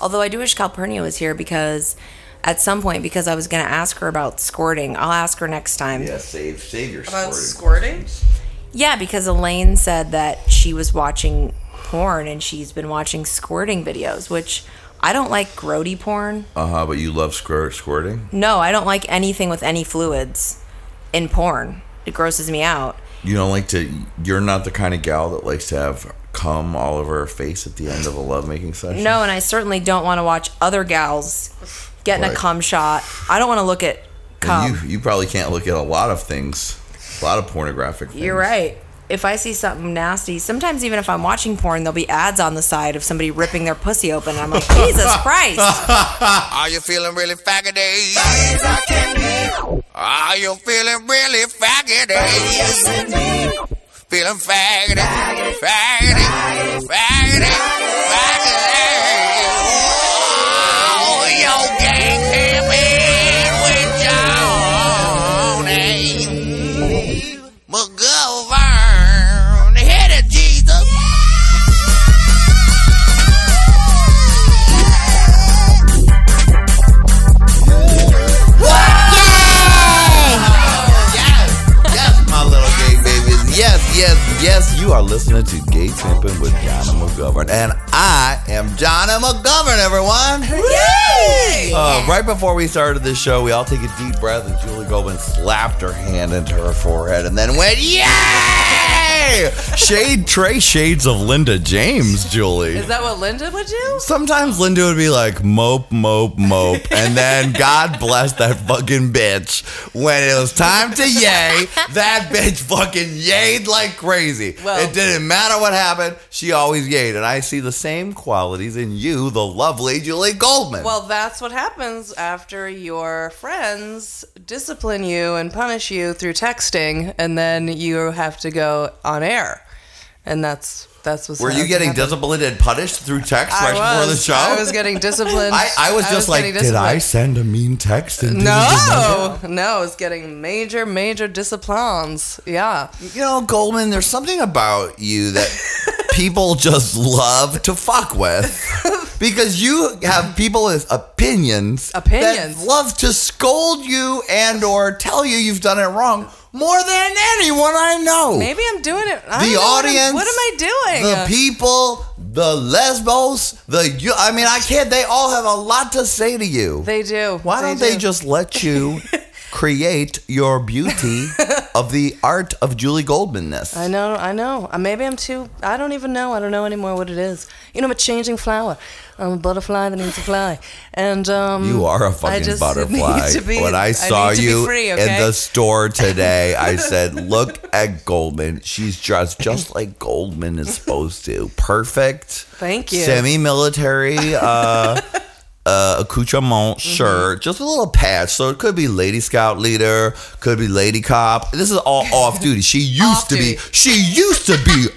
Although I do wish Calpurnia was here because at some point, because I was going to ask her about squirting. I'll ask her next time. Yeah, save your squirting. About squirting? Yeah, because Elaine said that she was watching porn and she's been watching squirting videos, which I don't like grody porn. Uh-huh, but you love squirting? No, I don't like anything with any fluids in porn. It grosses me out. You don't like to... You're not the kind of gal that likes to have cum all over her face at the end of a lovemaking session? No, and I certainly don't want to watch other gals getting a cum shot. I don't want to look at cum. And you probably can't look at a lot of things. A lot of pornographic things. You're right. If I see something nasty, sometimes even if I'm watching porn, there'll be ads on the side of somebody ripping their pussy open, and I'm like, Jesus Christ. Are you feeling really faggoty? Are you feeling really faggoty? Feeling faggoty, faggoty, faggoty, faggoty. Oh, you can't hear me with your name. But go over. Yes, you are listening to Gay Timpin' with Jonna McGovern. And I am Jonna McGovern, everyone. Yay! Right before we started this show, we all take a deep breath, and Julie Goldman slapped her hand into her forehead and then went, yay! Shades of Linda James, Julie. Is that what Linda would do? Sometimes Linda would be like, mope, mope, mope. And then God bless that fucking bitch. When it was time to yay, that bitch fucking yayed like crazy. Well, it didn't matter what happened. She always yayed. And I see the same qualities in you, the lovely Julie Goldman. Well, that's what happens after your friends discipline you and punish you through texting. And then you have to go on air. And that's what's happening. Were you getting disciplined and punished through text before the show? I was getting disciplined. I was like, did I send a mean text? And no, I was getting major, major disciplines. Yeah. You know, Goldman, there's something about you that people just love to fuck with. Because you have people with opinions that love to scold you and or tell you you've done it wrong. More than anyone I know. Maybe I'm doing it. The audience. What am I doing? The people, the lesbos, I can't. They all have a lot to say to you. They do. Why don't they just let you create your beauty of the art of Julie Goldman-ness? I know. Maybe I'm too. I don't even know. I don't know anymore what it is. You know, I'm a changing flower. I'm a butterfly that needs to fly. And you are a fucking butterfly. When I saw you free, in the store today, I said, look at Goldman. She's just like Goldman is supposed to. Perfect. Thank you. Semi-military accoutrement shirt. Just a little patch. So it could be Lady Scout leader, could be Lady Cop. This is all off duty. She used to be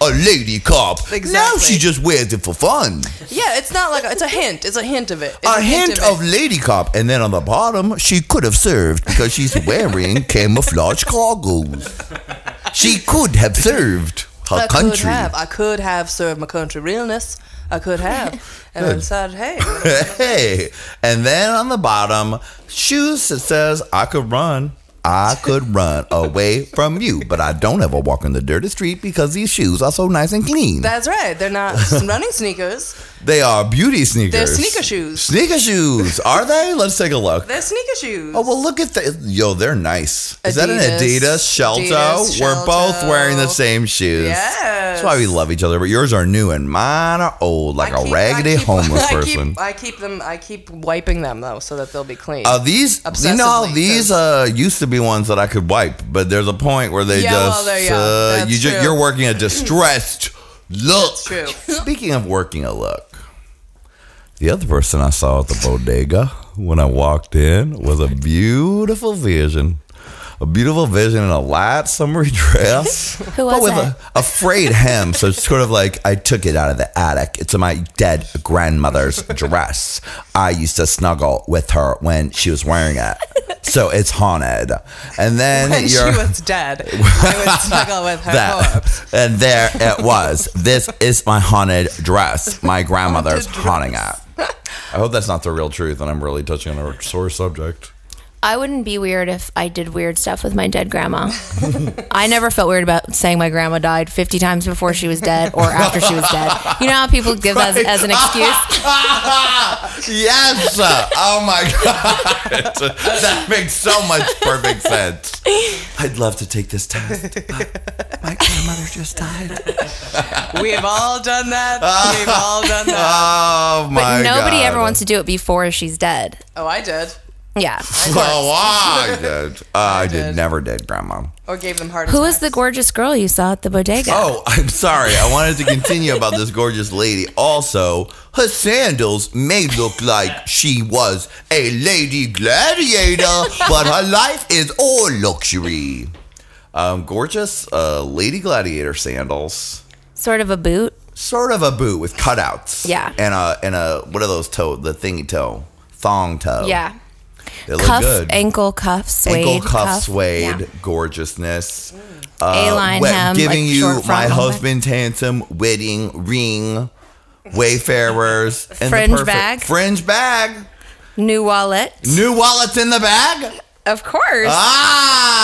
a Lady Cop. Exactly. Now she just wears it for fun. Yeah, it's not like it's a hint. It's a hint of it. It's a hint of Lady Cop. And then on the bottom, she could have served because she's wearing camouflage cargoes. She could have served her country. I could have served my country realness. I could have. And I decided, hey. And then on the bottom, shoes that says, I could run away from you, but I don't ever walk in the dirty street because these shoes are so nice and clean. That's right. They're not running sneakers. They are beauty sneakers. They're sneaker shoes. Sneaker shoes. Are they? Let's take a look. They're sneaker shoes. Oh, well, look at that. Yo, they're nice. Is that an Adidas Shelto? We're both wearing the same shoes. Yes. That's why we love each other, but yours are new and mine are old, like a raggedy homeless person. I keep wiping them, though, so that they'll be clean. These, you know, these used to be ones that I could wipe, but there's a point where they you're working a distressed look. That's true. Speaking of working a look, the other person I saw at the bodega when I walked in was a beautiful vision in a light summery dress. Who was with that? A frayed hem, so it's sort of like I took it out of the attic. It's my dead grandmother's dress. I used to snuggle with her when she was wearing it. So it's haunted. And then she was dead, I would snuggle with her corpse. And there it was. This is my haunted dress. My grandmother's haunting it. I hope that's not the real truth and I'm really touching on a sore subject. I wouldn't be weird if I did weird stuff with my dead grandma. I never felt weird about saying my grandma died 50 times before she was dead or after she was dead. You know how people give that as an excuse? Yes! Oh my God. That makes so much perfect sense. I'd love to take this test. My grandmother just died. We've all done that. We've all done that. Oh my God. But nobody ever wants to do it before she's dead. Oh, I did. Yeah. I did. Never did, Grandma. Or gave them heart attacks. Who was the gorgeous girl you saw at the bodega? Oh, I'm sorry. I wanted to continue about this gorgeous lady. Also, her sandals may look like she was a lady gladiator, but her life is all luxury. Gorgeous lady gladiator sandals. Sort of a boot. Sort of a boot with cutouts. Yeah. And a what are those toe? The thingy toe, thong toe. Yeah. They look cuff, good. Ankle cuff, suede. Ankle cuff, suede, yeah. Gorgeousness. A-line hem. Giving like you my husband's handsome wedding ring, Wayfarers. Fringe bag. New wallet. New wallet's in the bag? Of course. Ah!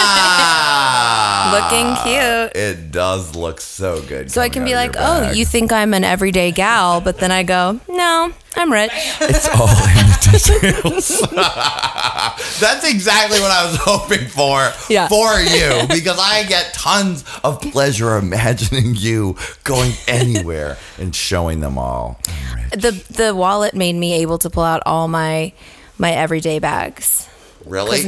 Looking cute. It does look so good. So I can be like, oh, you think I'm an everyday gal, but then I go, no, I'm rich. It's all in the details. That's exactly what I was hoping for you, because I get tons of pleasure imagining you going anywhere and showing them all. The wallet made me able to pull out all my everyday bags. Really? Because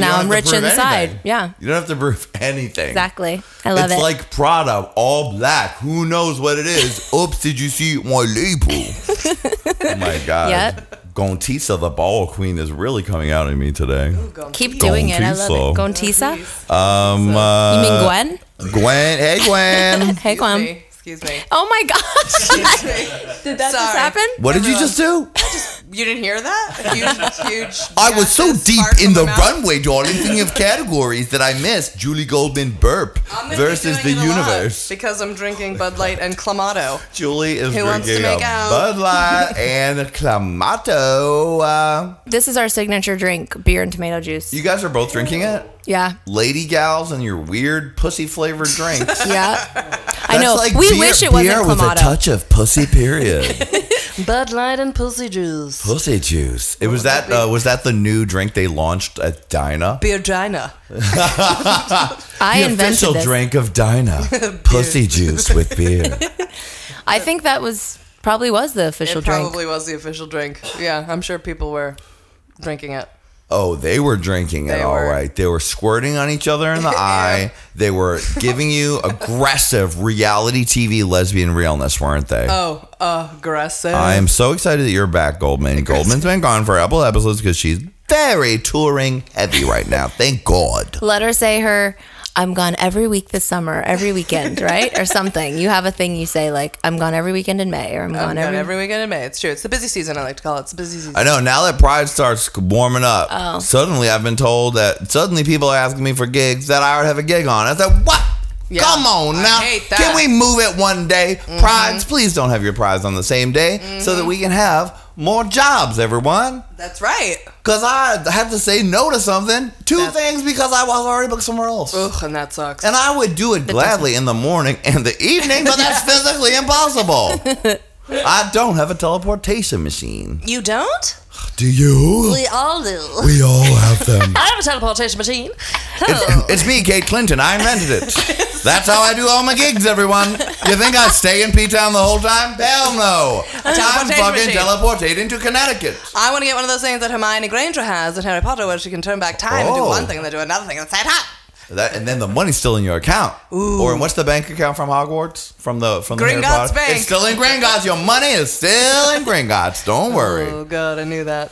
now I'm rich inside. Anything. Yeah. You don't have to prove anything. Exactly. I love it. It's like Prada, all black. Who knows what it is? Oops, did you see my label? Oh my God. Yep. Gontisa, the ball queen, is really coming out at me today. Ooh, keep doing it. I love it. Gontisa? You mean Gwen? Hey, Gwen. Hey, Gwen. Excuse me. Oh my gosh. Did that just happen? What did you just do? You didn't hear that? Huge. I was so deep in the runway, darling, thinking of categories that I missed. Julie Goldman burp versus the universe. Because I'm drinking Bud Light and Clamato. Julie is drinking Bud Light and Clamato. This is our signature drink, beer and tomato juice. You guys are both drinking it? Yeah. Lady gals and your weird pussy-flavored drinks. Yeah. I know. Like we wish it wasn't Clamato. Beer with a touch of pussy, period. Bud Light and pussy juice. Pussy juice. It was that the new drink they launched at Dyna? Beer Dyna. The official drink of Dyna. Pussy juice with beer. I think that was probably the official drink. It probably was the official drink. Yeah, I'm sure people were drinking it. Oh, they were drinking it, all right. They were squirting on each other in the eye. They were giving you aggressive reality TV lesbian realness, weren't they? Oh, aggressive. I am so excited that you're back, Goldman. Goldman's been gone for a couple episodes because she's very touring heavy right now. Thank God. Let her say her, I'm gone every week this summer, every weekend, right? Or something. You have a thing you say like, I'm gone every weekend in May, or I'm gone every weekend in May. It's true. It's the busy season, I like to call it. It's the busy season. I know. Now that Pride starts warming up, suddenly I've been told that suddenly people are asking me for gigs that I already have a gig on. I said, what? Yeah. Come on now. I hate that. Can we move it one day? Mm-hmm. Prides, please don't have your prides on the same day so that we can have more jobs, everyone. That's right. Because I had to say no to something. Two things because I was already booked somewhere else. Ugh, and that sucks. And I would do it gladly in the morning and the evening, but that's physically impossible. I don't have a teleportation machine. You don't? Do you? We all do. We all have them. I have a teleportation machine. Oh. It's me, Kate Clinton. I invented it. That's how I do all my gigs, everyone. You think I stay in P-Town the whole time? Hell no. I'm fucking teleportating to Connecticut. I want to get one of those things that Hermione Granger has in Harry Potter where she can turn back time and do one thing and then do another thing and say that. And then the money's still in your account. Ooh. Or what's the bank account from Hogwarts? From the Gringotts Bank. It's still in Gringotts. Your money is still in Gringotts. Don't worry. Oh, God, I knew that.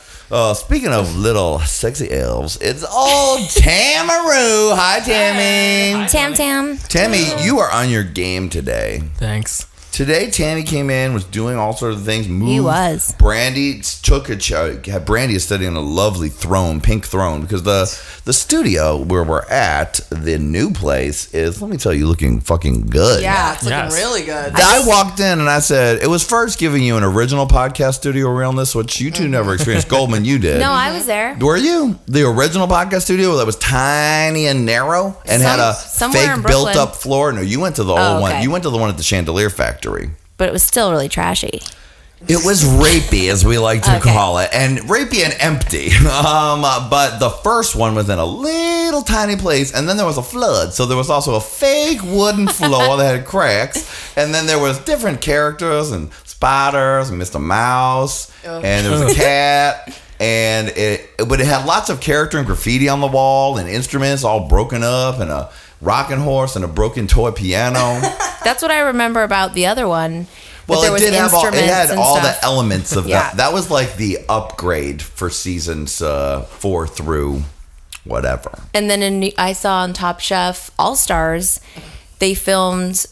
Speaking of little sexy elves, it's old Tamaroo. Hi, Tammy. Hi, Tammy. Tammy, you are on your game today. Thanks. Today, Tammy came in, was doing all sorts of things. Moved. He was. Brandy took a Brandy is studying a lovely throne, pink throne, because the studio where we're at, the new place, is, let me tell you, looking fucking good. Yeah, it's looking really good. I walked in and I said, it was first giving you an original podcast studio realness, which you two never experienced. Goldman, you did. No, I was there. Were you? The original podcast studio that was tiny and narrow and had a fake built-up floor. No, you went to the old one. You went to the one at the Chandelier Factory. But it was still really trashy. It was rapey, as we like to call it, and rapey and empty. But the first one was in a little tiny place, and then there was a flood, so there was also a fake wooden floor that had cracks, and then there was different characters and spiders and Mr. Mouse, and there was a cat. And it had lots of character and graffiti on the wall and instruments all broken up and a rocking horse and a broken toy piano. That's what I remember about the other one. Well, it did have all, it had all the elements of that. That was like the upgrade for seasons 4 through whatever. And then I saw on Top Chef All Stars, they filmed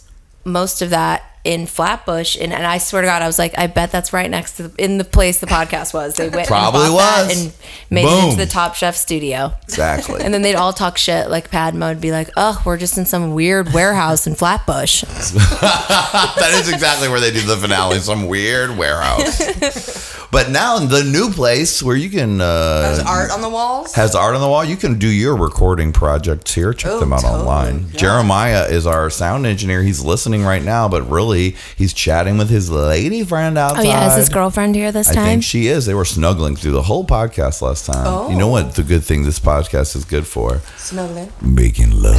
most of that in Flatbush, and I swear to God, I was like, I bet that's right next to in the place the podcast was. They went probably and bought was that and made Boom. It into the Top Chef studio. Exactly. And then they'd all talk shit, like Padma would be like, "Oh, we're just in some weird warehouse in Flatbush." That is exactly where they do the finale, some weird warehouse. But now the new place where you can has art on the wall. You can do your recording projects here. Check them out online. Yeah. Jeremiah is our sound engineer. He's listening right now, but really, he's chatting with his lady friend outside. Oh yeah, is his girlfriend here this time? I think she is. They were snuggling through the whole podcast last time. Oh. You know what the good thing this podcast is good for? Snuggling. Making love.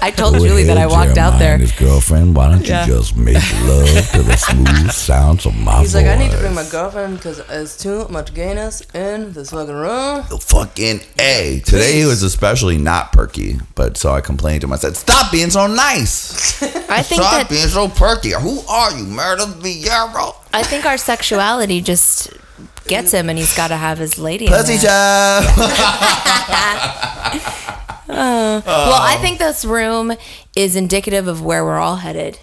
I told Julie that I walked Jeremiah out there. His girlfriend, why don't you just make love to the smooth sounds of my voice? He's like, I need to bring my girlfriend because there's too much gayness in this fucking room. Fucking A. Today he was especially not perky, but so I complained to him. I said, stop being so nice. I think stop being so perky. Who are you, Myrtle Villero? I think our sexuality just gets him, and he's got to have his lady. Pussy job. Well, I think this room is indicative of where we're all headed.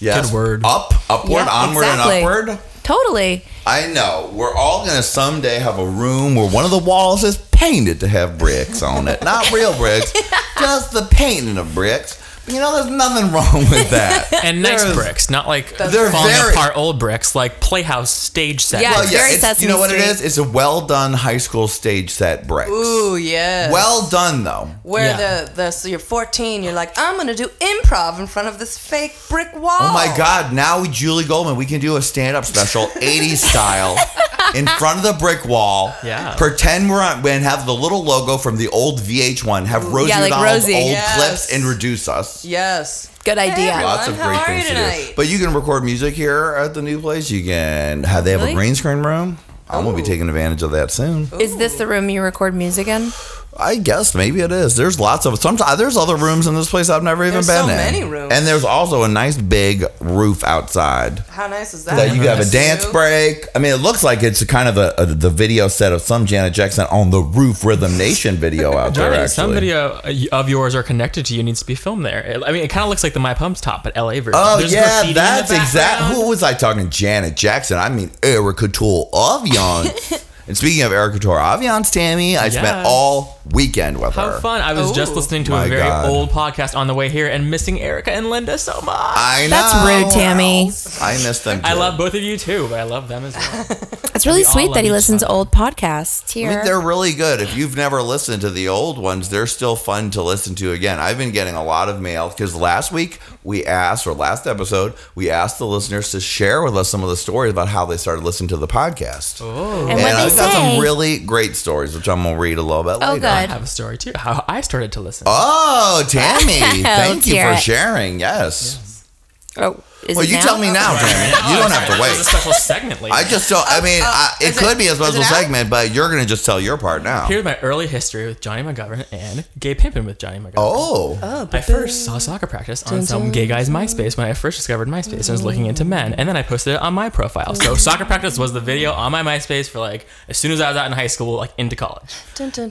Yes. Good word. Upward, onward, and upward. Totally. I know. We're all going to someday have a room where one of the walls is painted to have bricks on it. Not real bricks, just the painting of bricks. You know, there's nothing wrong with that. And nice bricks, not like they're falling apart old bricks, like Playhouse stage set. Yeah, well, it's very Sesame Street. You know what it is? It's a well done high school stage set bricks. Ooh, yeah. Well done though. Where so you're 14, you're like, I'm gonna do improv in front of this fake brick wall. Oh my God! Now with Julie Goldman, we can do a stand up special, 80s style, in front of the brick wall. Yeah. Pretend we're on and have the little logo from the old VH1. Have Rosie McDonald's old clips introduce us. Yes. Good idea. Everyone, lots of great things to do. But you can record music here at the new place. You can have they have a green screen room. I'm gonna be taking advantage of that soon. Ooh. Is this the room you record music in? I guess maybe it is. There's lots of sometimes there's other rooms in this place I've never even been in. There's so many rooms. And there's also a nice big roof outside. How nice is that? That you can have a dance break. I mean, it looks like it's kind of the video set of some Janet Jackson on the roof Rhythm Nation video out there. Actually, some video of yours are connected to you needs to be filmed there. I mean, it kind of looks like the My Pump's Top at LA version. Oh yeah, that's exactly. Who was I talking? Janet Jackson. I mean, Erika Tool Aviance. And speaking of Erika Tool Aviance, Tammy, I spent all weekend with her. How fun. I was just listening to a very old podcast on the way here and missing Erika and Linda so much. I know. That's rude, Tammy. I miss them too. I love both of you too, but I love them as well. It's really sweet that he listens to old podcasts here. I mean, they're really good. If you've never listened to the old ones, they're still fun to listen to again. I've been getting a lot of mail because last episode, we asked the listeners to share with us some of the stories about how they started listening to the podcast. Oh. And what they got some really great stories, which I'm going to read a little bit later. Good. I have a story too, how I started to listen. Oh, Tammy, thank you for sharing. Yes. Oh. Well, you tell me now, Tammy. You don't have to wait. It's a special segment later. I just don't. I mean, it could be a special segment, but you're going to just tell your part now. Here's my early history with Johnny McGovern and gay pimping with Johnny McGovern. Oh. I first saw soccer practice on some gay guy's MySpace when I first discovered MySpace. I was looking into men, and then I posted it on my profile. So soccer practice was the video on my MySpace for like as soon as I was out in high school, like into college.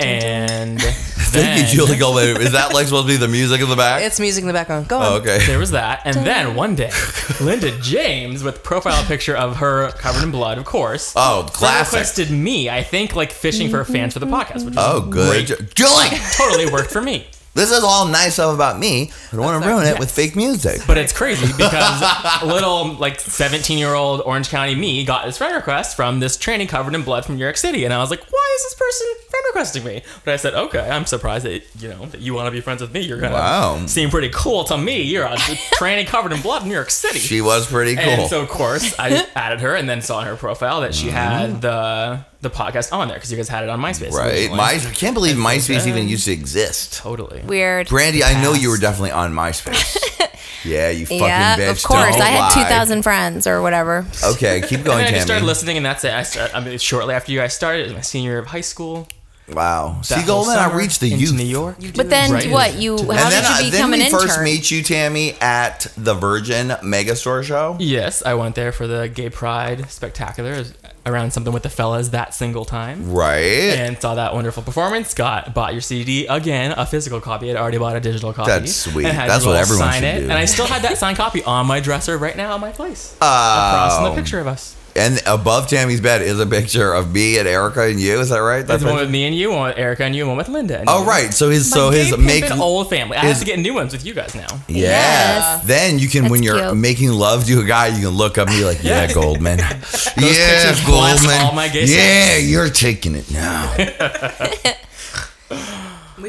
And thank you, Julie Goldman. Is that like supposed to be the music in the back? It's music in the background. Go on. Okay. There was that, and then one day. Linda James with profile picture of her covered in blood, of course. Oh, classic. They requested me, I think, like fishing for fans for the podcast, which is good. Julie! Totally worked for me. This is all nice stuff about me. I don't want to ruin it with fake music. But it's crazy because little, like, 17-year-old Orange County me got this friend request from this tranny covered in blood from New York City. And I was like, why is this person friend requesting me? But I said, okay, I'm surprised that, you know, that you want to be friends with me. You're going to seem pretty cool to me. You're a tranny covered in blood in New York City. She was pretty cool. And so, of course, I added her and then saw in her profile that she had the podcast on there because you guys had it on MySpace. Right. I can't believe MySpace even used to exist. Totally. Weird. Brandy, yes. I know you were definitely on MySpace. Yeah, you fucking bitch. Of course. Don't I had 2,000 friends or whatever. Okay, keep going, Tammy. I just started listening and that's it. Shortly after you, I started. It was my senior year of high school. Wow. See, Golden, I reached the youth. New York. But then what? How did you become an intern? Then we first meet you, Tammy, at the Virgin Megastore show. Yes, I went there for the Gay Pride Spectacular around something with the fellas that single time. Right. And saw that wonderful performance. Bought your CD again, a physical copy. I'd already bought a digital copy. That's sweet. That's what everyone should do. And I still had that signed copy on my dresser right now at my place. Across from the picture of us. And above Tammy's bed is a picture of me and Erica and you. Is that right? That's one with me and you, one with Erica and you, one with Linda. And you. Right. So his make old family. I have to get new ones with you guys now. Yes. Then you can, when you're making love to a guy, you can look up and be like, yeah, Goldman. Yeah, Goldman. All my gay sex. You're taking it now.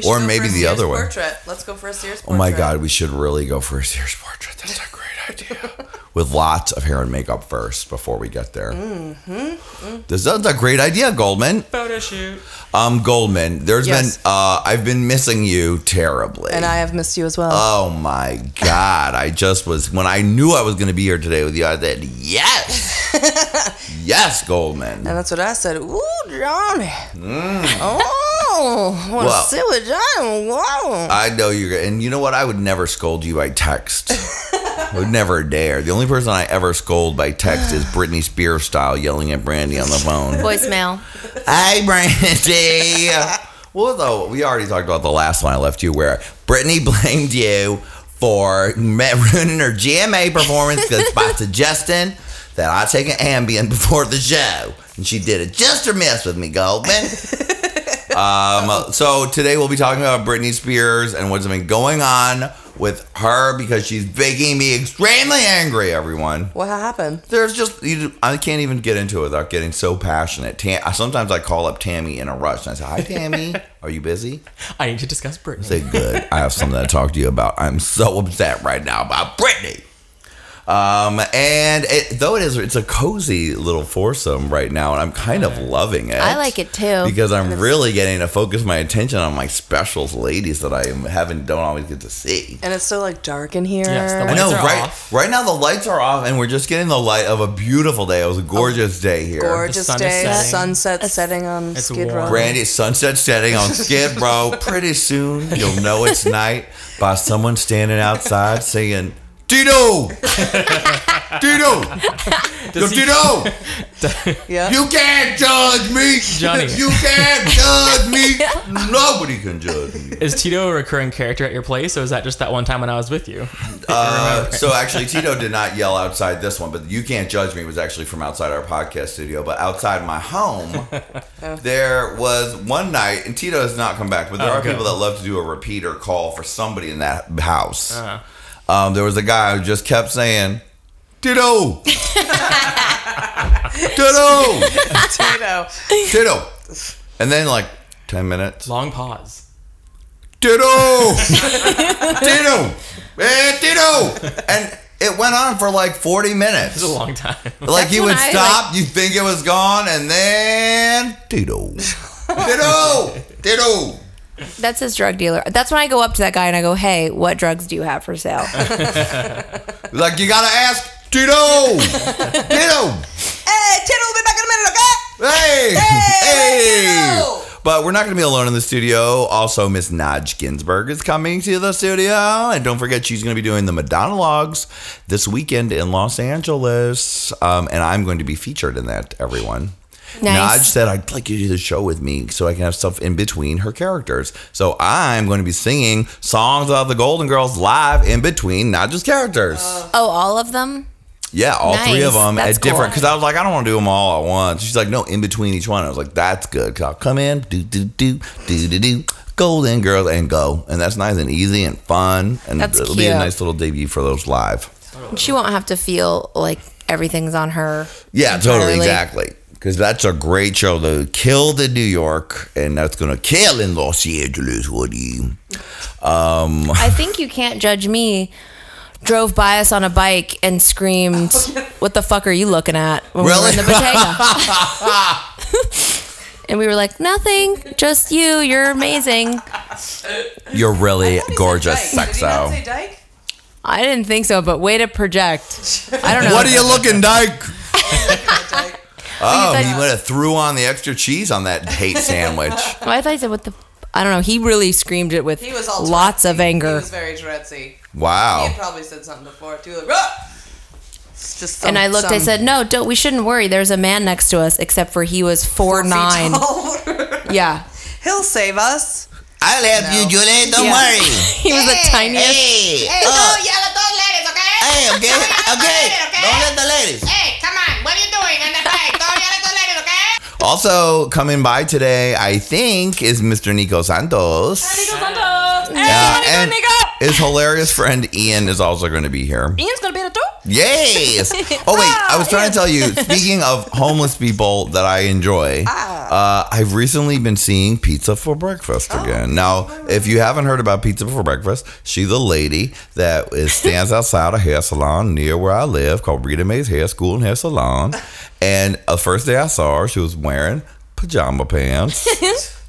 Or maybe the other one. Let's go for a Sears portrait. Oh my God, we should really go for a Sears portrait. That's a great idea. With lots of hair and makeup first before we get there. This is a great idea, Goldman. Photo shoot. Goldman, there's been I've been missing you terribly. And I have missed you as well. Oh my God. I just was when I knew I was gonna be here today with you, I said, yes. Yes, Goldman. And that's what I said. Ooh, Johnny. Oh, I wanna sit with Johnny. Whoa. I know you're and you know what? I would never scold you by text. I would never dare. The only person I ever scold by text is Britney Spears style yelling at Brandy on the phone. Voicemail. Hey, Brandy. Well, though, we already talked about the last one I left you where Britney blamed you for ruining her GMA performance by suggesting that I take an Ambien before the show. And she did it just to mess with me, Goldman. So today we'll be talking about Britney Spears and what's been going on with her because she's making me extremely angry, everyone. What happened? There's just, I can't even get into it without getting so passionate. Sometimes I call up Tammy in a rush and I say, hi, Tammy, are you busy? I need to discuss Britney. Say, good, I have something to talk to you about. I'm so upset right now about Britney. And it's a cozy little foursome right now, and I'm kind of loving it. I like it too because I'm really getting to focus my attention on my specials ladies that I don't always get to see. And it's so like dark in here. Yes, the lights are off. Right now the lights are off, and we're just getting the light of a beautiful day. It was a gorgeous day here. Gorgeous day. Sunset setting on Skid Row. Brandy, sunset setting on Skid Row. Pretty soon you'll know it's night by someone standing outside singing. Tito! Tito! Yo, Tito! You can't judge me! Johnny. You can't judge me! Nobody can judge me! Is Tito a recurring character at your place, or is that just that one time when I was with you? So actually, Tito did not yell outside this one, but You Can't Judge Me was actually from outside our podcast studio. But outside my home, there was one night, and Tito has not come back, but there are people that love to do a repeater call for somebody in that house. Uh-huh. There was a guy who just kept saying, Tito! Tito! Tito! Tito! And then, like, 10 minutes. Long pause. Tito! Tito! Tito! And it went on for, like, 40 minutes. It was a long time. Like, he would stop, you'd think it was gone, and then... Tito! Tito! Tito! That's his drug dealer. That's when I go up to that guy and I go, hey, what drugs do you have for sale? Like, you gotta ask Tito! Tito! Hey, Tito will be back in a minute, okay? Hey! Hey! Tito! But we're not gonna be alone in the studio. Also, Miss Naj Ginsburg is coming to the studio. And don't forget, she's gonna be doing the Madonna Logs this weekend in Los Angeles. And I'm going to be featured in that, everyone. Nice. Naj said, I'd like you to do the show with me so I can have stuff in between her characters. So I'm going to be singing songs of the Golden Girls live in between Naj's characters. All of them? Yeah, all nice. Three of them that's at cool. different. Because I was like, I don't want to do them all at once. She's like, no, in between each one. I was like, that's good. Because I'll come in, do, do, do, do, do, do, Golden Girls, and go. And that's nice and easy and fun. And that's it'll cute. Be a nice little debut for those live. She won't have to feel like everything's on her. Yeah, entirely. Totally. Exactly. Because that's a great show. They killed in New York, and that's going to kill in Los Angeles, Woody. I think You Can't Judge Me drove by us on a bike and screamed, what the fuck are you looking at? When really? We were in the bodega. And we were like, nothing, just you. You're amazing. You're really gorgeous, sexo. Did you not say dyke? I didn't think so, but way to project. I don't know. What are you looking, dyke? Oh, he would have threw on the extra cheese on that hate sandwich. Well, I thought he said, what the... I don't know. He really screamed it with lots of anger. He was very Tourette's-y. Wow. He had probably said something before, too. Like, and I looked, I said, no, don't. We shouldn't worry. There's a man next to us, except for he was 4'9". Yeah. He'll save us. I'll help you, Julie. Don't worry. He was the tiniest. Hey, don't yell at those ladies, okay? Hey, okay. Don't let the ladies. Hey, come on. What are you doing in the bag? Don't yell at the ladies, okay? Also, coming by today, I think, is Mr. Nico Santos. Hi, Nico Santos. Hey, and Nico. His hilarious friend, Ian, is also going to be here. Ian's going to be here, too? Yes. Oh, wait. I was trying to tell you, speaking of homeless people that I enjoy, I've recently been seeing Pizza for Breakfast again. Now, if you haven't heard about Pizza for Breakfast, she's a lady that stands outside a hair salon near where I live called Rita Mae's Hair School and Hair Salon. And the first day I saw her, she was wearing pajama pants.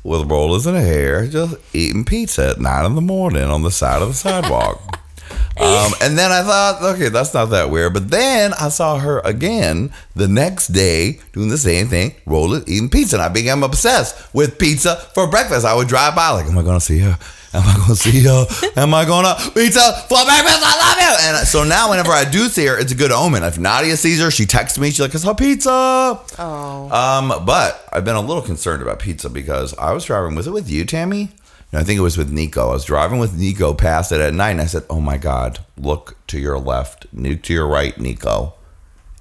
With rollers in her hair, just eating pizza at 9 a.m. on the side of the sidewalk. And then I thought, okay, that's not that weird. But then I saw her again the next day doing the same thing, rolling, eating pizza. And I became obsessed with pizza for breakfast. I would drive by like, am I going to see her? Am I going to pizza for breakfast? I love you. And so now whenever I do see her, it's a good omen. If Nadia sees her, she texts me. She's like, it's her pizza. Oh. But I've been a little concerned about pizza because I was driving. Was it with you, Tammy? No, I think it was with Nico. I was driving with Nico past it at night. And I said, oh, my God, look to your left. Look to your right, Nico.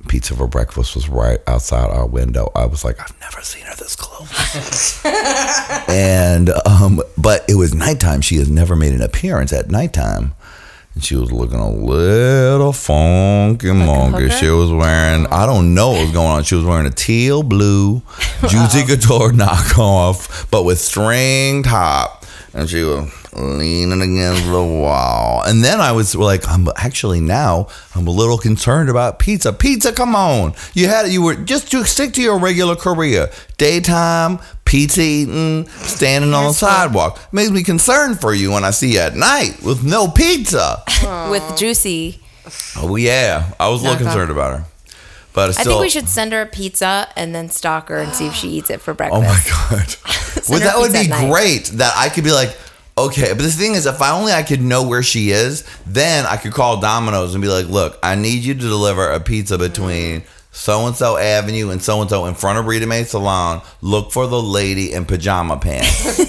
Pizza for Breakfast was right outside our window. I was like, I've never seen her this close. And but it was nighttime. She has never made an appearance at nighttime. And she was looking a little funky monkey. She was wearing, I don't know what was going on. She was wearing a teal blue Juicy Couture knockoff, but with string top. And she was leaning against the wall. And then I was like, I'm a little concerned about pizza. Pizza, come on. You stick to your regular career. Daytime, pizza eating, standing on the sidewalk. Makes me concerned for you when I see you at night with no pizza. With Juicy. Oh, yeah. I was a little concerned about her. But I think we should send her a pizza and then stalk her and see if she eats it for breakfast. Oh, my God. That would be great that I could be like, okay. But the thing is, if I could know where she is, then I could call Domino's and be like, look, I need you to deliver a pizza between so-and-so Avenue and so-and-so in front of Rita Mae Salon. Look for the lady in pajama pants.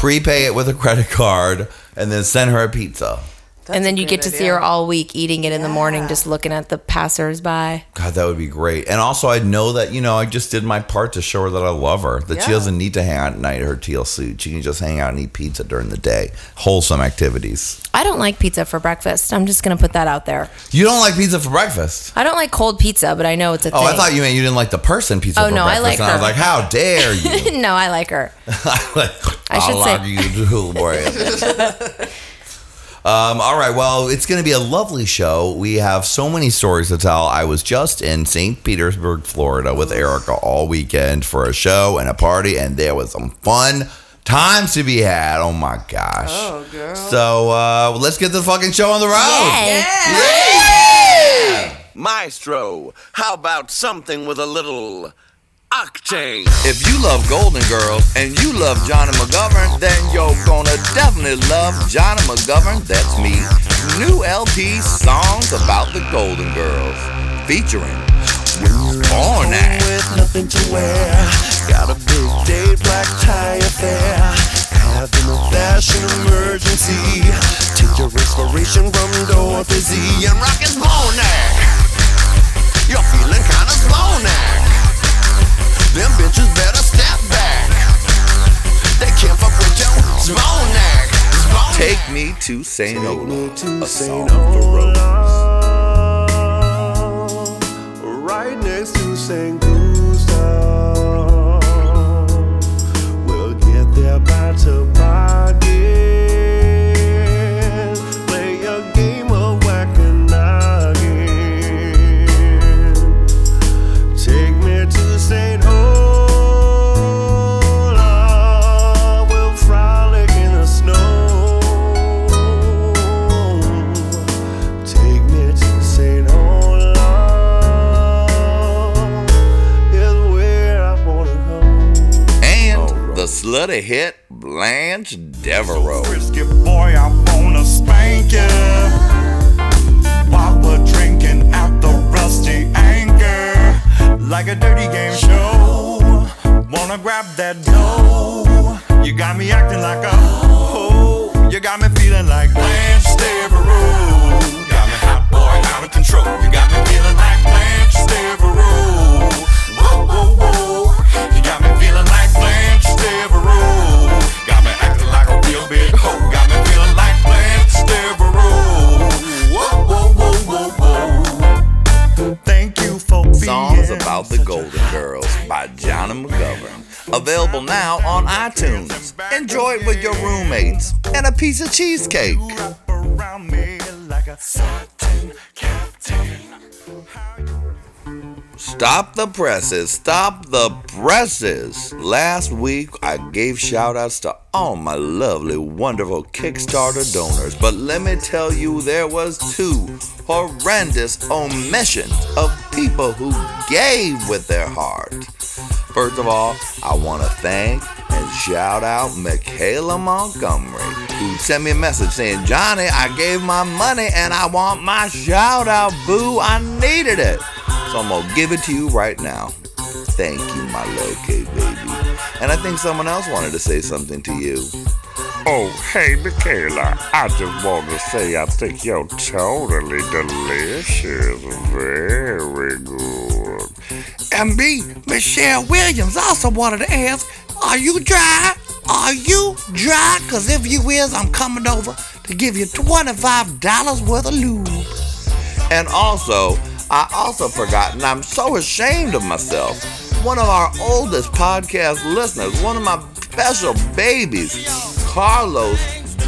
Prepay it with a credit card and then send her a pizza. That's and then you get to see her all week eating it in the morning, just looking at the passersby. God, that would be great. And also, I know that, I just did my part to show her that I love her, that she doesn't need to hang out at night in her teal suit. She can just hang out and eat pizza during the day. Wholesome activities. I don't like pizza for breakfast. I'm just going to put that out there. You don't like pizza for breakfast? I don't like cold pizza, but I know it's a thing. Oh, I thought you meant you didn't like the person pizza for breakfast. Oh, no, I like her. I was like, how dare you? No, I like her. I should say. All right, well, it's going to be a lovely show. We have so many stories to tell. I was just in St. Petersburg, Florida with Erica all weekend for a show and a party, and there was some fun times to be had. Oh, my gosh. Oh, girl. So let's get the fucking show on the road. Yeah. Maestro, how about something with a little... octane. If you love Golden Girls and you love Johnny McGovern, then you're gonna definitely love Johnny McGovern, that's me. New LP Songs About the Golden Girls, featuring Ornack. With nothing to wear, got a big day black tie affair, having a fashion emergency, take your inspiration from Dorothy Z and Rockin' Ornack. to St. Olaf, a song for Rose. Right next to St. Gustav, we'll get there by Toboggan. Play a game of whack-a-noggin. Take me to St. Olaf. Slutty hit Blanche Devereaux. So frisky boy, I wanna spank ya while we're drinking out the rusty anchor. Like a dirty game show, wanna grab that dough. You got me acting like a hoe. You got me feeling like Blanche Devereaux. Got me hot boy, out of control. You got me feeling like Blanche Devereaux. Whoa, whoa, whoa. You got me feeling like Blanche Devereaux. Songs About the Golden Girls by Johnny McGovern. Available now on iTunes. Enjoy it with your roommates and a piece of cheesecake. Stop the presses. Stop the presses. Last week, I gave shout-outs to all my lovely, wonderful Kickstarter donors. But let me tell you, there was two horrendous omissions of people who gave with their heart. First of all, I want to thank and shout out Michaela Montgomery, who sent me a message saying, Johnny, I gave my money and I want my shout-out, boo. I needed it. So I'm going to give it to you right now. Thank you, my little K baby. And I think someone else wanted to say something to you. Oh, hey, Michaela. I just wanted to say I think you're totally delicious. Very good. And me, Michelle Williams, also wanted to ask, are you dry? Are you dry? Because if you is, I'm coming over to give you $25 worth of lube. And also, I also forgot, and I'm so ashamed of myself, one of our oldest podcast listeners, one of my special babies, Carlos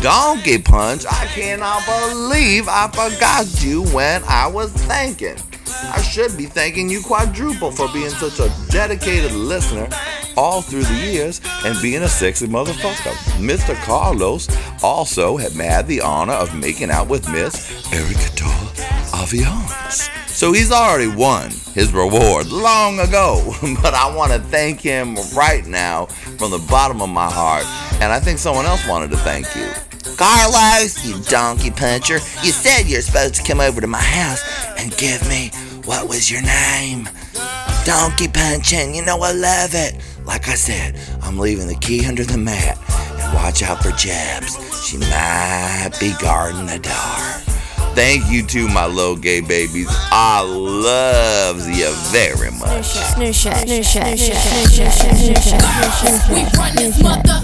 Donkey Punch. I cannot believe I forgot you when I was thanking. I should be thanking you quadruple for being such a dedicated listener all through the years and being a sexy motherfucker. Mr. Carlos also had the honor of making out with Miss Erica Dole Aviance. So he's already won his reward long ago, but I want to thank him right now from the bottom of my heart, and I think someone else wanted to thank you. Carlos, you donkey puncher, you said you're supposed to come over to my house and give me, what was your name? Donkey punching, you know I love it. Like I said, I'm leaving the key under the mat, and watch out for Jabs. She might be guarding the door. Thank you to my little gay babies. I loves you very much. Girls, we run this mother.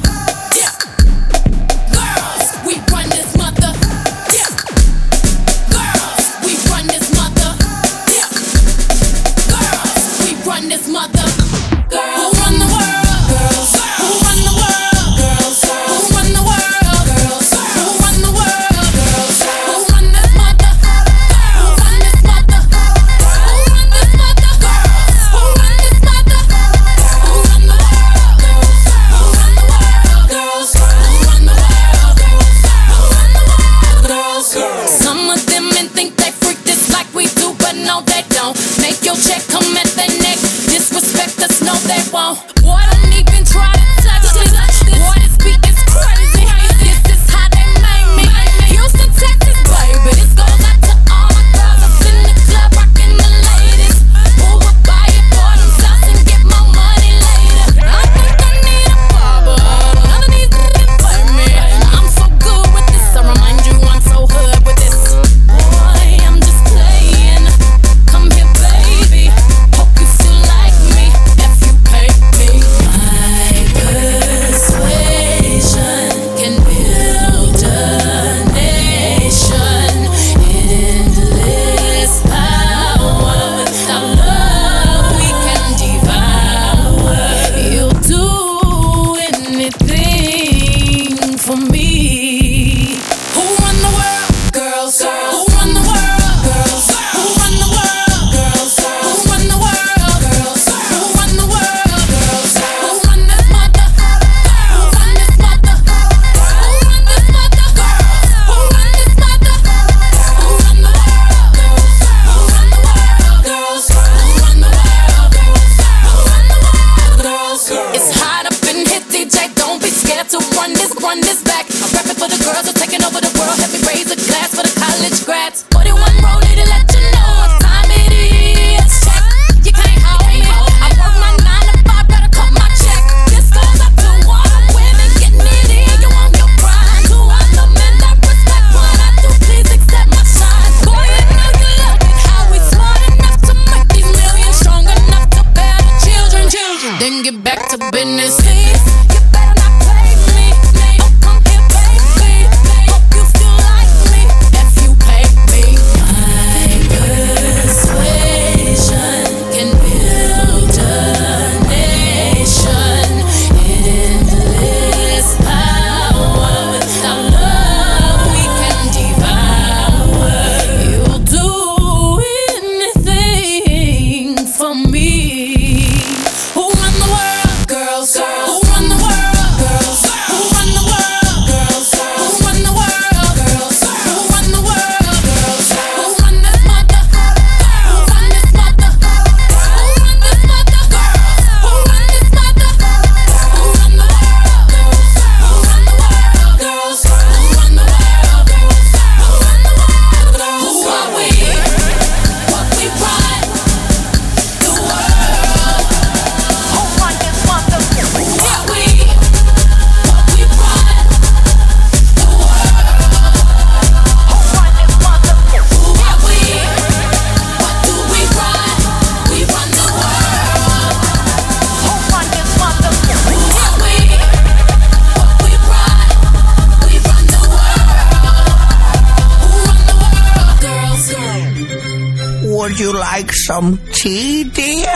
Would you like some tea, dear?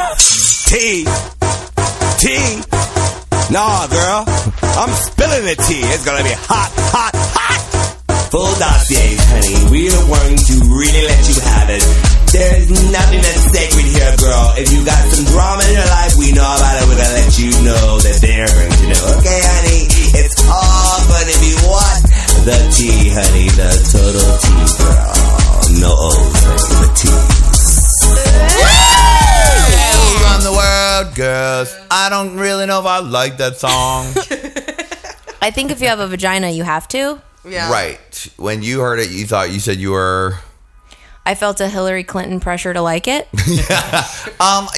Tea? Tea? Nah, girl. I'm spilling the tea. It's gonna be hot, hot, hot! Full dossiers, honey. We're the ones who really let you have it. There's nothing that's sacred here, girl. If you got some drama in your life, we know about it. We're gonna let you know that they're going to know. Okay, honey? It's all gonna be what? The tea, honey. The total tea, girl. No O's, honey. The tea. Who run the world, girls? I don't really know if I like that song. I think if you have a vagina, you have to. Yeah. Right. When you heard it, you thought you said you were. I felt a Hillary Clinton pressure to like it. Yeah.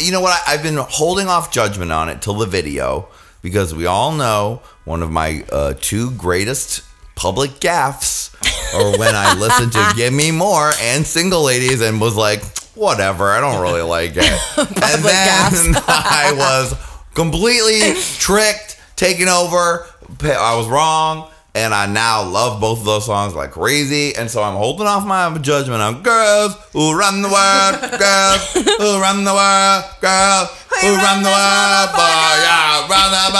You know what? I've been holding off judgment on it till the video because we all know one of my two greatest public gaffes are when I listened to "Give Me More" and "Single Ladies" and was like, whatever, I don't really like it. And then I was completely tricked, taken over. I was wrong, and I now love both of those songs like crazy. And so I'm holding off my judgment on girls who run the world, girls who run the world, girls who run the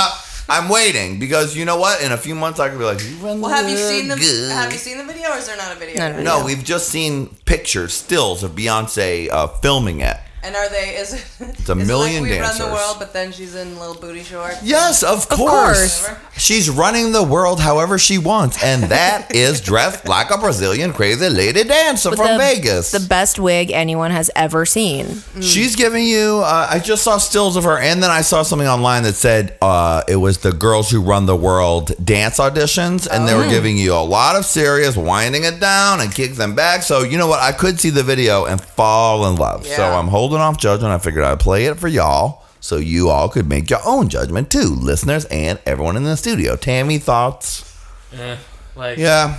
world, I'm waiting because you know what? In a few months, I could be like, you run the world. Well, have you seen the video, or is there not a video? No, we've just seen pictures, stills of Beyonce filming it. And are they? It's a million like we dancers. Run the world, but then she's in little booty shorts. Yes, of course. She's running the world however she wants, and that is dressed like a Brazilian crazy lady dancer from Vegas. The best wig anyone has ever seen. Mm. She's giving you. I just saw stills of her, and then I saw something online that said it was the Girls Who Run the World dance auditions, and they were giving you a lot of serious winding it down and kicks and back. So you know what? I could see the video and fall in love. Yeah. So I'm holding off judgment. I figured I'd play it for y'all so you all could make your own judgment too, listeners and everyone in the studio. Tammy, thoughts? Yeah. It's okay.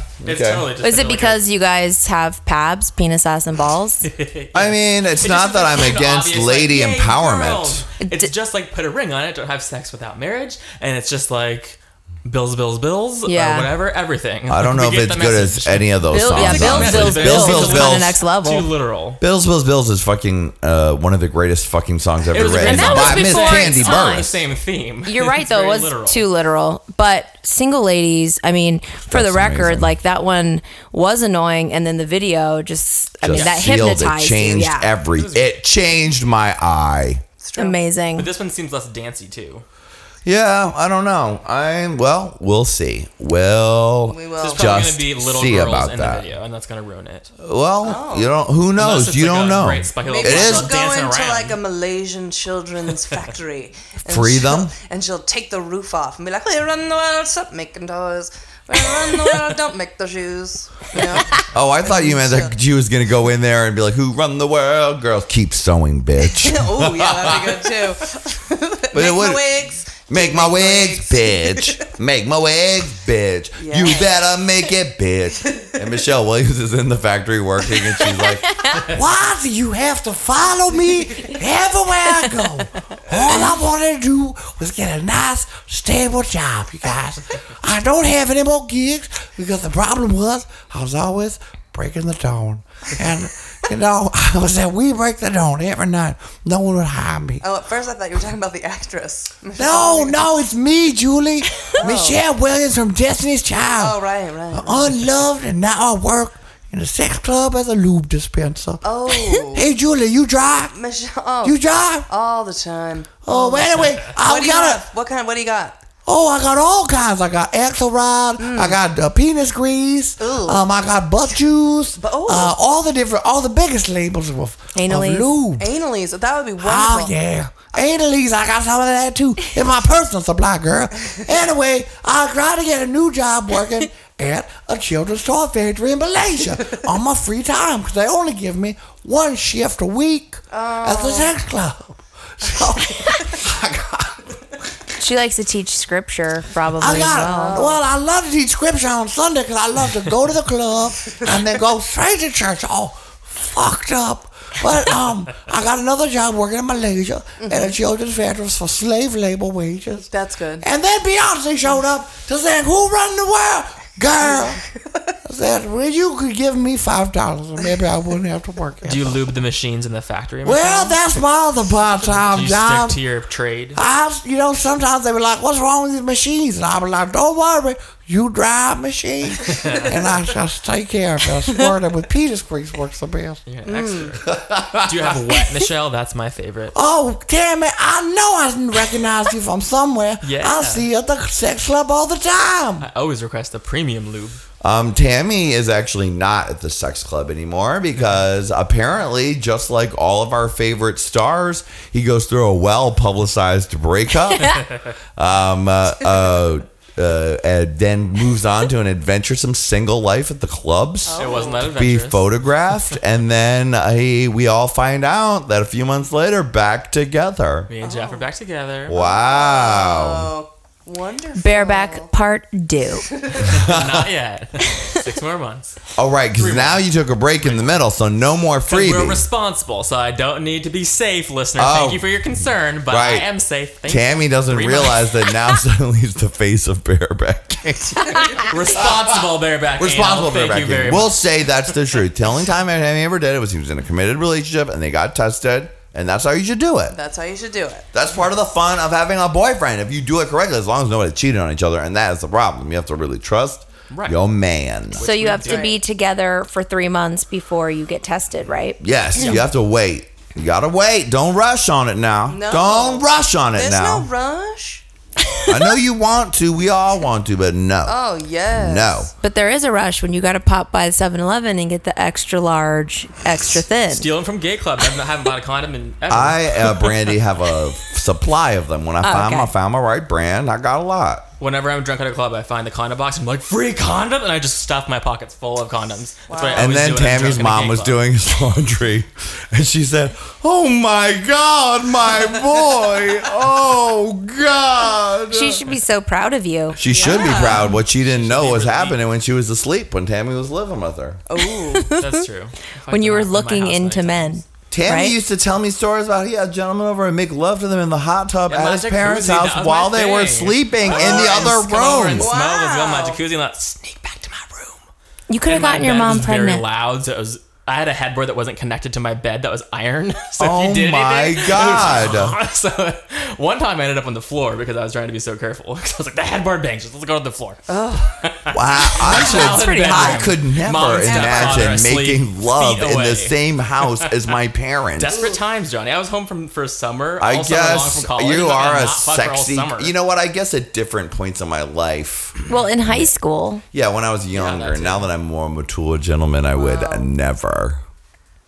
Totally. Is it because you guys have PABs, penis, ass, and balls? I mean, it's not that I'm against obvious, lady empowerment. Girl. It's just like put a ring on it, don't have sex without marriage, and it's just like bills, yeah. Or whatever, everything. I don't know if it's good as any of those songs. Yeah, bills on the next level. Too literal. Bills is fucking one of the greatest fucking songs ever written. And that was before Candy Burris. Same theme. You're right, though. It was literal. Too literal. But Single Ladies, I mean, for the record, amazing. Like that one was annoying, and then the video just that hypnotized. It changed It changed my eye. It's amazing. But this one seems less dancey too. Yeah, I don't know. We'll see. We will. There's probably going to be little girls in the video, and that's going to ruin it. Well, who knows? You don't know. Maybe she'll go into like a Malaysian children's factory. Free them? And she'll take the roof off and be like, we run the world, stop making toys. We run the world, don't make the shoes. You know? Oh, I thought you meant that she was going to go in there and be like, who run the world? Girls, keep sewing, bitch. Oh, yeah, that'd be good, too. Make the wigs. Make my wigs, bitch. Make my wigs, bitch. Yeah. You better make it, bitch. And Michelle Williams is in the factory working, and she's like, why do you have to follow me everywhere I go? All I wanted to do was get a nice, stable job, you guys. I don't have any more gigs because the problem was I was always breaking the tone. And, you know, I was at We Break the Dawn every night. No one would hire me. Oh, at first I thought you were talking about the actress. Michelle Williams. No, it's me, Julie. Oh. Michelle Williams from Destiny's Child. Oh, right. Unloved, and now I work in a sex club as a lube dispenser. Oh. Hey, Julie, you drive? Michelle. Oh. You drive? All the time. Oh, well, anyway, I got a... What do you got? Oh, I got all kinds. I got axle rod. I got penis grease. I got butt juice. All the biggest labels of lube. Analies, that would be wonderful. Oh yeah, Analies. I got some of that too in my personal supply, girl. Anyway, I tried to get a new job working at a children's toy factory in Malaysia on my free time because they only give me one shift a week at the sex club. So I got. She likes to teach scripture, probably. I love to teach scripture on Sunday because I love to go to the club and then go straight to church, all fucked up. But I got another job working in Malaysia at a children's factory for slave labor wages. That's good. And then Beyonce showed up to say, "Who run the world, girl?" I said, "Well, you could give me $5, and maybe I wouldn't have to work." Do you lube the machines in the factory? Well, that's my other part-time job. Stick to your trade. Sometimes they were like, "What's wrong with these machines?" And I was like, "Don't worry, you drive machines, and I just take care of it." I swear that with Peter's grease works the best. Yeah, excellent. Do you have a wet, Michelle? That's my favorite. Oh, damn it! I know I didn't recognize you from somewhere. Yeah. I see you at the sex club all the time. I always request a premium lube. Tammy is actually not at the sex club anymore because apparently, just like all of our favorite stars, he goes through a well-publicized breakup and then moves on to an adventuresome single life at the clubs. It wasn't that adventurous. Be photographed, and then we all find out that a few months later, back together. Me and Jeff are back together. Wow. Oh. Wonderful. Bareback part due. Not yet. 6 more months. All right, because now you took a break in the middle, so no more freebies. We're responsible, so I don't need to be safe, listener. Oh, thank you for your concern, but right. I am safe. Tammy doesn't realize that now suddenly he's the face of bareback. Responsible bareback. Responsible bareback. We'll say that's the truth. The only time Tammy ever did it was he was in a committed relationship and they got tested. And that's how you should do it. That's how you should do it. That's part of the fun of having a boyfriend. If you do it correctly, as long as nobody cheated on each other. And that is the problem. You have to really trust your man. So you have to be together for 3 months before you get tested, right? Yes. You have to wait. You got to wait. Don't rush on it now. No. Don't rush on it now. There's no rush. I know you want to. We all want to, but no. Oh, yes. No. But there is a rush when you got to pop by 7-Eleven and get the extra large, extra thin. Stealing from gay clubs. I haven't bought a condom in ever. Brandy, have a supply of them. When I found them, I found my right brand. I got a lot. Whenever I'm drunk at a club, I find the condom box. I'm like, free condom? And I just stuff my pockets full of condoms. Wow. That's what I always do. And then Tammy's mom was doing his laundry. And she said, "Oh, my God, my boy. Oh, God." She should be so proud of you. She should be proud. What she didn't know was happening when she was asleep, when Tammy was living with her. Oh, that's true. When you were looking into men. Tammy used to tell me stories about he had gentlemen over and make love to them in the hot tub at his parents' house while they were sleeping in the other room. Come over and smell as well my jacuzzi and sneak back to my room. You could have gotten your mom pregnant. Very loud, so it was. I had a headboard that wasn't connected to my bed that was iron. So if you did anything, God. So one time I ended up on the floor because I was trying to be so careful. So I was like, the headboard bangs. Just let's go to the floor. Oh. Wow. I could never imagine making love in the same house as my parents. Desperate times, Johnny. I was home for summer. I guess you are a sexy. You know what? I guess at different points in my life. Well, in high school. Yeah, when I was younger. Now that I'm more mature gentleman, I would never.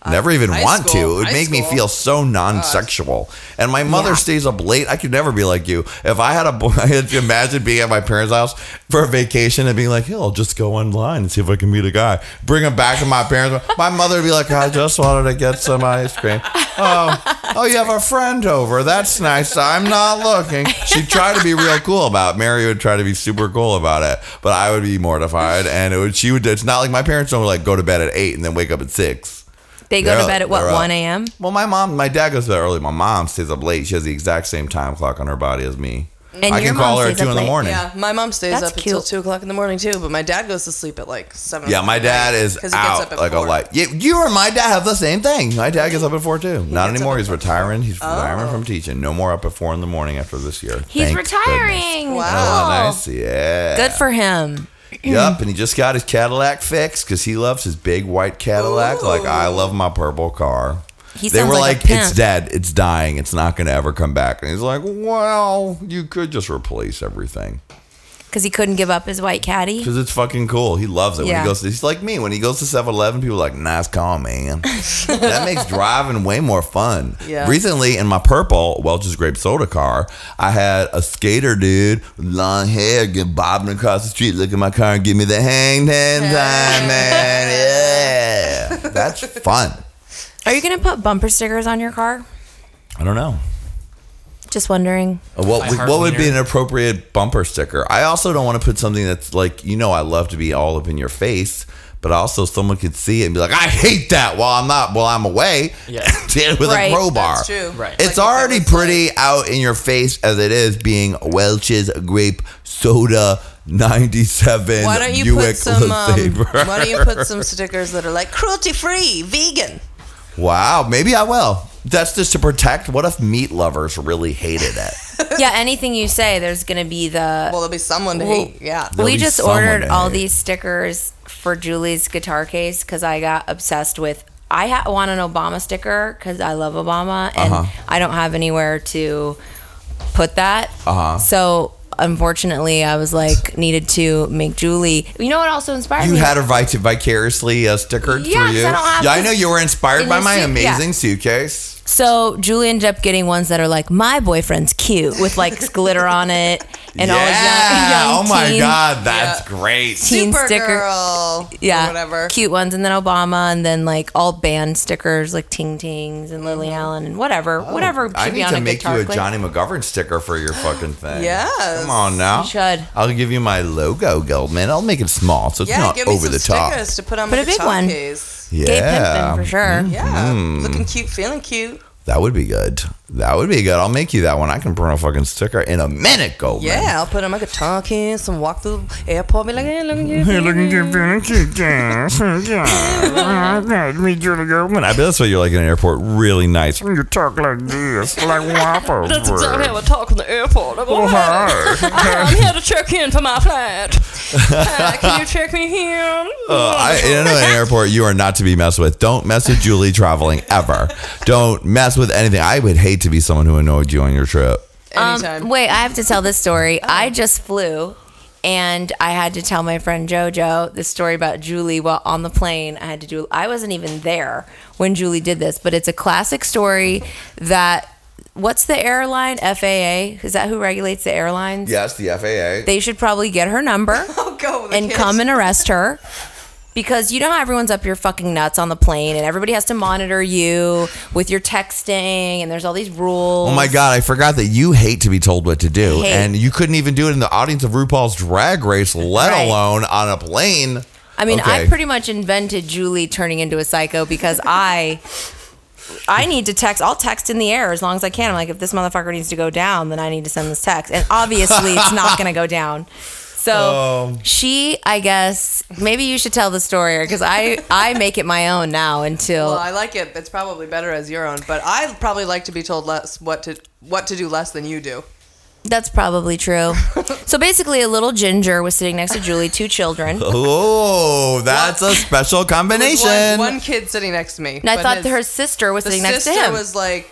Never even want to. It would make me feel so non-sexual. And my mother stays up late. I could never be like you. If I had a boy, I'd imagine being at my parents' house for a vacation and being like, hey, I'll just go online and see if I can meet a guy. Bring him back to my parents. My mother would be like, I just wanted to get some ice cream. Oh, you have a friend over. That's nice. I'm not looking. She'd try to be real cool about it. Mary would try to be super cool about it. But I would be mortified. And it's not like my parents don't like go to bed at 8 and then wake up at 6. They go to bed at 1 a.m.? Well, my dad goes to bed early. My mom stays up late. She has the exact same time clock on her body as me. And I can call her at 2 in the morning. Yeah, my mom stays up until 2 o'clock in the morning, too. But my dad goes to sleep at like 7 o'clock. Yeah, my dad is out like a light. Yeah, you and my dad have the same thing. My dad gets up at 4, too. Not anymore. He's retiring. He's retiring from teaching. No more up at 4 in the morning after this year. He's retiring. Wow. Oh, nice. Yeah. Good for him. Yep, and he just got his Cadillac fixed because he loves his big white Cadillac. Ooh. Like I love my purple car. They were like, it's dead, it's dying, it's not going to ever come back. And he's like, well, you could just replace everything. Because he couldn't give up his white Caddy? Because it's fucking cool. He loves it. Yeah. When he goes to, he's like me. When he goes to 7-Eleven, people are like, nice car, man. That makes driving way more fun. Yeah. Recently, in my purple Welch's Grape Soda car, I had a skater dude with long hair bobbing across the street, look at my car and give me the hang time, man. Yeah. That's fun. Are you going to put bumper stickers on your car? I don't know. Just wondering. What would be an appropriate bumper sticker? I also don't want to put something that's like, I love to be all up in your face, but also someone could see it and be like, I hate that while I'm away. Yeah. With a crowbar. That's true. Right. It's like already pretty out in your face as it is being Welch's Grape Soda 97 Buick LeSabre. Why don't you put some stickers that are like cruelty-free, vegan? Wow, maybe I will. That's just to protect. What if meat lovers really hated it? Yeah, anything you say, there's going to be there'll be someone to hate, yeah. We just ordered all these stickers for Julie's guitar case because I got obsessed with, I want an Obama sticker because I love Obama, and I don't have anywhere to put that. So unfortunately, I was like, needed to make Julie. You know what also inspired me? You had her vicariously stickered for you. I know you were inspired by my amazing suitcase. So Julie ended up getting ones that are like, my boyfriend's cute, with like glitter on it. And all young teen, my God, that's great. Teen Supergirl sticker, or whatever. Cute ones, and then Obama, and then like all band stickers like Ting Tings and Lily Allen and whatever. Whatever should be on a guitar. I need to make you a Johnny McGovern sticker for your fucking thing. Yes. Come on now. You should. I'll give you my logo, Goldman. I'll make it small so it's not over the top. Yeah, give me some stickers to put on my guitar case. Yeah. Gay pimpin' for sure. Mm-hmm. Yeah. Looking cute, feeling cute. That would be good. I'll make you that one. I can print a fucking sticker in a minute, Goldman. Yeah, I'll put on my guitar case and walk through the airport. Be like, hey, looking cute, nice to meet you, Goldman. I bet that's what you're like in an airport. Really nice. You talk like this, like waffles. That's exactly how I talk in the airport. I'm I'm here to check in for my flight. Can you check me here? In an airport, you are not to be messed with. Don't mess with Julie traveling ever. Don't mess with anything. I would hate to be someone who annoyed you on your trip. Anytime. Wait, I have to tell this story. I just flew, and I had to tell my friend JoJo this story about Julie while on the plane. I wasn't even there when Julie did this, but it's a classic story that. What's the airline? FAA? Is that who regulates the airlines? Yes, the FAA. They should probably get her number come and arrest her. Because you know how everyone's up your fucking nuts on the plane and everybody has to monitor you with your texting and there's all these rules. Oh my God, I forgot that you hate to be told what to do. And you couldn't even do it in the audience of RuPaul's Drag Race, let alone on a plane. I mean, I pretty much invented Julie turning into a psycho because I need to text. I'll text in the air as long as I can. I'm like, if this motherfucker needs to go down, then I need to send this text. And obviously it's not going to go down. So she, I guess, maybe you should tell the story because I make it my own now until... Well, I like it. It's probably better as your own, but I probably like to be told less what to do less than you do. That's probably true. So basically, a little ginger was sitting next to Julie, 2 children. Oh, that's a special combination. One kid sitting next to me. And I thought her sister was sitting next to him. The sister was like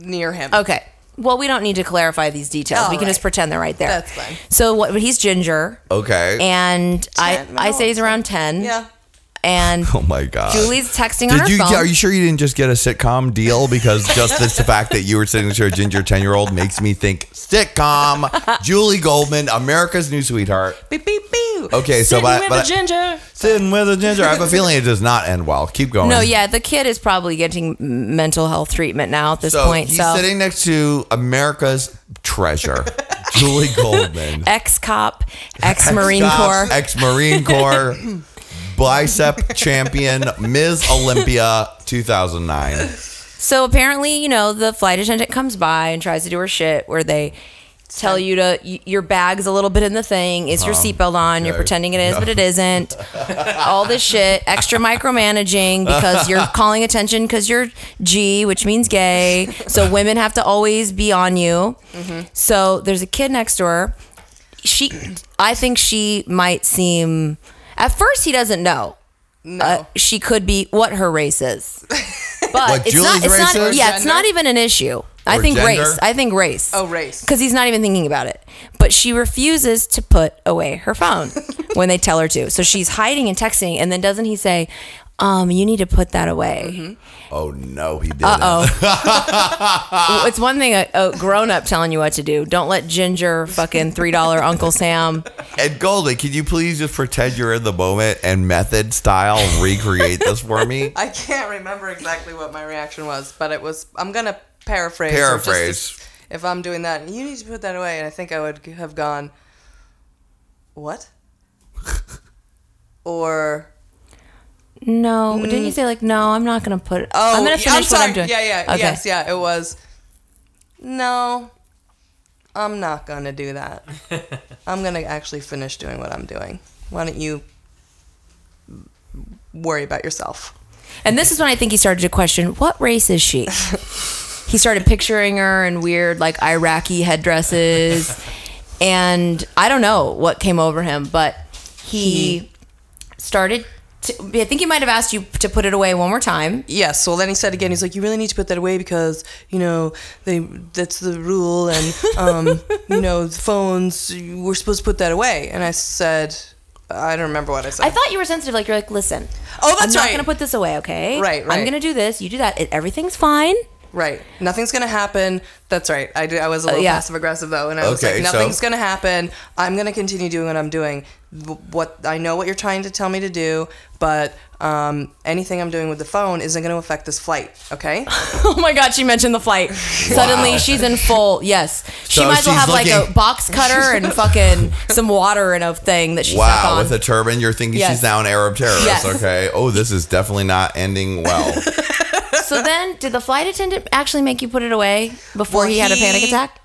near him. Okay. Well, we don't need to clarify these details. We can just pretend they're right there. That's fine. So he's ginger. Okay. And I say he's around 10. Yeah. And oh my God, Julie's texting on her phone. Are you sure you didn't just get a sitcom deal? Because just the fact that you were sitting to a ginger 10-year-old makes me think sitcom. Julie Goldman, America's new sweetheart. Beep beep beep. Okay, so sitting with a ginger. I have a feeling it does not end well. Keep going. No, yeah, the kid is probably getting mental health treatment now at this point. He's sitting next to America's treasure. Julie Goldman, ex-cop, ex-Marine Corps, bicep champion, Ms. Olympia 2009. So apparently, you know, the flight attendant comes by and tries to do her shit where they tell you to, your bag's a little bit in the thing. Is your seatbelt on? Okay. You're pretending it is, but it isn't. All this shit, extra micromanaging because you're calling attention because you're G, which means gay. So women have to always be on you. Mm-hmm. So there's a kid next door. I think she might seem... At first, he doesn't know. No. She could be what her race is. But like it's not yeah, it's not even an issue. I think race. Oh, race. Because he's not even thinking about it. But she refuses to put away her phone when they tell her to. So she's hiding and texting. And then doesn't he say, you need to put that away? Mm-hmm. Oh, no, he didn't. Uh-oh. It's one thing a grown-up telling you what to do. Don't let ginger fucking $3 Uncle Sam. And Goldie, can you please just pretend you're in the moment and method style recreate this for me? I can't remember exactly what my reaction was, but it was, I'm going to paraphrase. If I'm doing that, you need to put that away. And I think I would have gone, what? Or... No, didn't you say like no? I'm not gonna put it. Oh, I'm gonna finish what I'm doing. Yeah. Okay. Yes, yeah. It was. No, I'm not gonna do that. I'm gonna actually finish doing what I'm doing. Why don't you worry about yourself? And this is when I think he started to question, what race is she? He started picturing her in weird like Iraqi headdresses, and I don't know what came over him, but he started. I think he might have asked you to put it away one more time. Yes. Well, then he said again, he's like, you really need to put that away because, you know, that's the rule. And, you know, phones, we're supposed to put that away. And I said, I don't remember what I said. I thought you were sensitive. Like, you're like, listen. Oh, that's right. I'm not going to put this away, okay? Right. I'm going to do this. You do that. Everything's fine. Right. Nothing's going to happen. That's right. I was a little passive aggressive, though. And I was like, nothing's going to happen. I'm going to continue doing what I'm doing. What I know what you're trying to tell me to do, but anything I'm doing with the phone isn't going to affect this flight, okay? Oh my God, she mentioned the flight. Wow. Suddenly she's in full, yes. So she might as well have like a box cutter and fucking some water in a thing that she's stuck on. Wow, with a turban, you're thinking she's now an Arab terrorist, okay? Oh, this is definitely not ending well. So then, did the flight attendant actually make you put it away before he had a panic attack?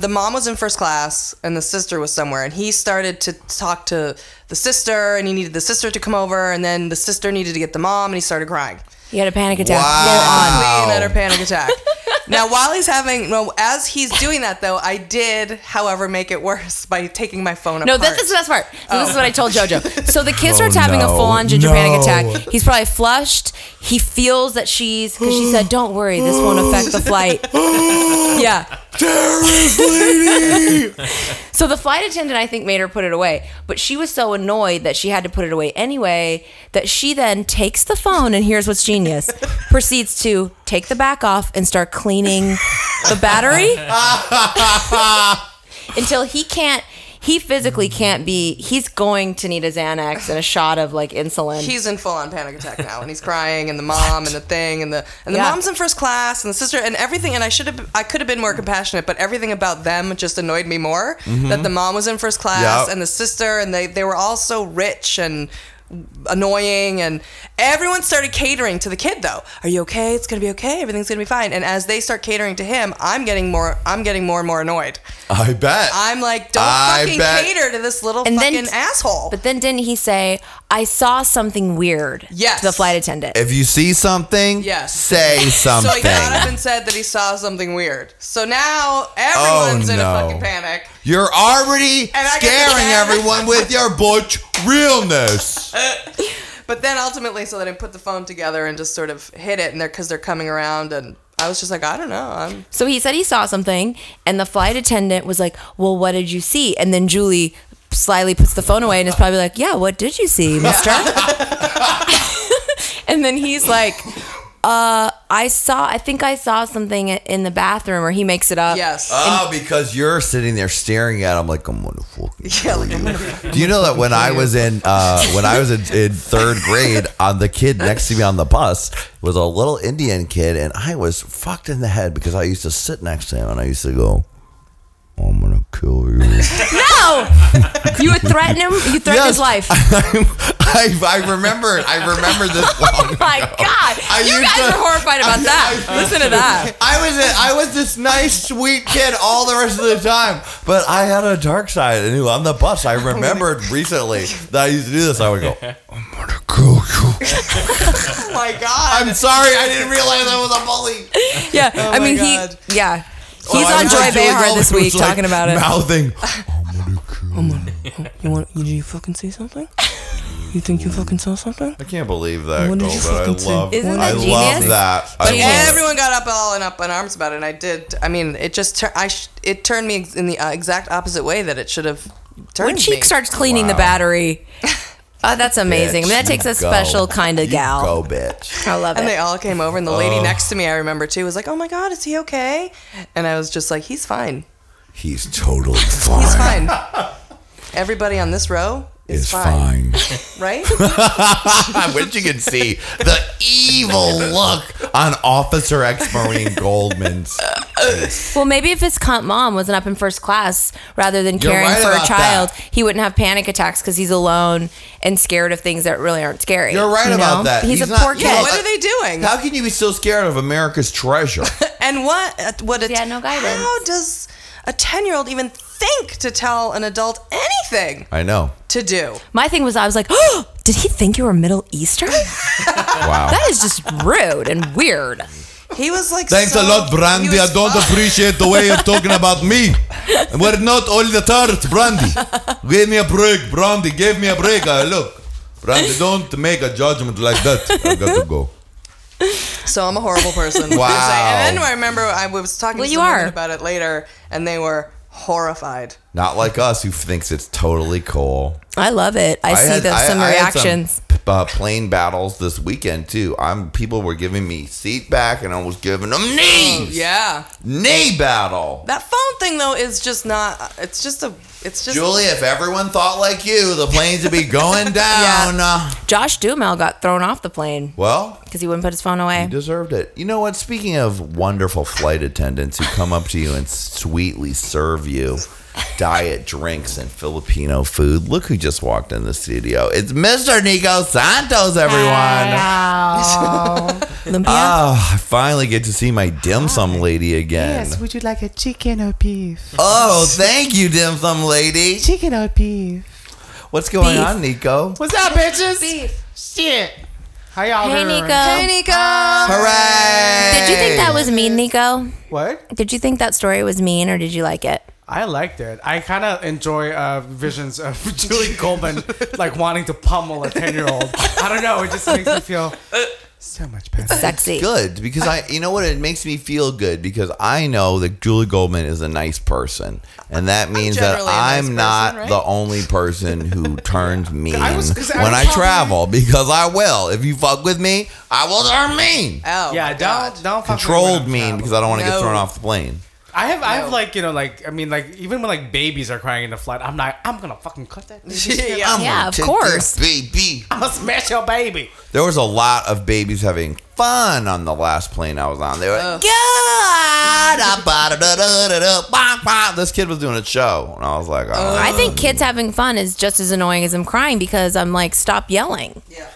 The mom was in first class and the sister was somewhere, and he started to talk to the sister, and he needed the sister to come over, and then the sister needed to get the mom, and he started crying. He had a panic attack. Wow. He had a panic attack. Now, while he's having, as he's doing that, though, I did, however, make it worse by taking my phone apart. No, this is the best part. So this is what I told JoJo. So the kid starts having a full-on ginger panic attack. He's probably flushed. He feels that because she said, don't worry, this won't affect the flight. Yeah. Terrorist lady! So the flight attendant, I think, made her put it away. But she was so annoyed that she had to put it away anyway that she then takes the phone, and here's what's genius, proceeds to take the back off and start cleaning the battery until he physically can't be, he's going to need a Xanax and a shot of like insulin. He's in full on panic attack now, and he's crying, and the mom and the thing, and the mom's in first class, and the sister, and everything. And I could have been more compassionate, but everything about them just annoyed me more. Mm-hmm. That the mom was in first class and the sister, and they were all so rich and annoying, and everyone started catering to the kid, though. Are you okay? It's gonna be okay. Everything's gonna be fine. And as they start catering to him, I'm getting more and more annoyed. I bet. I'm like, don't cater to this little fucking asshole. But then didn't he say, I saw something weird to the flight attendant? If you see something, say something. So he got up and said that he saw something weird. So now everyone's in a fucking panic. You're already scaring everyone with your butch realness. But then ultimately, so that I put the phone together and just sort of hit it, and because they're coming around, and I was just like, I don't know. So he said he saw something, and the flight attendant was like, well, what did you see? And then Julie slyly puts the phone away and is probably like, yeah, what did you see, mister? And then he's like, I think I saw something in the bathroom, or he makes it up. Yes. Oh, because you're sitting there staring at him like, I'm gonna fucking kill you. Do you know that when I was in when I was in third grade, on the kid next to me on the bus was a little Indian kid, and I was fucked in the head because I used to sit next to him and I used to go, I'm gonna kill you. No, you would threaten him. You threatened his life. I remember this. Oh my ago. God! You guys are horrified about that. Listen to that. I was this nice, sweet kid all the rest of the time, but I had a dark side. And on the bus, I remembered recently that I used to do this. I would go, I'm gonna kill you. Oh my God! I'm sorry, I didn't realize I was a bully. Yeah, oh I mean God. He. Yeah. He's on Joy Behar this week talking about it. Mouthing. Did you fucking see something? You think you fucking saw something? I can't believe that. What did you fucking see? I love that. But everyone got all in arms about it, and I did. I mean, it just it turned me in the exact opposite way that it should have turned me. When Cheek starts cleaning the battery. Oh, that's amazing. Bitch, I mean, that takes a special kind of gal. Go, bitch. I love it. And they all came over, and the lady next to me, I remember, too, was like, oh, my God, is he okay? And I was just like, he's fine. He's totally fine. He's fine. Everybody on this row is fine. Right? I wish you could see the evil look on Officer Ex-Marine Goldman's face. Well, maybe if his cunt mom wasn't up in first class, rather than caring for a child, he wouldn't have panic attacks because he's alone and scared of things that really aren't scary. You're right about that. He's a poor kid. What are they doing? How can you be so scared of America's treasure? And what? Yeah, no guidance. How does a 10-year-old even think to tell an adult anything? I know. To do. My thing was, I was like, oh, did he think you were Middle Eastern? Wow. That is just rude and weird. He was like, thanks a lot, Brandy. I don't appreciate the way you're talking about me. We're not all the tarts, Brandy. Give me a break, Brandy. Give me a break. Look, Brandy, don't make a judgment like that. I got to go. So I'm a horrible person. Wow. And then I remember I was talking to someone about it later, and they were horrified. Not like us, who thinks it's totally cool. I love it. I see some reactions. Had some plane battles this weekend too. People were giving me seat back, and I was giving them knees. Yeah, knee battle. That phone thing though is just not. It's just. Julie, if everyone thought like you, the planes would be going down. Yeah. Josh Duhamel got thrown off the plane. Well, because he wouldn't put his phone away. He deserved it. You know what? Speaking of wonderful flight attendants who come up to you and sweetly serve you diet drinks and Filipino food, look who just walked in the studio. It's Mr. Nico Santos, everyone. Wow. Oh, I finally get to see my dim sum lady again. Yes, would you like a chicken or beef? Oh, thank you, dim sum lady. Chicken or beef? What's going on, Nico? What's up, bitches? Beef. Shit. How y'all doing? Hey, Nico. Hooray. Did you think that was mean, Nico? What? Did you think that story was mean, or did you like it? I liked it. I kind of enjoy visions of Julie Goldman like wanting to pummel a 10-year-old. I don't know. It just makes me feel so much better. It's sexy. It's good because you know what? It makes me feel good because I know that Julie Goldman is a nice person, and that means that I'm not the only person who turns mean when I travel. Because I will. If you fuck with me, I will turn mean. Oh yeah, don't fuck controlled mean travel. Because I don't want to get thrown off the plane. I have like, you know, like, I mean, like, even when like babies are crying in the flight, I'm gonna fucking cut that. Yeah, of course, baby. I'm gonna smash your baby. There was a lot of babies having fun on the last plane I was on. They were like, this kid was doing a show, and I was like, I think kids having fun is just as annoying as them crying, because I'm like, stop yelling. Yeah.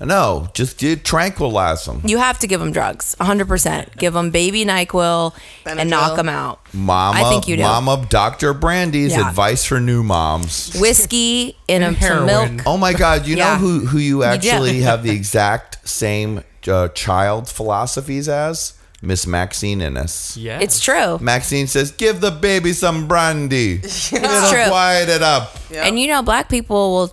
No, just tranquilize them. You have to give them drugs, 100%. Give them baby NyQuil Benadryl. And knock them out. Mama, I think you do. Mama, Dr. Brandy's advice for new moms. Whiskey in some milk. Oh my God, you know who you actually have the exact same child philosophies as? Miss Maxine Innes. Yeah, it's true. Maxine says, give the baby some brandy. It's true. Quiet it up. Yep. And you know, black people will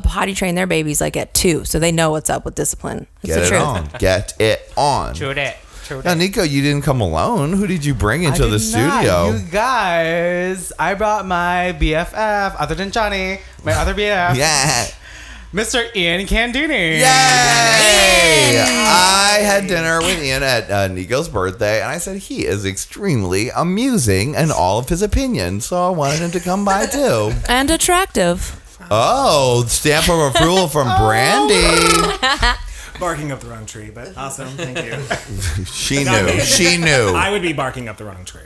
potty train their babies like at 2, so they know what's up with discipline. It's the truth. Get it on. True that. children. Now, Nico, you didn't come alone. Who did you bring into the studio? You guys, I brought my BFF, other than Johnny, my other BFF. Yeah. Mr. Ian Candini. Yay! I had dinner with Ian at Nico's birthday, and I said he is extremely amusing in all of his opinions, so I wanted him to come by, too. And attractive. Oh, stamp of approval from Brandy. Barking up the wrong tree, but awesome. Thank you. She knew. I would be barking up the wrong tree.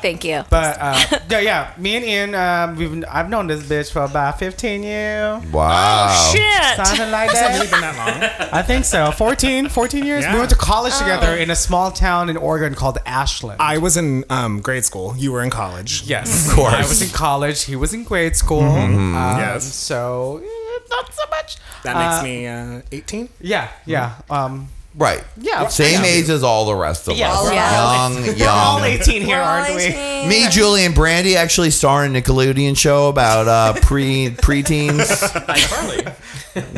Thank you. But yeah, me and Ian, I've known this bitch for about 15 years. Wow. Oh, shit. Something like that. It's really been that long. I think so. 14 years? Yeah. We went to college together in a small town in Oregon called Ashland. I was in grade school. You were in college. Yes. Of course. I was in college. He was in grade school. Mm-hmm. Yes. So, not so much. That makes me 18? Yeah. Yeah. Mm-hmm. Right. Yeah. Same age as all the rest of us. Yeah. Young. We're all 18 here, aren't we? Me, Julie, and Brandy actually star in a Nickelodeon show about preteens. By Carly.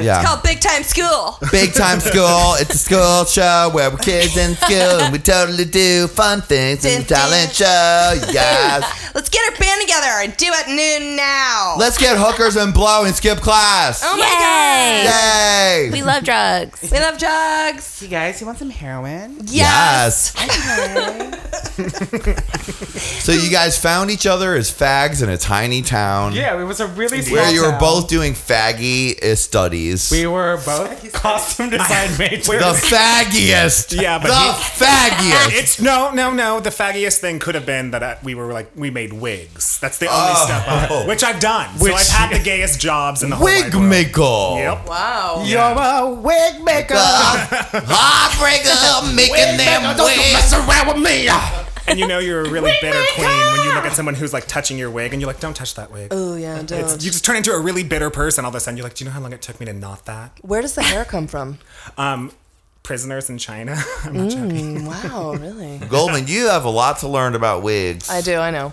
Yeah. It's called Big Time School. Big Time School. It's a school show where we're kids in school and we totally do fun things in the talent show. Yes. Let's get our band together and do it noon now. Let's get hookers and blow and skip class. Oh my Yay. God. Yay. We love drugs. We love drugs. You guys, you want some heroin? Yes. Okay. So you guys found each other as fags in a tiny town. Yeah, it was a really small town. Where you were both doing faggy studies. We were both costume design majors. The faggiest. Yeah, but faggiest. It's no. The faggiest thing could have been that we were like, we made wigs. That's the only step up, which I've done. So I've had the gayest jobs in the whole wide world. Wig maker. Yep. Wow. Yeah. You're a wig maker. Heartbreaker, making them wigs. Don't mess around with me. And you know you're a really bitter queen when you look at someone who's like touching your wig and you're like, don't touch that wig. Oh, yeah, don't. You just turn into a really bitter person all of a sudden. You're like, do you know how long it took me to knot that? Where does the hair come from? Prisoners in China. I'm not joking. Wow, really? Goldman, you have a lot to learn about wigs. I do, I know.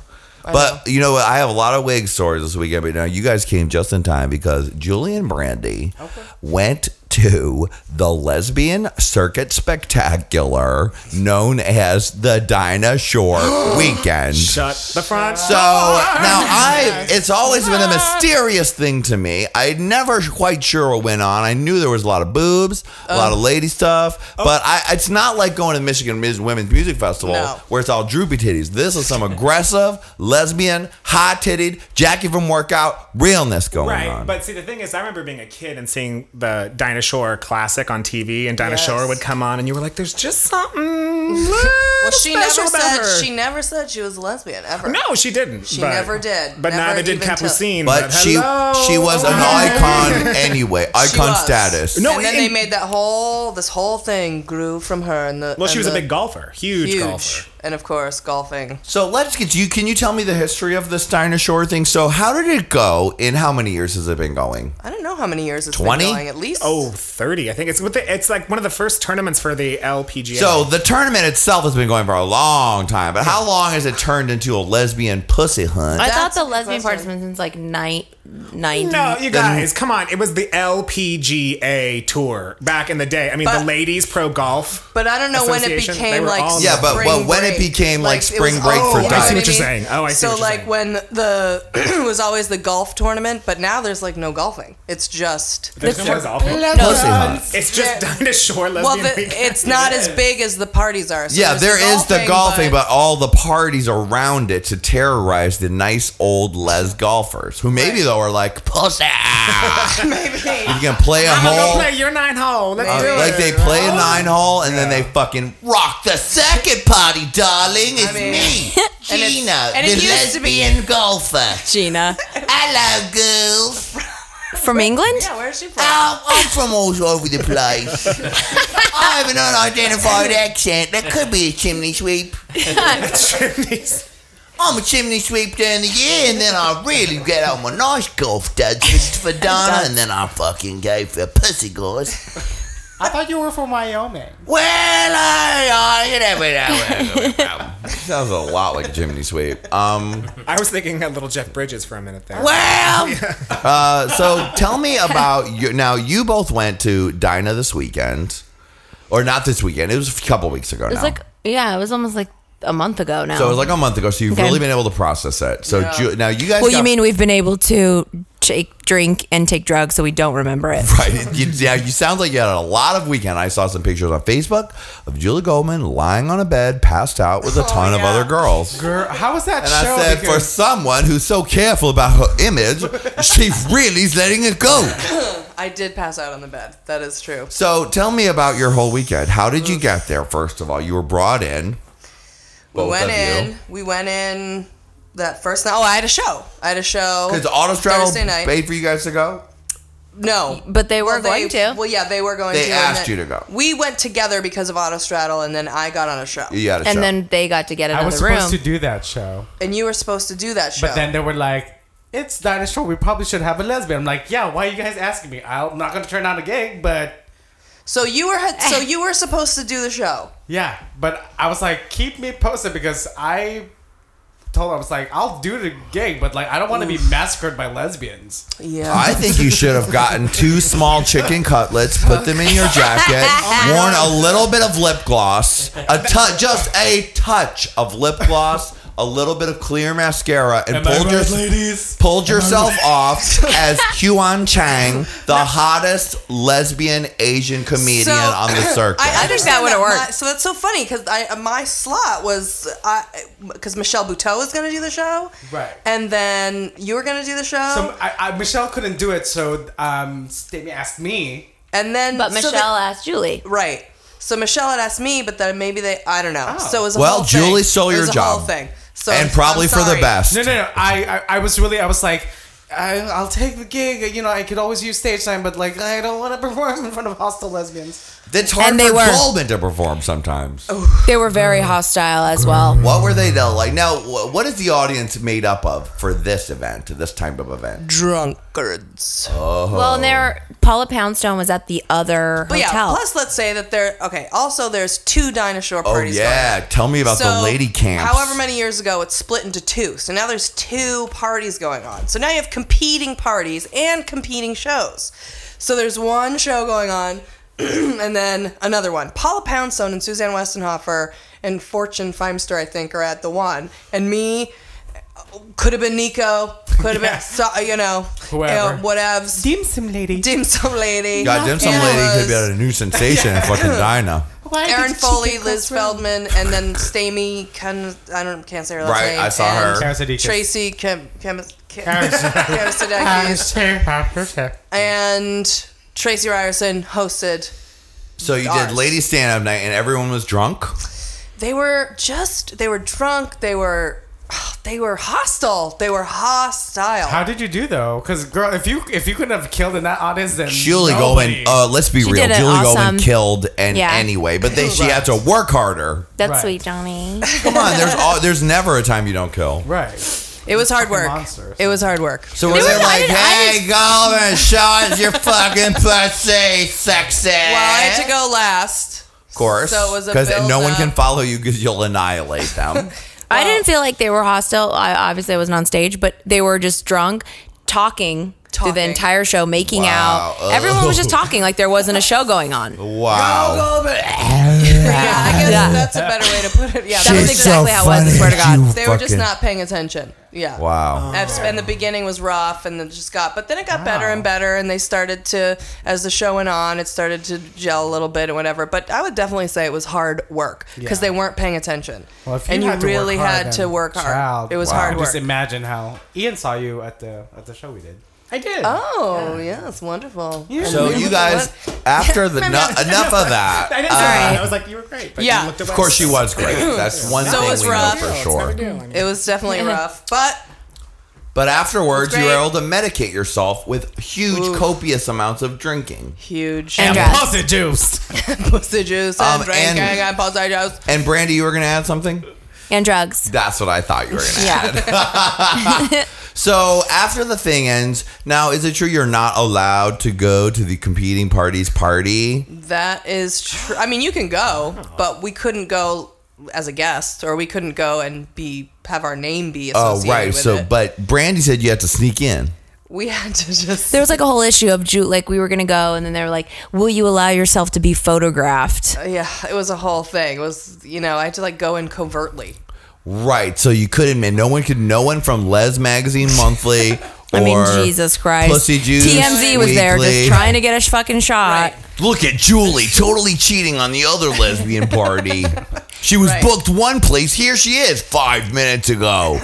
You know what? I have a lot of wig stories this weekend, but now you guys came just in time because Julie and Brandy went to the lesbian circuit spectacular known as the Dinah Shore Weekend. Shut the front door. So now it's always been a mysterious thing to me. I never quite sure what went on. I knew there was a lot of boobs, a lot of lady stuff, but it's not like going to the Michigan Women's Music Festival where it's all droopy titties. This is some aggressive, lesbian, hot-titted, Jackie from Workout realness going on. Right, but see, the thing is, I remember being a kid and seeing the Dinah Shore classic on TV, and Dinah Shore would come on, and you were like, "There's just something." Well, she never said she was a lesbian ever. No, she didn't. She never did. But never neither did Capucine. But she was an icon anyway. Icon status. No, and then they made this whole thing grew from her. And she was a big golfer, huge golfer. And of course, golfing. So let's get you. Can you tell me the history of this Dinah Shore thing? So how did it go? And how many years has it been going? I don't know how many years it's been going. At least 30. I think it's it's like one of the first tournaments for the LPGA. So the tournament itself has been going for a long time. But how long has it turned into a lesbian pussy hunt? I thought the lesbian part has been since like 90. No, you guys, come on! It was the LPGA tour back in the day. I mean, the ladies pro golf. But I don't know when it became like it became like spring break for guys. I see what you're saying. Oh, I see what you're saying. So like when it was always the golf tournament, but now there's like no golfing. It's just... There's no more golfing? No. It's just Dinah Shore lesbian weekend. It's not as big as the parties are. So yeah, there is the golfing, but all the parties around it to terrorize the nice old les golfers who maybe though are like, pussy! Maybe. You can play a hole. I'm going to play your 9-hole. Let's do it. Like they play a 9-hole and then they fucking rock the second party, darling, it's me, Gina, the lesbian golfer. Gina. Hello, girls. From England? Yeah, where is she from? I'm from all over the place. I have an unidentified accent. That could be a chimney sweep. I'm a chimney sweep during the year, and then I really get on my nice golf duds for Donna, and then I fucking go for pussy guys. I thought you were from Wyoming. Well, you never know. Sounds a lot like a chimney sweep. I was thinking of little Jeff Bridges for a minute there. Well! Yeah. So tell me about... You both went to Dinah this weekend. Or not this weekend. It was a couple weeks ago now. It was like, yeah, it was almost like a month ago now. So it was like a month ago. So you've really been able to process it. So yeah. Now you guys. Well, you mean we've been able to drink and take drugs so we don't remember it. Right. You sound like you had a lot of weekend. I saw some pictures on Facebook of Julia Goldman lying on a bed, passed out with a ton of other girls. Girl, how was that and show? And I said, for someone who's so careful about her image, she really is letting it go. I did pass out on the bed. That is true. So tell me about your whole weekend. How did you get there, first of all? You were brought in. We went in. That first night, I had a show. Because Autos Travel Thursday night. Paid for you guys to go? No. But they were going to. Well, yeah, they were going to. They asked you to go. We went together because of Autostraddle, and then I got on a show. You got a show. And then they got to get another room. I was supposed to do that show. And you were supposed to do that show. But then they were like, it's Dinosaur. We probably should have a lesbian. I'm like, yeah, why are you guys asking me? I'm not going to turn down a gig, but... So you were supposed to do the show. Yeah, but I was like, keep me posted because I... told her, I was like, I'll do the gig, but like I don't want to be massacred by lesbians. Yeah, I think you should have gotten 2 small chicken cutlets, put them in your jacket, worn a little bit of lip gloss, just a touch of lip gloss, a little bit of clear mascara, and pulled yourself off as Huan Chang, the hottest lesbian Asian comedian on the circuit. I understand that would have worked. So that's so funny because my slot was because Michelle Buteau was going to do the show, right? And then you were going to do the show. So Michelle couldn't do it, so Stacey asked me, and then asked Julie, right? So Michelle had asked me, but then maybe I don't know. Oh. So it was a whole thing. Well, Julie stole your job. It was a whole thing. So and probably for the best. No. I was like, I'll take the gig. You know, I could always use stage time, but like, I don't want to perform in front of hostile lesbians. It's hard for Goldman to perform sometimes. They were very hostile as well. What were they though? Like now, what is the audience made up of for this event, this type of event? Drunkards. Oh. Well, and Paula Poundstone was at the other hotel. Yeah, plus let's say that there's 2 Dinosaur parties going on. Tell me about the lady camps. However many years ago, it's split into 2. So now there's 2 parties going on. So now you have competing parties and competing shows. So there's one show going on and then another one. Paula Poundstone and Suzanne Westenhofer and Fortune Feimster, I think, are at the one. And me, could have been Nico, could have been, whoever. Whatevs. Dim Sum Lady. God, Dim Sum Lady could be a new sensation in fucking Dino. Erin Foley, Liz Feldman, and then Stamy, can't say her last name. Right, I saw her. Tracy Kamasadakis. And... Tracy Ryerson hosted. So you did ladies stand-up night, and everyone was drunk. They were drunk. They were hostile. They were hostile. How did you do though? Because girl, if you couldn't have killed in that audience, then Julie Goldman. Let's be real. Julie Goldman killed, anyway, but she had to work harder. That's sweet, Johnny. Come on, there's never a time you don't kill. Right. It was hard work. Monsters. It was hard work. So was it like, hey, Goldman, show us your fucking pussy, sexy? Well, I had to go last. Of course. So it was a build-up. Because no one can follow you because you'll annihilate them. I didn't feel like they were hostile. Obviously, I wasn't on stage, but they were just drunk, talking. Through the entire show, making out. Everyone was just talking like there wasn't a show going on. Wow. I guess that's a better way to put it. Yeah, that was exactly how it was, I swear to God. They were just not paying attention. Yeah. Wow. And the beginning was rough, and then it got better and better, and they started to, as the show went on, it started to gel a little bit and whatever. But I would definitely say it was hard work because they weren't paying attention. Well, you really had to work hard. It was hard work. Just imagine how Ian saw you at the show we did. I did. Oh, yeah, it's wonderful. Yeah. So you guys, after enough of that. I didn't say that. I was like, you were great. But you looked away. Of course she was great. That's one thing we know for sure. It was definitely rough. But afterwards, you were able to medicate yourself with huge, copious amounts of drinking. Huge. And pussy juice. Pussy juice and drinking and pussy juice. And Brandy, you were going to add something? And drugs. That's what I thought you were going to add. So after the thing ends, now is it true you're not allowed to go to the competing party's party? That is true. I mean, you can go, but we couldn't go as a guest, or we couldn't go and have our name be associated with it. But Brandy said you had to sneak in. we had to just... There was like a whole issue of like we were going to go and then they were like, will you allow yourself to be photographed? Yeah, it was a whole thing. It was, you know, I had to like go in covertly. Right, so you couldn't, and no one from Les Magazine Monthly or I mean, Jesus Christ. Pussy Juice TMZ was Weekly. There just trying to get a fucking shot. Right. Look at Julie totally cheating on the other lesbian party. She was booked one place. Here she is 5 minutes ago.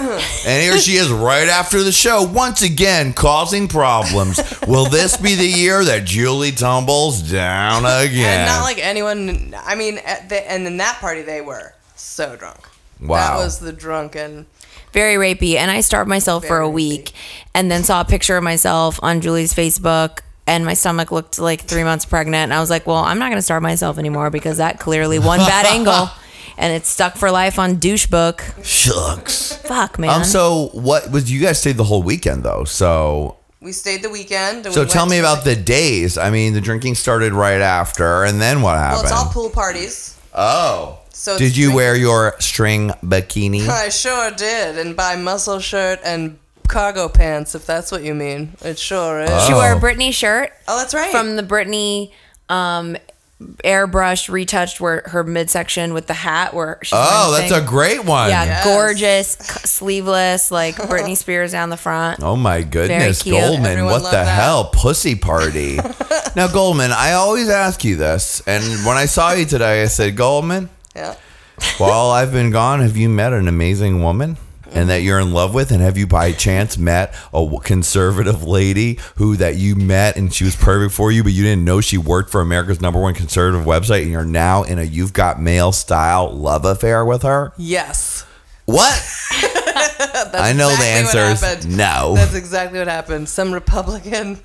And here she is right after the show, once again causing problems. Will this be the year that Julie tumbles down again? And not like anyone, I mean, and in that party they were so drunk. Wow. That was the drunken... Very rapey. And I starved myself for a week and then saw a picture of myself on Julie's Facebook. And my stomach looked like 3 months pregnant. And I was like, well, I'm not going to starve myself anymore because that clearly one bad angle. And it's stuck for life on Douchebook. Shucks. Fuck, man. So what was, you guys stayed the whole weekend, though. So we stayed the weekend. And so tell me about the days. I mean, the drinking started right after. And then what happened? Well, it's all pool parties. Oh. So did you wear your string bikini? I sure did. And by muscle shirt and cargo pants, if that's what you mean. It sure is. Oh. She wore a Britney shirt. Oh, that's right. From the Britney airbrushed, retouched, where her midsection with the hat. Where she's that's a great one. Yeah, yes. Gorgeous, sleeveless, like Britney Spears down the front. Oh my goodness, Goldman, everyone what the hell? Pussy party. Now, Goldman, I always ask you this, and when I saw you today, I said, Goldman, yeah. While I've been gone, have you met an amazing woman? And that you're in love with, and have you by chance met a conservative lady who that you met and she was perfect for you, but you didn't know she worked for America's #1 conservative website, and you're now in a You've Got Mail style love affair with her? Yes. What? I know exactly the answer is no. That's exactly what happened. Some Republican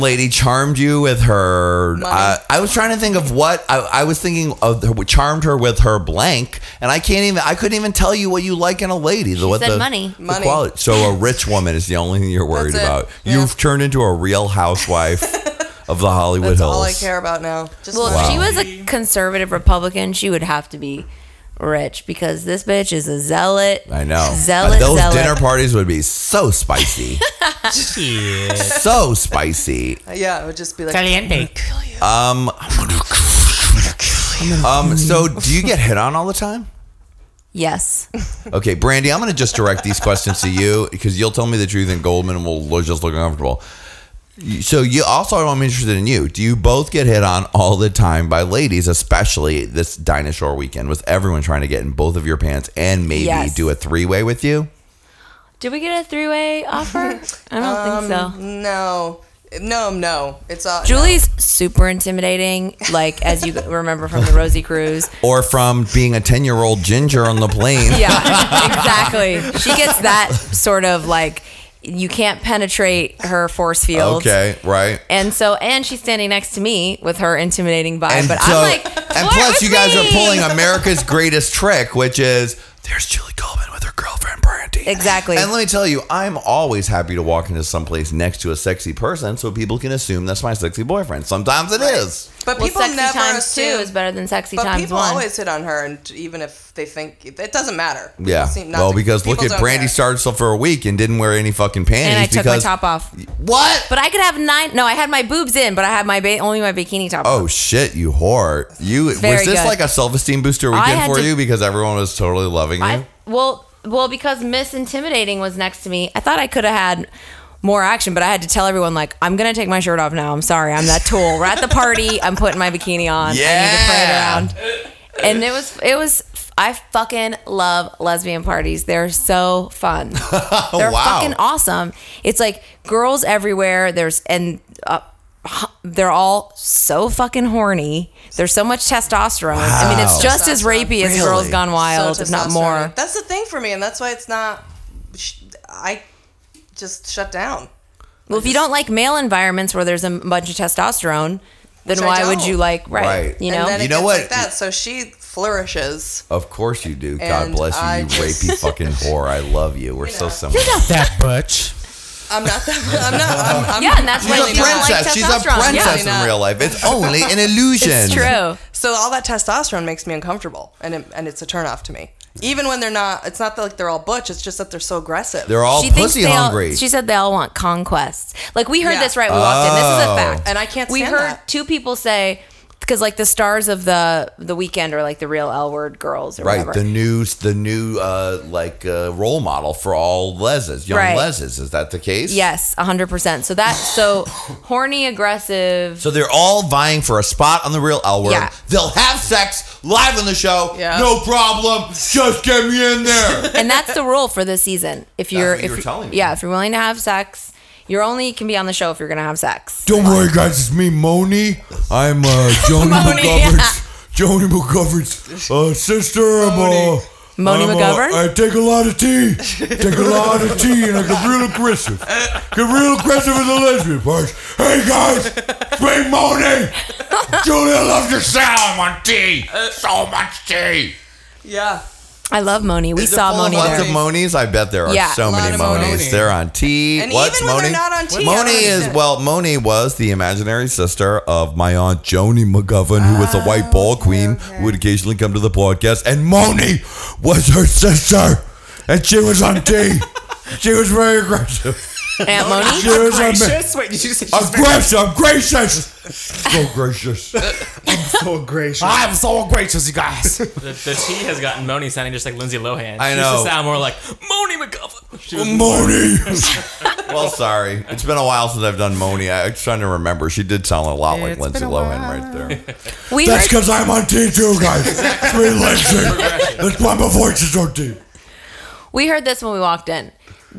lady charmed you with her. I was trying to think of what I was thinking of. Charmed her with her blank, and I couldn't even tell you what you like in a lady. She said money. Quality. So a rich woman is the only thing you're worried about. Yeah. You've turned into a real housewife of the Hollywood Hills. That's all I care about now. If she was a conservative Republican, she would have to be rich, because this bitch is a zealot. I know. Those dinner parties would be so spicy. Yeah. So spicy. Yeah, it would just be like, caliente. So do you get hit on all the time? Yes. Okay, Brandy, I'm going to just direct these questions to you, because you'll tell me the truth and Goldman will just look uncomfortable. So you also, I'm interested in you. Do you both get hit on all the time by ladies, especially this dinosaur weekend? Was everyone trying to get in both of your pants and maybe do a three-way with you? Did we get a three-way offer? I don't think so. No. It's all Julie's super intimidating, like as you remember from the Rosie Cruise, or from being a 10-year-old ginger on the plane. Yeah, exactly. She gets that sort of like. You can't penetrate her force field. Okay, right. And she's standing next to me with her intimidating vibe. I'm like, and plus, you guys are pulling America's greatest trick, which is there's Julie Goldman with her girlfriend Brandy. Exactly. And let me tell you, I'm always happy to walk into someplace next to a sexy person, so people can assume that's my sexy boyfriend. Sometimes it is, but people sexy never times assume, two is better than sexy times one. But people always hit on her, and even if they think it doesn't matter. Yeah. Well, because look at Brandy started herself for a week and didn't wear any fucking panties. And I took my top off. What? But I could have nine. No, I had my boobs in, but I had my only my bikini top. Oh shit, you whore! You was this good. Like a self-esteem booster weekend for you because everyone was totally loving you. Well, because Miss Intimidating was next to me, I thought I could have had more action, but I had to tell everyone, like, I'm going to take my shirt off now. I'm sorry. I'm that tool. We're at the party. I'm putting my bikini on. Yeah. I need to play it around. And it was. I fucking love lesbian parties. They're so fun. They're fucking awesome. It's like girls everywhere. They're all so fucking horny. There's so much testosterone. Wow. I mean, it's just as rapey as Girls Gone Wild, so if not more. That's the thing for me, and that's why it's not. I just shut down. Well, if you don't like male environments where there's a bunch of testosterone, then why would you like? Right. You know. And then you know what? Like that. So she flourishes. Of course you do. God bless you, you rapey fucking whore. I love you. We're so similar. You're not that butch. I'm not. Yeah, and that's why she's a princess. Like she's a princess in real life. It's only an illusion. It's true. So all that testosterone makes me uncomfortable, and it's a turnoff to me. Even when they're not, it's not that, like, they're all butch. It's just that they're so aggressive. They're all pussy hungry. She said they all want conquests. Like, we heard this right. We walked in. This is a fact. And I can't stand that. We heard two people say, because, like, the stars of the weekend are, like, the real L-word girls or whatever. Right. The new role model for all leses, young leses. Is that the case? Yes, 100%. So that's so horny, aggressive. So they're all vying for a spot on the real L-word. Yeah. They'll have sex live on the show, no problem. Just get me in there, and that's the rule for this season. If you're willing to have sex, you only can be on the show if you're gonna have sex. Don't worry, guys, it's me, Moni. I'm Joni McGovern's Joni McGovern's sister. Moni McGovern. I take a lot of tea. And I get real aggressive. With the lesbian parts. Hey guys, it's me, Moni. Julia loves your salmon tea. So much tea. Yeah. I love Moni. We saw Moni there. Lots of Monis. I bet there are so many Monis. They're on T. And what's even when Moni? They're not on T. Moni was the imaginary sister of my aunt Joni McGovern, who was a white ball queen who would occasionally come to the podcast. And Moni was her sister, and she was on T. She was very aggressive. Aunt Moni? She was gracious. Wait, did you say she's gracious? I'm gracious. I'm so gracious, you guys. The tea has gotten Moni sounding just like Lindsay Lohan. I know. She used to sound more like Moni McGovern. Moni. Well, sorry. It's been a while since I've done Moni. I'm trying to remember. She did sound a lot like Lindsay Lohan right there. That's because I'm on tea too, guys. It's me, Lindsay. That's why my voice is on tea. We heard this when we walked in.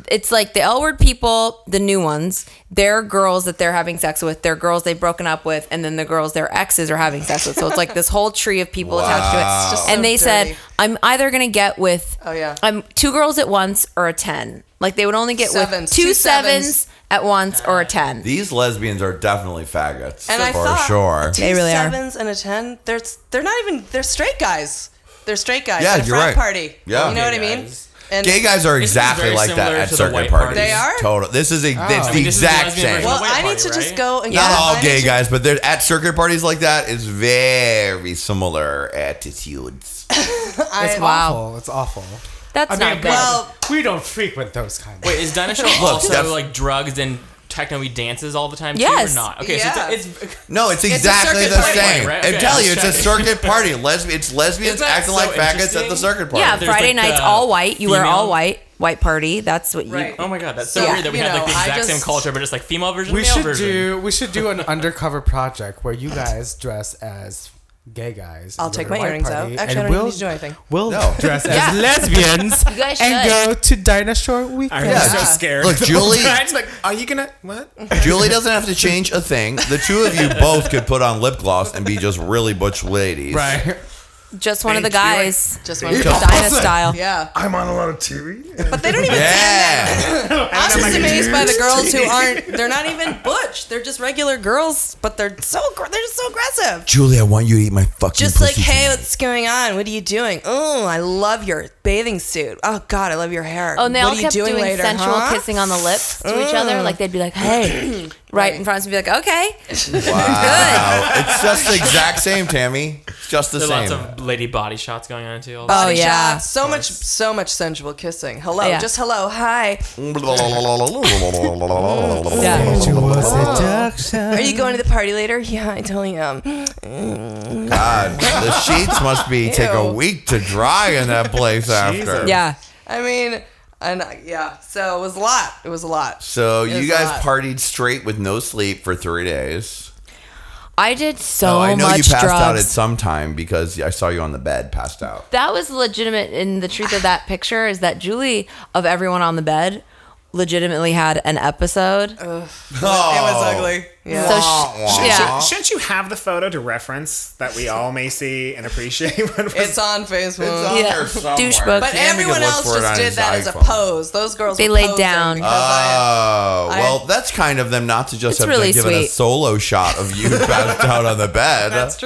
It's like the L-word people, the new ones, they're girls that they're having sex with, they're girls they've broken up with, and then the girls their exes are having sex with. So it's like this whole tree of people attached to it. It's just so and they dirty. Said, I'm either going to get with I'm two girls at once or a 10. Like they would only get with two sevens at once or a 10. These lesbians are definitely faggots for sure. Two sevens and a 10, they're not even, they're straight guys. They're straight guys at a frat party. Yeah. You know what I mean? And gay guys are exactly like that at circuit parties. They are? Total. This is the exact same. Well, I need to just go and get not all gay guys, but at circuit parties like that, it's very similar attitudes. It's awful. It's awful. That's not good. Well, we don't frequent those kind of. Wait, is Dinah Shore also like drugs and techno dances all the time too or not? Okay, so it's exactly the same. Right? Okay, I tell you, it's a circuit party. It's lesbians acting like faggots at the circuit party. Yeah, Friday nights, all white. You wear all white party. That's what you... Oh my God, that's so weird that we had like the exact same culture, but it's like female version, male version. We should do an undercover project where you guys dress as... gay guys. I'll take my earrings out. Actually, I don't need to do anything. We'll dress as lesbians and go to Dinah Shore weekend. I'm so scared. Look, Julie. Like, are you gonna what? Julie doesn't have to change a thing. The two of you both could put on lip gloss and be just really butch ladies. Right. Just one of the guys. Just one of the Dinah style. Yeah. I'm on a lot of TV. But they don't even say that. I'm just amazed by the girls who aren't, they're not even butch. They're just regular girls, but they're just so aggressive. Julie, I want you to eat my fucking pussy. Just like, hey, what's going on? What are you doing? Oh, I love your bathing suit. Oh, God, I love your hair. Oh, and they all kept doing sensual kissing on the lips to each other. Like, they'd be like, hey, right in front of us and be like, okay. Wow. Good. It's just the exact same, Tammy. It's just the same. Lots of lady body shots going on too. Shots. So much sensual kissing. Hello, just hello, hi. Are you going to the party later? Yeah, I totally am. God, the sheets must take a week to dry in that place after. Yeah, I mean. And so it was a lot. So you guys partied straight with no sleep for 3 days. I did much drugs. I know you passed out at some time because I saw you on the bed passed out. That was legitimate. And the truth of that picture is that Julie, of everyone on the bed, legitimately had an episode. Ugh. Oh. It was ugly. Yeah. Shouldn't you have the photo to reference that we all may see and appreciate? It's on Facebook. It's on there somewhere. But everyone else just did that as a pose. Those girls were laid down. Oh, well, that's kind of them not to just have really given a solo shot of you passed out on the bed. That's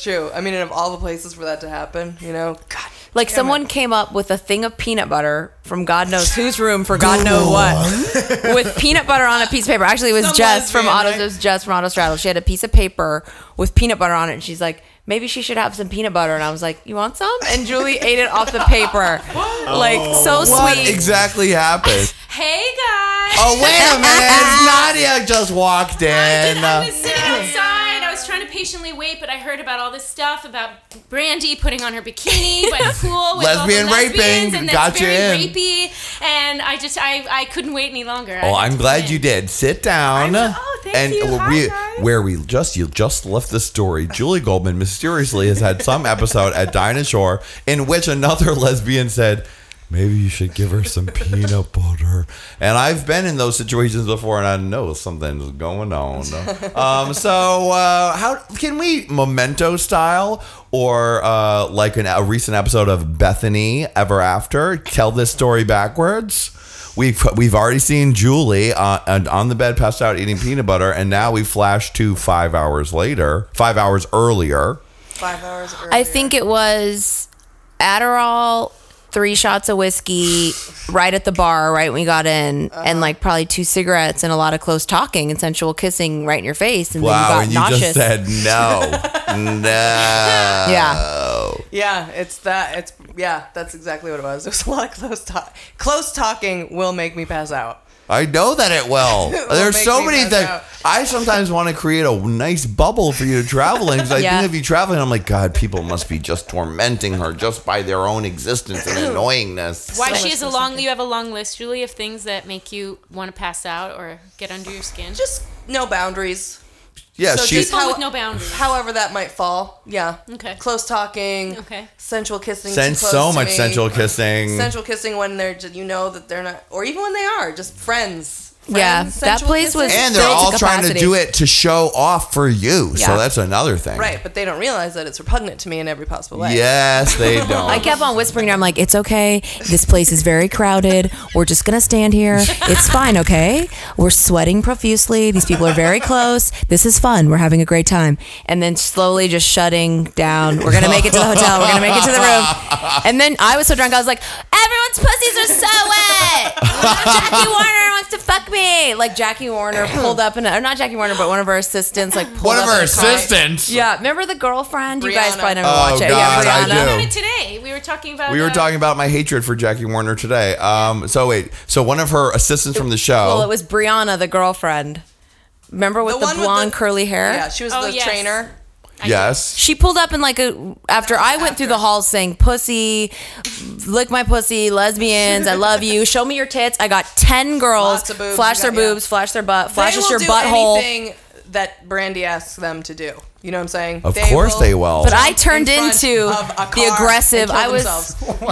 true. I mean, and of all the places for that to happen, you know, God. Like someone came up with a thing of peanut butter from God knows whose room for God knows what, with peanut butter on a piece of paper. Actually, it was Jess from Auto Straddle. She had a piece of paper with peanut butter on it, and she's like, maybe she should have some peanut butter. And I was like, you want some? And Julie ate it off the paper. So sweet. What exactly happened? Hey, guys. Oh, wait a minute. Nadia just walked in. I was sitting outside. I was trying to patiently wait, but I heard about all this stuff about Brandy putting on her bikini by the pool with lesbians, and that's very rapey. And I couldn't wait any longer. Oh, I'm glad you did. Sit down. Thank you. You just left the story. Julie Goldman mysteriously has had some episode at Dinah Shore in which another lesbian said, maybe you should give her some peanut butter. And I've been in those situations before, and I know something's going on. How can we Memento style, or like a recent episode of Bethany Ever After, tell this story backwards? We've already seen Julie on the bed, passed out, eating peanut butter, and now we flash to 5 hours later, 5 hours earlier. 5 hours earlier. I think it was Adderall, 3 shots of whiskey right at the bar right when we got in, and like probably 2 cigarettes and a lot of close talking and sensual kissing right in your face, and then you got nauseous. Wow, and you just said no. Yeah. Yeah, that's exactly what it was. There's a lot of close talking will make me pass out. I know that it will. There's so many that I sometimes want to create a nice bubble for you to travel in, because I think of you traveling, I'm like, God, people must be just tormenting her just by their own existence and annoyingness. Why you have a long list, Julie, of things that make you want to pass out or get under your skin? Just no boundaries. Yeah, so people with no boundaries. However that might fall. Yeah. Okay. Close talking. Okay. Sensual kissing. Sensual kissing. Sensual kissing when they're, you know that they're not, or even when they are, just friends. Yeah, that place was. And they're all trying to do it to show off for you. Yeah. So that's another thing. Right, but they don't realize that it's repugnant to me in every possible way. Yes, they don't. I kept on whispering to her, I'm like, it's okay. This place is very crowded. We're just going to stand here. It's fine, okay? We're sweating profusely. These people are very close. This is fun. We're having a great time. And then slowly just shutting down. We're going to make it to the hotel. We're going to make it to the room. And then I was so drunk, I was like, everyone's pussies are so wet. Jackie Warner wants to fuck me. Like Jackie Warner pulled up, or not Jackie Warner, but one of her assistants pulled up. Yeah, remember the girlfriend? Brianna. You guys probably never watched it. God, yeah, Brianna. I do. It today. We were talking about my hatred for Jackie Warner today. So one of her assistants from the show. Well, it was Brianna, the girlfriend. Remember with the blonde with curly hair? Yeah, she was trainer. Yes. She pulled up in after I went through the halls saying, pussy, lick my pussy, lesbians, I love you, show me your tits. I got 10 girls, flash their boobs, flash their butt, flash us your butthole. Anything that Brandy asks them to do. You know what I'm saying? Of course they will. But I turned into the aggressive. I was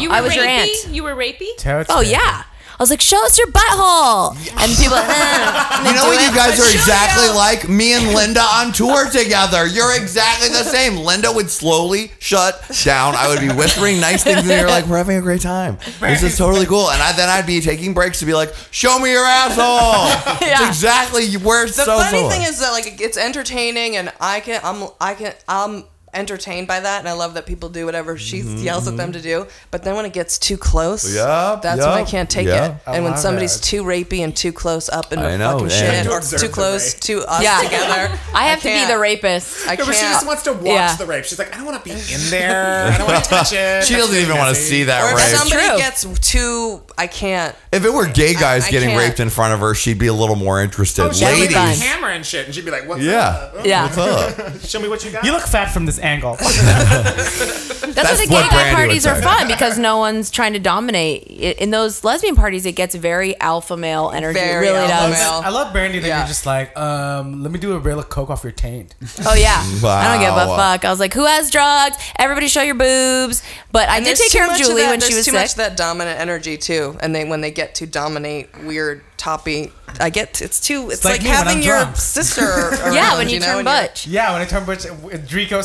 your aunt. You were rapey? Oh, yeah. I was like, show us your butthole. And people, and you know when you guys are exactly like me and Linda on tour together. You're exactly the same. Linda would slowly shut down. I would be whispering nice things, and you're like, we're having a great time. This is totally cool. And I'd be taking breaks to be like, show me your asshole. Yeah. It's exactly the funny thing is that it's entertaining, and I'm entertained by that, and I love that people do whatever she yells at them to do. But then when it gets too close, that's when I can't take it. And when somebody's too rapey and too close up in her fucking shit, or too close to us together, I have to be the rapist. I can't. She just wants to watch the rape. She's like, I don't want to be in there. I don't want to touch it. She doesn't even want to see that rape. Or if somebody gets too, I can't. If it were gay guys getting raped in front of her, she'd be a little more interested. Oh, ladies, hammer and shit, and she'd be like, what's up? Yeah, what's up? Show me what you got. You look fat from this angle. That's why the gay guy parties are fun, because no one's trying to dominate. In those lesbian parties, it gets very alpha male energy. Very it really alpha does. Male. I love Brandy that you're just like, let me do a rail of coke off your taint. Oh yeah, wow. I don't give a fuck. I was like, who has drugs? Everybody show your boobs. But I did take care of Julie when she was sick. There's too much of that dominant energy too, and when they get to dominate weird toppy, it's like having your sister. Around, yeah, when you turn butch. Yeah, when I turn butch, Drico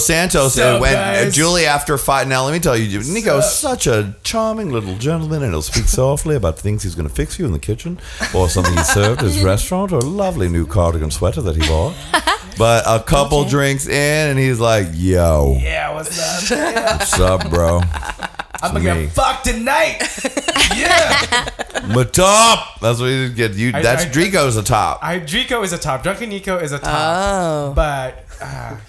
Santos. So, and Julie after five. Now let me tell you, Nico's such a charming little gentleman, and he'll speak softly about things he's going to fix you in the kitchen, or something he served at his restaurant, or a lovely new cardigan sweater that he bought. But a couple drinks in, and he's like, "Yo, yeah, what's up? What's up, bro?" I'm gonna get fucked tonight. Yeah. Matop. That's what you get. You. That's Drico's a top. Drico is a top. Drunken Nico is a top. Oh. But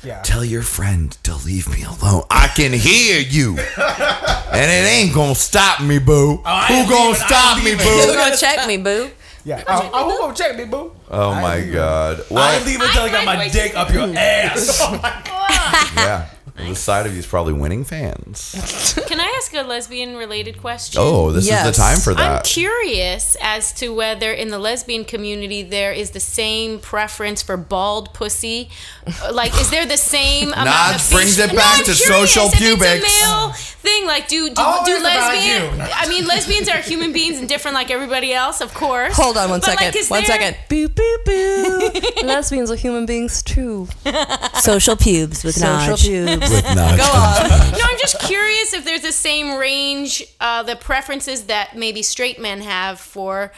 yeah. Tell your friend to leave me alone. I can hear you, and it ain't gonna stop me, boo. Oh, who gonna stop me, boo? Who gonna check me, boo? Yeah. Who gonna check me, boo? Oh my God. Well, I leave until I got my dick up your ass. Oh my God. Yeah. The side of you is probably winning fans. Can I ask a lesbian-related question? Oh, this yes. is the time for that. I'm curious as to whether in the lesbian community there is the same preference for bald pussy. Like, is there the same amount of... brings it back to social pubics. It's a male thing. Like, do lesbian... I mean, lesbians are human beings and different like everybody else, of course. Hold on one second. Boo, boo, boo. Lesbians are human beings, too. Social pubes with Naj. Social pubes. Go on. No, I'm just curious if there's the same range, the preferences that maybe straight men have for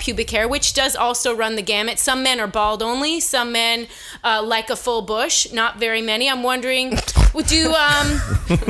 pubic hair, which does also run the gamut. Some men are bald only. Some men like a full bush. Not very many. I'm wondering, do lesbian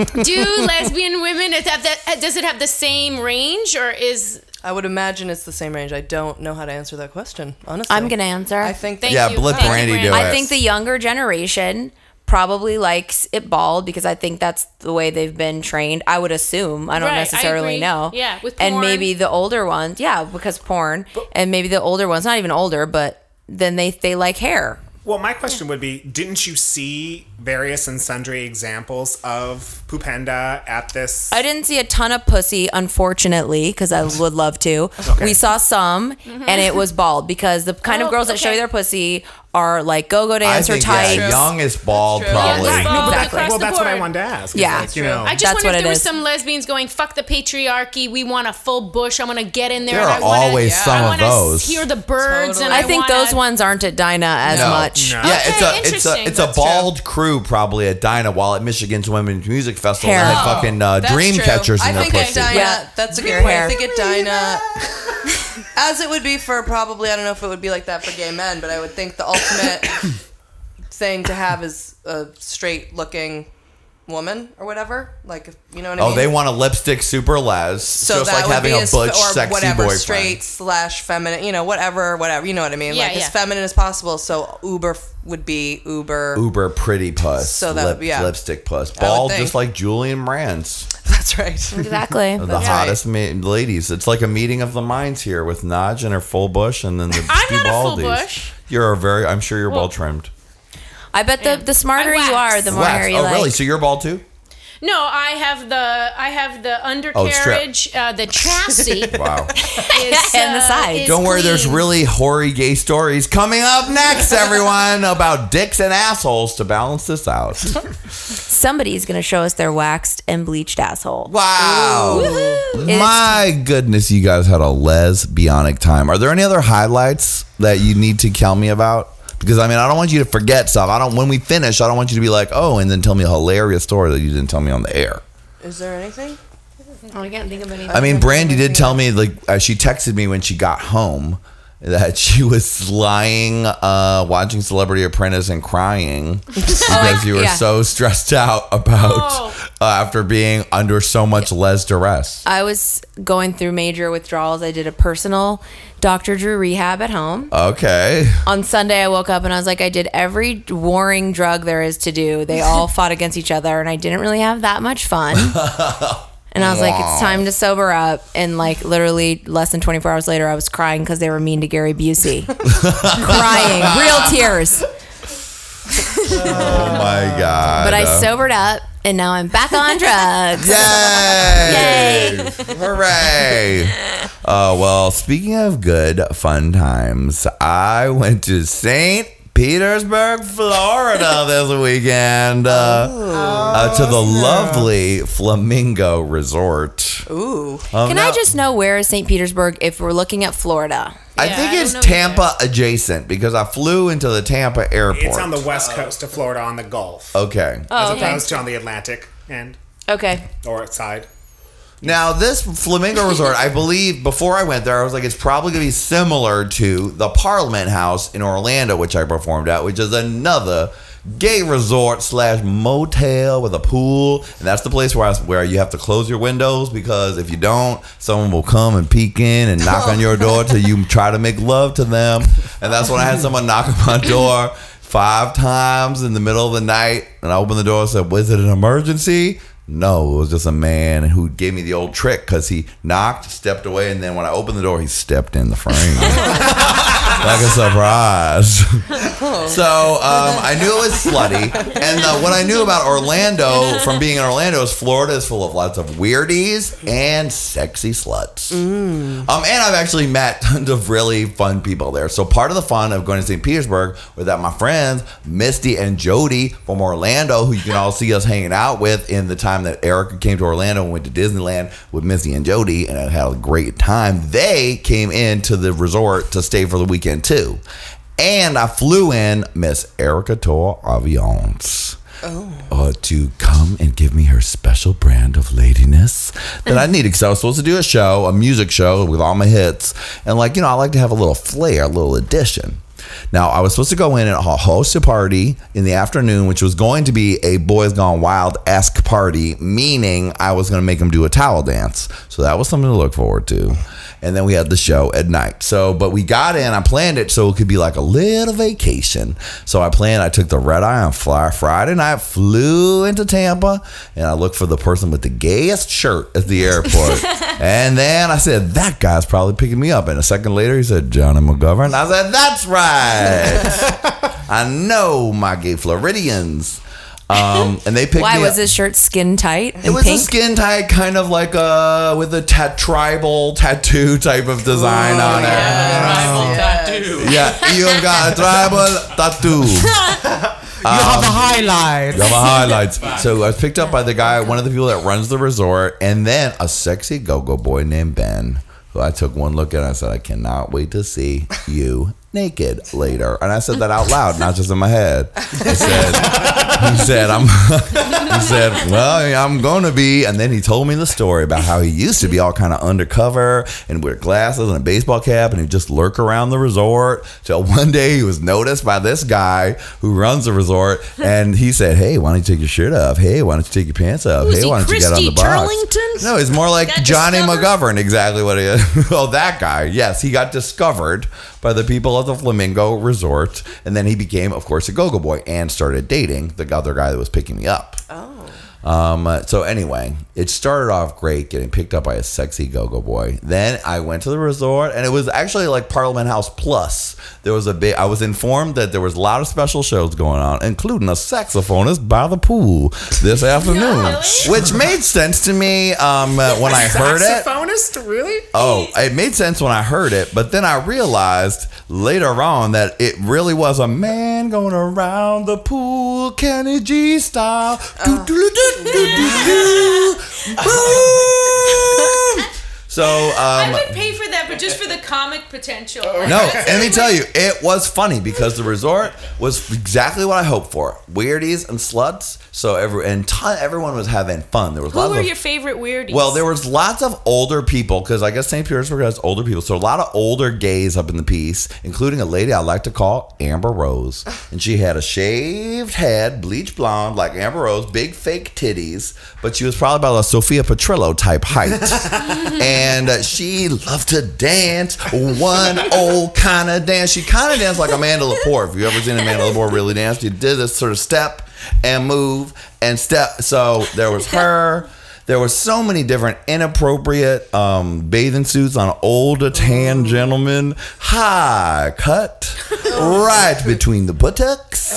women have that? Does it have the same range, or is? I would imagine it's the same range. I don't know how to answer that question. Honestly, I'm gonna answer. I think. Let Brandy do it. I think the younger generation probably likes it bald because I think that's the way they've been trained. I would assume. I don't necessarily know. Yeah, with porn. And maybe the older ones. Yeah, because porn. But, and maybe the older ones, not even older, but then they like hair. Well, my question would be, didn't you see various and sundry examples of pupenda at this? I didn't see a ton of pussy, unfortunately, because I would love to. Okay. We saw some, and it was bald because the kind of girls that show you their pussy are like go-go dancer types. Yeah, young is bald, probably. Yeah, bald. No, exactly. Well, that's what I wanted to ask. Yeah, like, you know, I just wonder if there were some lesbians going, "Fuck the patriarchy. We want a full bush. I want to get in there." There are always some of those. I want to hear the birds, and I think those ones aren't at Dinah as much. No. Yeah, okay, it's a bald crew probably at Dinah, while at Michigan's Women's Music Festival they had fucking dream catchers in their pussy. Yeah, that's a good point. I think at Dinah. As it would be for probably, I don't know if it would be like that for gay men, but I would think the ultimate thing to have is a straight-looking woman or whatever. Like, you know what I mean? Oh, they want a lipstick super les. So just like having a butch, sexy boyfriend. Or whatever, straight/feminine, you know, whatever. You know what I mean? Yeah, like, as feminine as possible. So Uber would be Uber. Uber pretty puss. So that lipstick puss. Bald just like Julian Brands. That's right. Exactly. The hottest ladies. It's like a meeting of the minds here with Naj and her full bush, and then the I'm not a full bush. You're I'm sure you're well trimmed. I bet the smarter you are, the more hair you like. Oh, really? So you're bald too? No, I have the undercarriage, the chassis. Wow. And the sides. Don't worry, there's really hoary gay stories coming up next, everyone, about dicks and assholes to balance this out. Somebody's going to show us their waxed and bleached asshole. Wow. My goodness, you guys had a lesbianic time. Are there any other highlights that you need to tell me about? Because, I mean, I don't want you to forget stuff. When we finish, I don't want you to be like, oh, and then tell me a hilarious story that you didn't tell me on the air. Is there anything? I can't think of anything. I mean, Brandy did tell me, like, she texted me when she got home that she was lying, watching Celebrity Apprentice and crying because you were so stressed out about after being under so much les duress. I was going through major withdrawals. I did a personal Dr. Drew rehab at home. Okay. On Sunday, I woke up and I was like, I did every warring drug there is to do. They all fought against each other, and I didn't really have that much fun. And I was like, it's time to sober up. And like literally less than 24 hours later, I was crying because they were mean to Gary Busey. Crying. Real tears. Oh my God. But I sobered up, and now I'm back on drugs. Yay! Yay! Hooray! Well, speaking of good fun times, I went to St. Petersburg, Florida this weekend to the lovely Flamingo Resort. Ooh. Can I just know where is St. Petersburg if we're looking at Florida? Yeah, I think it's Tampa adjacent because I flew into the Tampa airport. It's on the west coast of Florida on the Gulf. Okay. As opposed to on the Atlantic end. Okay. Or side. Now, this Flamingo Resort, I believe, before I went there, I was like, it's probably going to be similar to the Parliament House in Orlando, which I performed at, which is another gay resort slash motel with a pool, and that's the place where you have to close your windows, because if you don't, someone will come and peek in and knock on your door till you try to make love to them. And that's when I had someone knock on my door 5 times in the middle of the night, and I opened the door and said, was it an emergency? No, it was just a man who gave me the old trick, because he knocked, stepped away, and then when I opened the door, he stepped in the frame. Like a surprise. So I knew it was slutty. And what I knew about Orlando from being in Orlando is Florida is full of lots of weirdies and sexy sluts. And I've actually met tons of really fun people there. So part of the fun of going to St. Petersburg was that my friends, Misty and Jody from Orlando, who you can all see us hanging out with in the time that Erica came to Orlando and went to Disneyland with Misty and Jody, and I had a great time. They came into the resort to stay for the weekend too, and I flew in Miss Erica Tor Aviance to come and give me her special brand of ladiness that I needed, because I was supposed to do a music show with all my hits, and I like to have a little flair, a little addition. Now, I was supposed to go in and host a party in the afternoon, which was going to be a Boys Gone Wild-esque party, meaning I was going to make them do a towel dance. So that was something to look forward to. And then we had the show at night. But we got in, I planned it so it could be like a little vacation. So I took the red eye on Friday night, flew into Tampa, and I looked for the person with the gayest shirt at the airport. And then I said, that guy's probably picking me up. And a second later, he said, Johnny McGovern. I said, that's right. I know my gay Floridians. And they picked me up. Why was his shirt skin tight? It was pink? A skin tight, kind of like with a tribal tattoo type of design on it. Tribal tattoo. Yeah, you've got a tribal tattoo. You have a highlight. You have a highlight. So I was picked up by the guy, one of the people that runs the resort, and then a sexy go-go boy named Ben, who I took one look at and I said, I cannot wait to see you naked later. And I said that out loud, not just in my head. He said, I'm gonna be, and then he told me the story about how he used to be all kind of undercover and wear glasses and a baseball cap, and he'd just lurk around the resort till one day he was noticed by this guy who runs the resort, and he said, hey, why don't you take your shirt off? Hey, why don't you take your pants off? Hey, why don't you get on the box? Turlington? No, he's more like Johnny McGovern, exactly what he is. Oh, that guy. Yes, he got discovered by the people at the Flamingo Resort, and then he became, of course, a go-go boy and started dating the other guy that was picking me up. So anyway, it started off great, getting picked up by a sexy go-go boy. Then I went to the resort, and it was actually like Parliament House Plus. I was informed that there was a lot of special shows going on, including a saxophonist by the pool this afternoon, which made sense to me when I heard it. Saxophonist, really? Oh, it made sense when I heard it, but then I realized later on that it really was a man going around the pool, Kenny G style. So I would pay for that, but just for the comic potential. No, let me tell you, it was funny because the resort was exactly what I hoped for: weirdies and sluts. So everyone was having fun. There was lots. Who were your favorite weirdies? Well, there was lots of older people, because I guess St. Petersburg has older people, so a lot of older gays up in the piece, including a lady I like to call Amber Rose, and she had a shaved head, bleach blonde like Amber Rose, big fake titties, but she was probably about a Sophia Petrillo type height, and she loved to dance, one old kind of dance. She kind of danced like Amanda Lepore. If you ever seen Amanda Lepore really dance, she did this sort of step and move and step. So there was her. There were so many different inappropriate bathing suits on older tan gentlemen, high cut, right between the buttocks.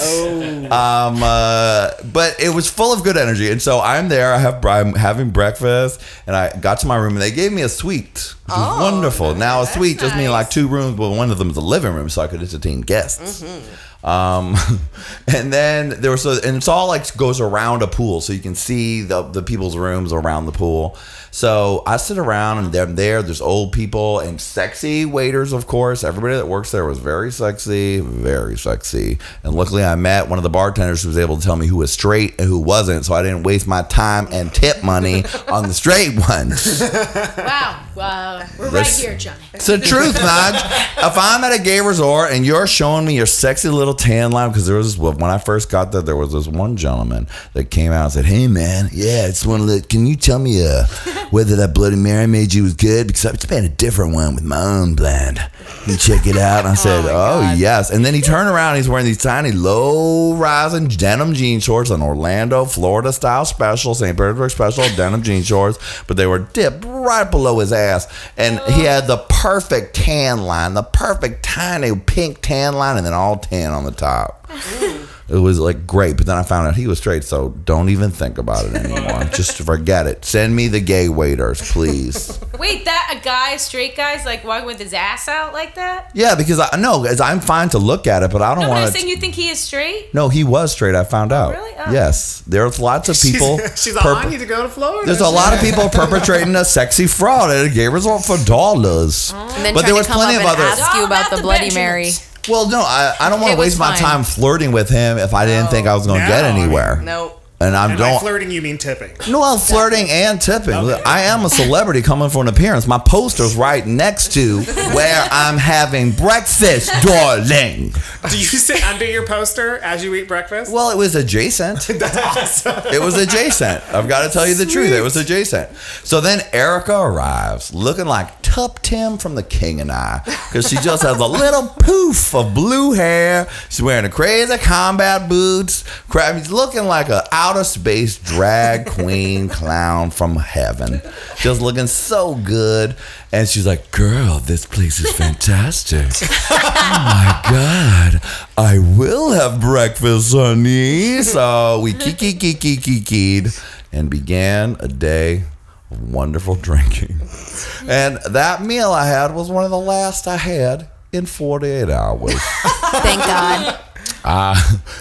But it was full of good energy, and so I'm there. I'm having breakfast, and I got to my room, and they gave me a suite, which was wonderful. Nice. Now a suite just means like 2 rooms, but one of them is a living room, so I could entertain guests. And then there was, and it's all like goes around a pool, so you can see the people's rooms around the pool. So I sit around, and there's old people and sexy waiters, of course. Everybody that works there was very sexy. And luckily I met one of the bartenders who was able to tell me who was straight and who wasn't, so I didn't waste my time and tip money on the straight ones. Wow. We're right here, Johnny. It's the truth, Nudge. If I'm at a gay resort and you're showing me your sexy little tan line, because there was when I first got there, there was this one gentleman that came out and said, "Hey, man, yeah, it's one of the. Can you tell me whether that Bloody Mary made you was good? Because I've been a different one with my own blend. You check it out." And I said, "Oh yes." And then he turned around. And he's wearing these tiny low-rising denim jean shorts, an Orlando, Florida style special, St. Petersburg special denim jean shorts, but they were dipped right below his ass. And he had the perfect tan line, the perfect tiny pink tan line, and then all tan on the top. It was like great, but then I found out he was straight, so don't even think about it anymore. Just forget it. Send me the gay waiters, please. Wait, that straight guy's like walking with his ass out like that? Yeah, because I'm fine to look at it, but I don't want to. You're saying you think he is straight? No, he was straight. I found out. Really? Oh. Yes, there's lots of people. She's like, I need to go to Florida. There's a lot of people perpetrating a sexy fraud at a gay resort for dollars. And then but there was plenty of others. Ask you about the Bloody Mary. Well, no, I don't want to waste my time flirting with him if I didn't think I was going to get anywhere. No. And I'm by flirting, you mean tipping? No, I'm flirting and tipping. Okay. I am a celebrity coming for an appearance. My poster's right next to where I'm having breakfast, darling. Do you sit under your poster as you eat breakfast? Well, it was adjacent. That's awesome. It was adjacent. I've got to tell you the truth. It was adjacent. So then Erica arrives looking like Tup Tim from The King and I, because she just has a little poof of blue hair. She's wearing a crazy combat boots. She's looking like an outer space drag queen clown from heaven, just looking so good. And she's like, "Girl, this place is fantastic. Oh my God, I will have breakfast, honey." So we kikied and began a day of wonderful drinking. And that meal I had was one of the last I had in 48 hours. Thank God.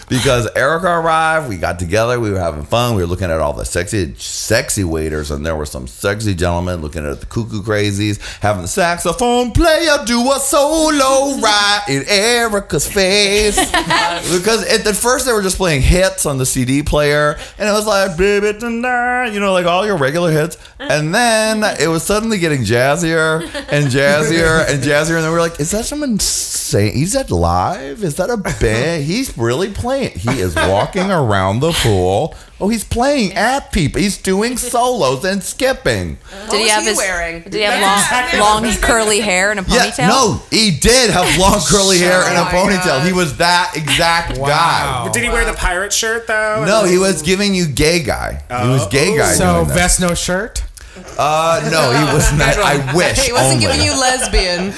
Because Erica arrived, we got together, we were having fun, we were looking at all the sexy waiters, and there were some sexy gentlemen looking at the cuckoo crazies, having the saxophone player do a solo ride in Erica's face. Because at first they were just playing hits on the CD player, and it was like, baby, you know, like all your regular hits. And then it was suddenly getting jazzier and jazzier and jazzier, and then we were like, is that someone saying, is that live? Is that a band? He's really playing. He is walking around the pool. Oh, he's playing at people. He's doing solos and skipping. Did he have long curly hair and a ponytail? Yeah, no, he did have long curly hair and a ponytail. God. He was that exact guy. Did he wear the pirate shirt though? No, he was giving you gay guy. He was gay guy. So vest, no shirt? No, he was not. I wish. He wasn't giving you lesbian.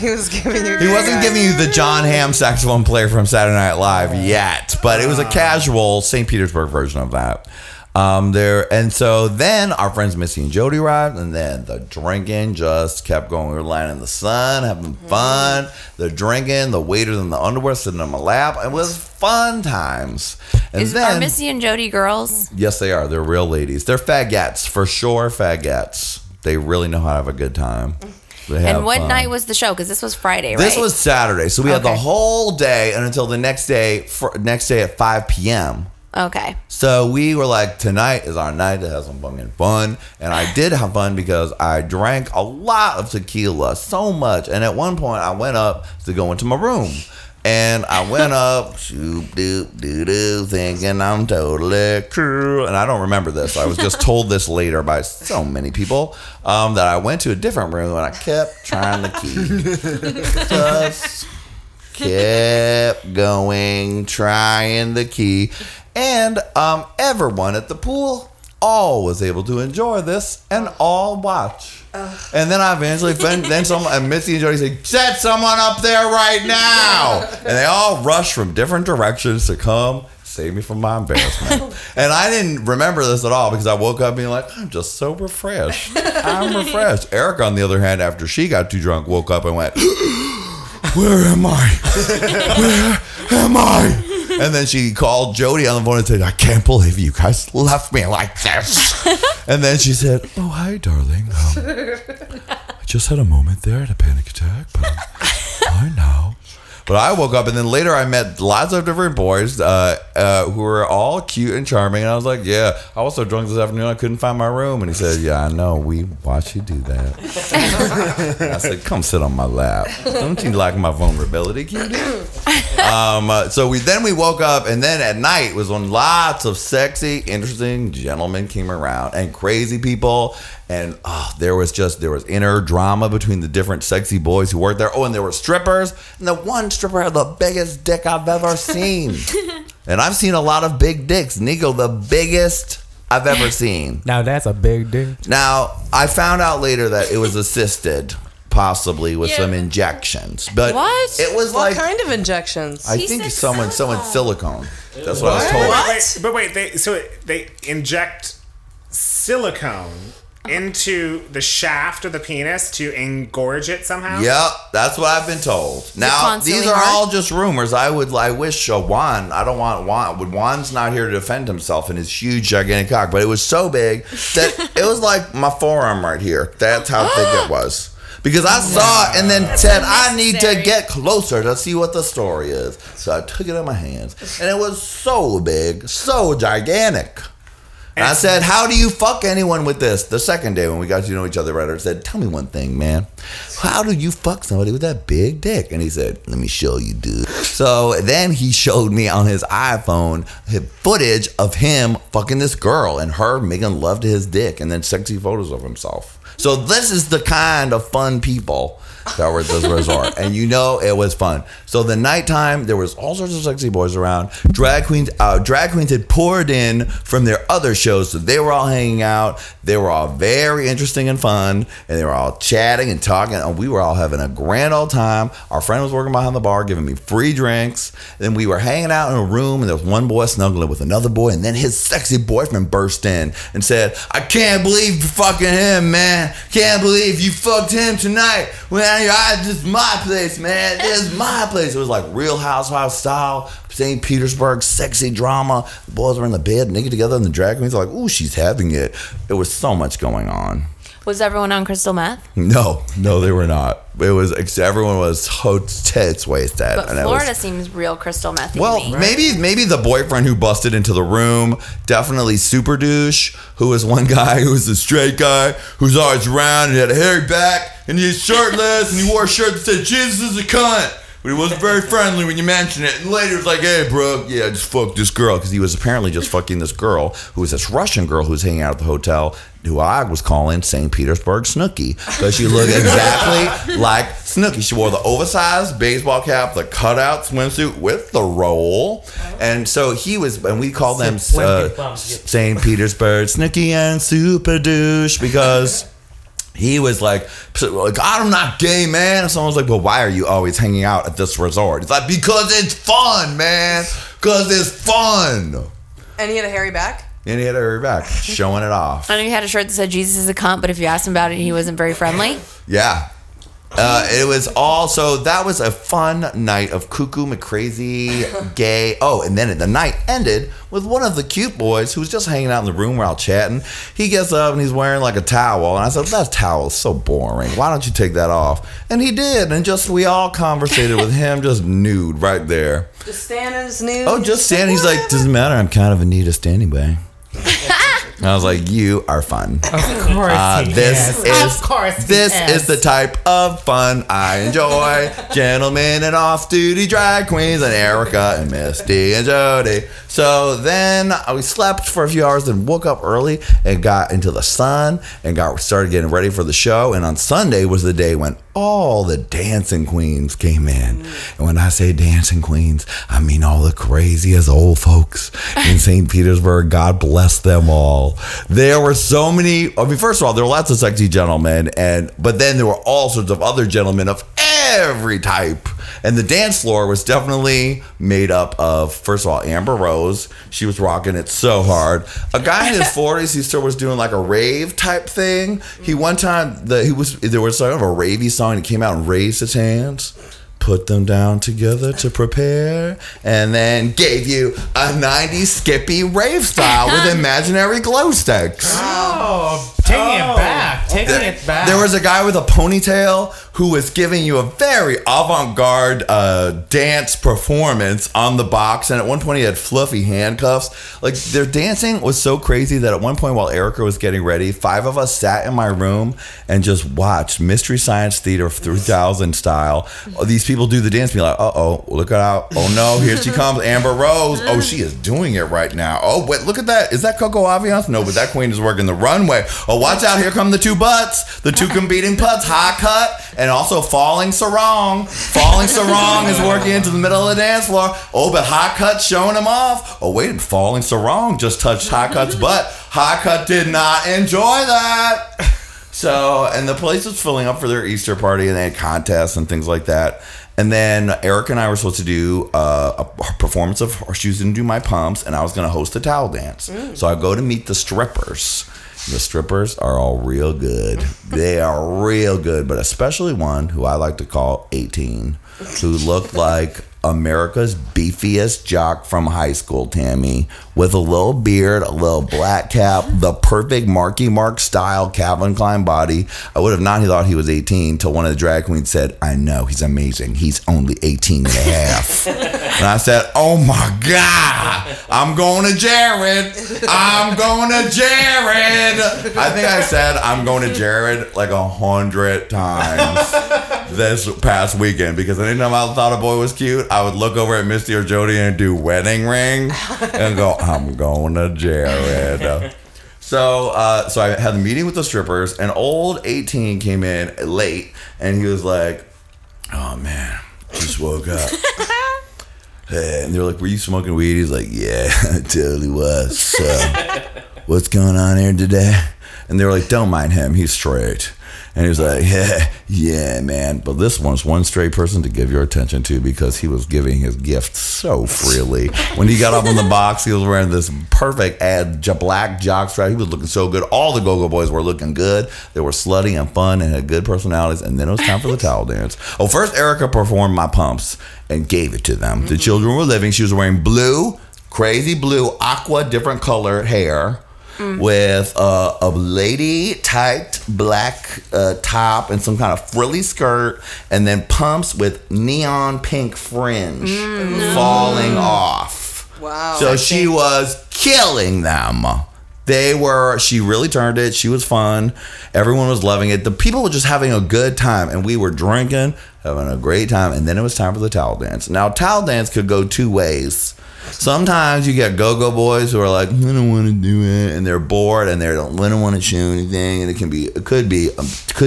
He was giving you. He wasn't giving you the John Hamm saxophone player from Saturday Night Live yet, but it was a casual St. Petersburg version of that. And so then our friends Missy and Jody arrived, and then the drinking just kept going. We were lying in the sun, having fun. The drinking, the waiters in the underwear sitting on my lap. It was fun times. And are Missy and Jody girls? Yes, they are. They're real ladies. They're faggots, for sure, faggots. They really know how to have a good time. And what night was the show? Because this was Friday, right? This was Saturday. So we had the whole day and until the next day at 5 p.m., okay. So we were like, tonight is our night to have some fucking fun. And I did have fun because I drank a lot of tequila, so much. And at one point, I went up to go into my room. And I went up, shoop, doop, doo doo, thinking I'm totally cool. And I don't remember this. I was just told this later by so many people that I went to a different room and I kept trying the key. Just kept going, trying the key. And everyone at the pool all was able to enjoy this and all watch. And then I eventually and Missy and Jody said, "Set someone up there right now!" And they all rushed from different directions to come save me from my embarrassment. And I didn't remember this at all because I woke up being like, I'm just so refreshed. I'm refreshed. Erica, on the other hand, after she got too drunk, woke up and went, "Where am I? Where am I?" And then she called Jody on the phone and said, "I can't believe you guys left me like this." And then she said, "Oh, hi, darling. I just had a moment there at a panic attack, but I'm fine now. But I woke up, and then later I met lots of different boys who were all cute and charming. And I was like, yeah, I was so drunk this afternoon I couldn't find my room. And he said, yeah, I know. We watched you do that. I said, come sit on my lap. Don't you like my vulnerability, cutie? So we woke up, and then at night was when lots of sexy, interesting gentlemen came around and crazy people. And there was inner drama between the different sexy boys who worked there. Oh, and there were strippers. And the one stripper had the biggest dick I've ever seen. And I've seen a lot of big dicks. Nico, the biggest I've ever seen. Now, that's a big dick. Now, I found out later that it was assisted, possibly with some injections. But what? It was what kind of injections? I think someone silicone. That's what I was told. But wait, they inject silicone into the shaft of the penis to engorge it somehow? Yep, that's what I've been told. Now, these are all just rumors. Juan's not here to defend himself in his huge, gigantic cock, but it was so big that it was like my forearm right here. That's how thick it was. Because I saw it and then said, I need to get closer to see what the story is. So I took it in my hands, and it was so big, so gigantic. And I said, how do you fuck anyone with this? The second day when we got to know each other, right, I said, tell me one thing, man. How do you fuck somebody with that big dick? And he said, let me show you, dude. So then he showed me on his iPhone footage of him fucking this girl and her making love to his dick and then sexy photos of himself. So this is the kind of fun people that were at this resort. And it was fun. So the nighttime, there was all sorts of sexy boys around. Drag queens had poured in from their other shows, so they were all hanging out. They were all very interesting and fun, and they were all chatting and talking, and we were all having a grand old time. Our friend was working behind the bar, giving me free drinks. Then we were hanging out in a room, and there was one boy snuggling with another boy, and then his sexy boyfriend burst in and said, I can't believe you fucking him, man. Can't believe you fucked him tonight. This is my place, man. This is my place. It was like Real Housewives style, St. Petersburg, sexy drama. The boys were in the bed naked together, and the drag queens were like, ooh, she's having it. There was so much going on. Was everyone on crystal meth? No, they were not. It was everyone was tits wasted. But and Florida seems real crystal methy. Well, to me. Maybe the boyfriend who busted into the room, definitely super douche. Who was one guy who was a straight guy who's always round and had a hairy back and he's shirtless and he wore a shirt that said Jesus is a cunt. But he wasn't very friendly when you mentioned it. And later it was like, hey, bro, yeah, I just fucked this girl. Because he was apparently just fucking this girl who was this Russian girl who was hanging out at the hotel, who I was calling St. Petersburg Snooki. Because she looked exactly like Snooki. She wore the oversized baseball cap, the cutout swimsuit with the roll. And so we called them St. Petersburg Snooki and Super Douche because... He was like, I'm not gay, man. And someone was like, well, why are you always hanging out at this resort? It's like, because it's fun, man. Because it's fun. And he had a hairy back? And he had a hairy back, showing it off. And he had a shirt that said, Jesus is a cunt, but if you asked him about it, he wasn't very friendly. Yeah. That was a fun night of cuckoo McCrazy gay. Oh, and then the night ended with one of the cute boys who was just hanging out in the room while chatting. He gets up and he's wearing like a towel. And I said, that towel is so boring. Why don't you take that off? And he did. And just we all conversated with him just nude right there. Just Stanton's nude. Oh, just Stanton. He's like, doesn't matter. I'm kind of in need of standing by. And I was like, you are fun. Of course This is the type of fun I enjoy. Gentlemen and off-duty drag queens and Erica and Misty and Jody. So then we slept for a few hours and woke up early and got into the sun and started getting ready for the show. And on Sunday was the day when all the dancing queens came in. And when I say dancing queens, I mean all the craziest old folks in St. Petersburg. God bless them all. There were so many. I mean, first of all, there were lots of sexy gentlemen. But then there were all sorts of other gentlemen of every type. And the dance floor was definitely made up of, first of all, Amber Rose. She was rocking it so hard. A guy in his 40s, he still was doing like a rave type thing. He one time, there was sort of a ravey song. And he came out and raised his hands, put them down together to prepare, and then gave you a 90s Skippy rave style with imaginary glow sticks. Oh, dang it back. back. Taking it back. There was a guy with a ponytail who was giving you a very avant-garde dance performance on the box. And at one point, he had fluffy handcuffs. Like, their dancing was so crazy that at one point, while Erica was getting ready, 5 of us sat in my room and just watched Mystery Science Theater 3000 style. These people do the dance. Be like, uh-oh, look out. Oh, no, here she comes. Amber Rose. Oh, she is doing it right now. Oh, wait, look at that. Is that Coco Aviance? No, but that queen is working the runway. Oh, watch out. Here come the 2 butts. The 2 competing putts. High cut. And also falling sarong. Falling sarong is working into the middle of the dance floor. Oh, but high cut showing him off. Oh, wait. Falling sarong just touched high cut's butt. High cut did not enjoy that. So, and the place was filling up for their Easter party. And they had contests and things like that. And then Eric and I were supposed to do a performance of, or she was going to do my pumps, and I was going to host a towel dance. So I go to meet the strippers. The strippers are all real good. They are real good, but especially one who I like to call 18, who looked like America's beefiest jock from high school, Tammy, with a little beard, a little black cap, the perfect Marky Mark style Calvin Klein body. I would have not thought he was 18 till one of the drag queens said, I know, he's amazing. He's only 18 and a half. And I said, oh my God, I'm going to Jared. I'm going to Jared. I think I said I'm going to Jared like 100 times this past weekend, because anytime I thought a boy was cute, I would look over at Misty or Jody and do wedding ring and go, I'm going to Jared. So I had the meeting with the strippers, and old 18 came in late, and he was like, oh man, just woke up. And they're like, were you smoking weed? He's like, yeah, I totally was. So what's going on here today? And they were like, don't mind him, he's straight. And he was like, yeah, man. But this one's one straight person to give your attention to, because he was giving his gift so freely. When he got up on the box, he was wearing this perfect black jockstrap. He was looking so good. All the Go-Go Boys were looking good. They were slutty and fun and had good personalities. And then it was time for the towel dance. Oh, first Erica performed my pumps and gave it to them. Mm-hmm. The children were living. She was wearing blue, crazy blue, aqua, different color hair. Mm-hmm. With a lady tight black top and some kind of frilly skirt, and then pumps with neon pink fringe falling off. Wow. So she was killing them. She really turned it. She was fun. Everyone was loving it. The people were just having a good time, and we were drinking, having a great time, and then it was time for the towel dance. Now, towel dance could go 2 ways. Sometimes you get Go-Go Boys who are like, I don't want to do it, and they're bored, and they don't want to show anything, and it could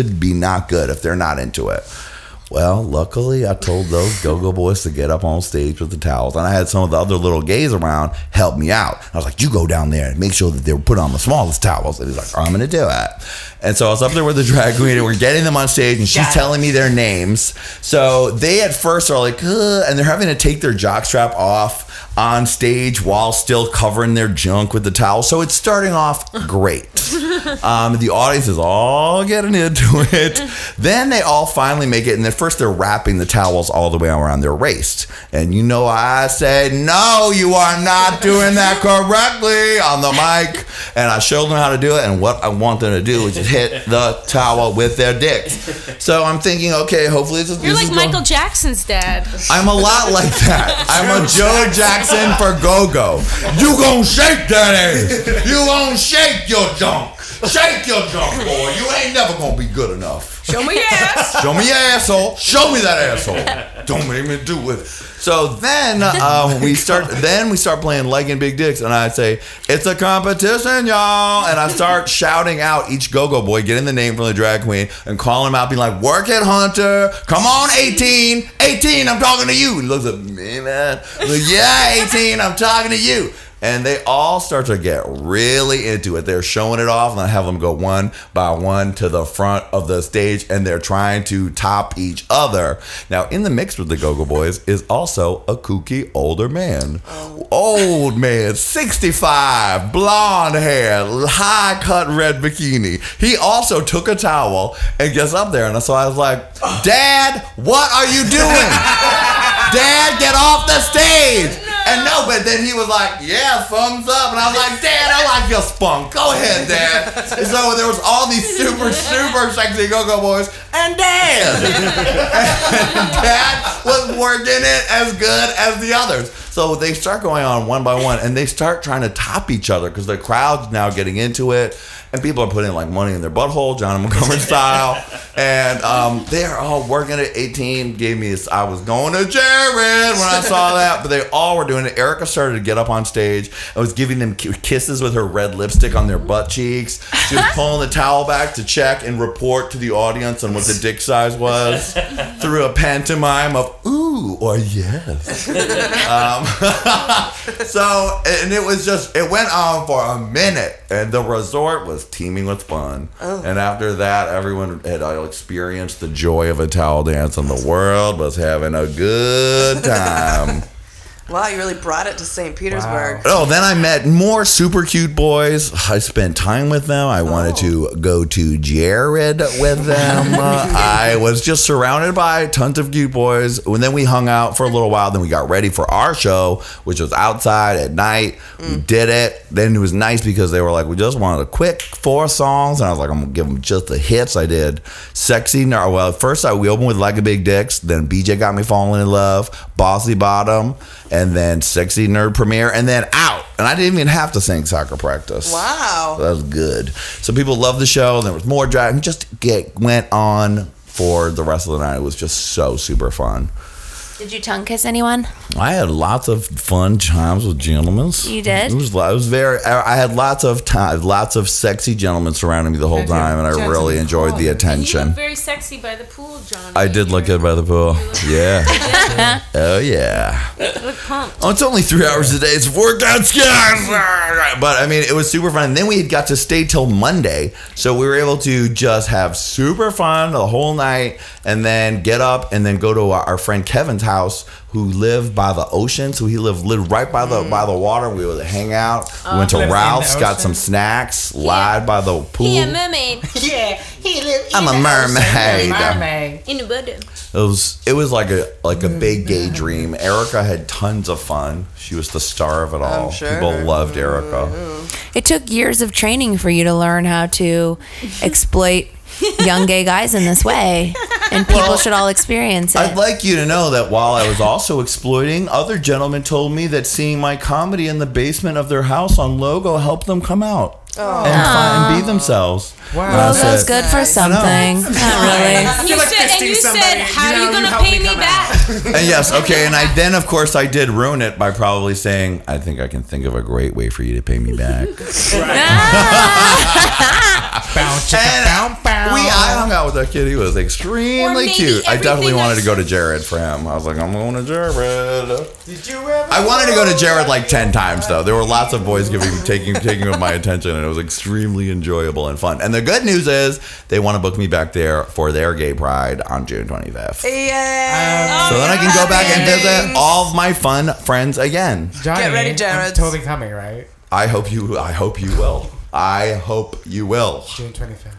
be not good if they're not into it. Well, luckily, I told those Go-Go Boys to get up on stage with the towels, and I had some of the other little gays around help me out. I was like, you go down there and make sure that they were put on the smallest towels. And he's like, I'm going to do it. And so I was up there with the drag queen, and we're getting them on stage, and she's telling me their names. So they at first are like, and they're having to take their jockstrap off on stage while still covering their junk with the towel. So it's starting off great. The audience is all getting into it. Then they all finally make it, and then first they're wrapping the towels all the way around their waist. And you know, I say, no, you are not doing that correctly on the mic. And I showed them how to do it, and what I want them to do is just hit the towel with their dicks. So I'm thinking, okay, hopefully this is... You're like Michael Jackson's dad. I'm a lot like that. I'm a Joe Jackson for Go-Go. You gonna shake that ass. You gonna shake your junk. Shake your junk, boy. You ain't never gonna be good enough. Show me your ass. Show me your asshole. Show me that asshole. Don't make me do it. So then we start playing Legging Big Dicks, and I say, it's a competition, y'all. And I start shouting out each Go-Go Boy, getting the name from the drag queen, and calling him out, being like, work it, Hunter. Come on, 18. 18, I'm talking to you. He looks at me, man. Like, yeah, 18, I'm talking to you. And they all start to get really into it. They're showing it off, and I have them go one by one to the front of the stage, and they're trying to top each other. Now, in the mix with the Go-Go Boys is also a kooky older man. Old man, 65, blonde hair, high-cut red bikini. He also took a towel and gets up there, and so I was like, Dad, what are you doing? Dad, get off the stage! And no, but then he was like, yeah, thumbs up. And I was like, Dad, I like your spunk. Go ahead, Dad. And so there was all these super, super sexy go-go boys. And Dad. And Dad was working it as good as the others. So they start going on one by one, and they start trying to top each other because the crowd's now getting into it. And people are putting like money in their butthole, John Montgomery style. And they are all working at 18. Gave me this, I was going to Jared when I saw that. But they all were doing it. Erica started to get up on stage. I was giving them kisses with her red lipstick on their butt cheeks. She was pulling the towel back to check and report to the audience on what the dick size was through a pantomime of ooh or yes. So, and it was just, it went on for a minute. And the resort was teeming with fun. Oh. And after that, everyone had experienced the joy of a towel dance, and the world was having a good time. Wow, you really brought it to St. Petersburg. Wow. Oh, then I met more super cute boys. I spent time with them. I wanted to go to Jared with them. I was just surrounded by tons of cute boys. And then we hung out for a little while. Then we got ready for our show, which was outside at night. We did it. Then it was nice because they were like, we just wanted a quick 4 songs. And I was like, I'm going to give them just the hits. I did Sexy. Well, first we opened with Like a Big Dicks. Then BJ Got Me Falling in Love, Bossy Bottom, and then Sexy Nerd Premiere, and then Out. And I didn't even have to sing Soccer Practice. Wow. So that was good. So people loved the show, and there was more drag. And just went on for the rest of the night. It was just so super fun. Did you tongue kiss anyone? I had lots of fun times with gentlemen. You did? I had lots of time, lots of sexy gentlemen surrounding me the whole time, and I really enjoyed the attention. And you looked very sexy by the pool, John. I did look good by the pool. Yeah. Oh yeah. You look pumped. Oh, it's only 3 hours a day. It's workout guys. But I mean, it was super fun. And then we got to stay till Monday, so we were able to just have super fun the whole night, and then get up and then go to our friend Kevin's house, who lived by the ocean. So he lived right by the water. We would hang out. We went to Ralph's, got some snacks, lied by the pool. He a mermaid. Yeah, he lived. I'm a mermaid. In the water. It was like a big gay dream. Erica had tons of fun. She was the star of it all. I'm sure. People loved Erica. It took years of training for you to learn how to exploit young gay guys in this way, and people should all experience it. I'd like you to know that while I was also exploiting, other gentlemen told me that seeing my comedy in the basement of their house on Logo helped them come out and be themselves. Wow. Logo's good for something. Not really. You said, how are you going to pay me back? And yes, okay. And I did ruin it by probably saying, I think I can think of a great way for you to pay me back. I hung out with that kid. He was extremely cute. I definitely wanted to go to Jared for him. I was like, I'm going to Jared. Did you ever? I wanted to go to Jared like 10 times, though. There were lots of boys taking up my attention, and it was extremely enjoyable and fun. And the good news is they want to book me back there for their gay pride on June 25th. Yeah. So then I can go back and visit all of my fun friends again. Johnny, get ready, Jared. I'm totally coming, right? I hope you will. June 25th.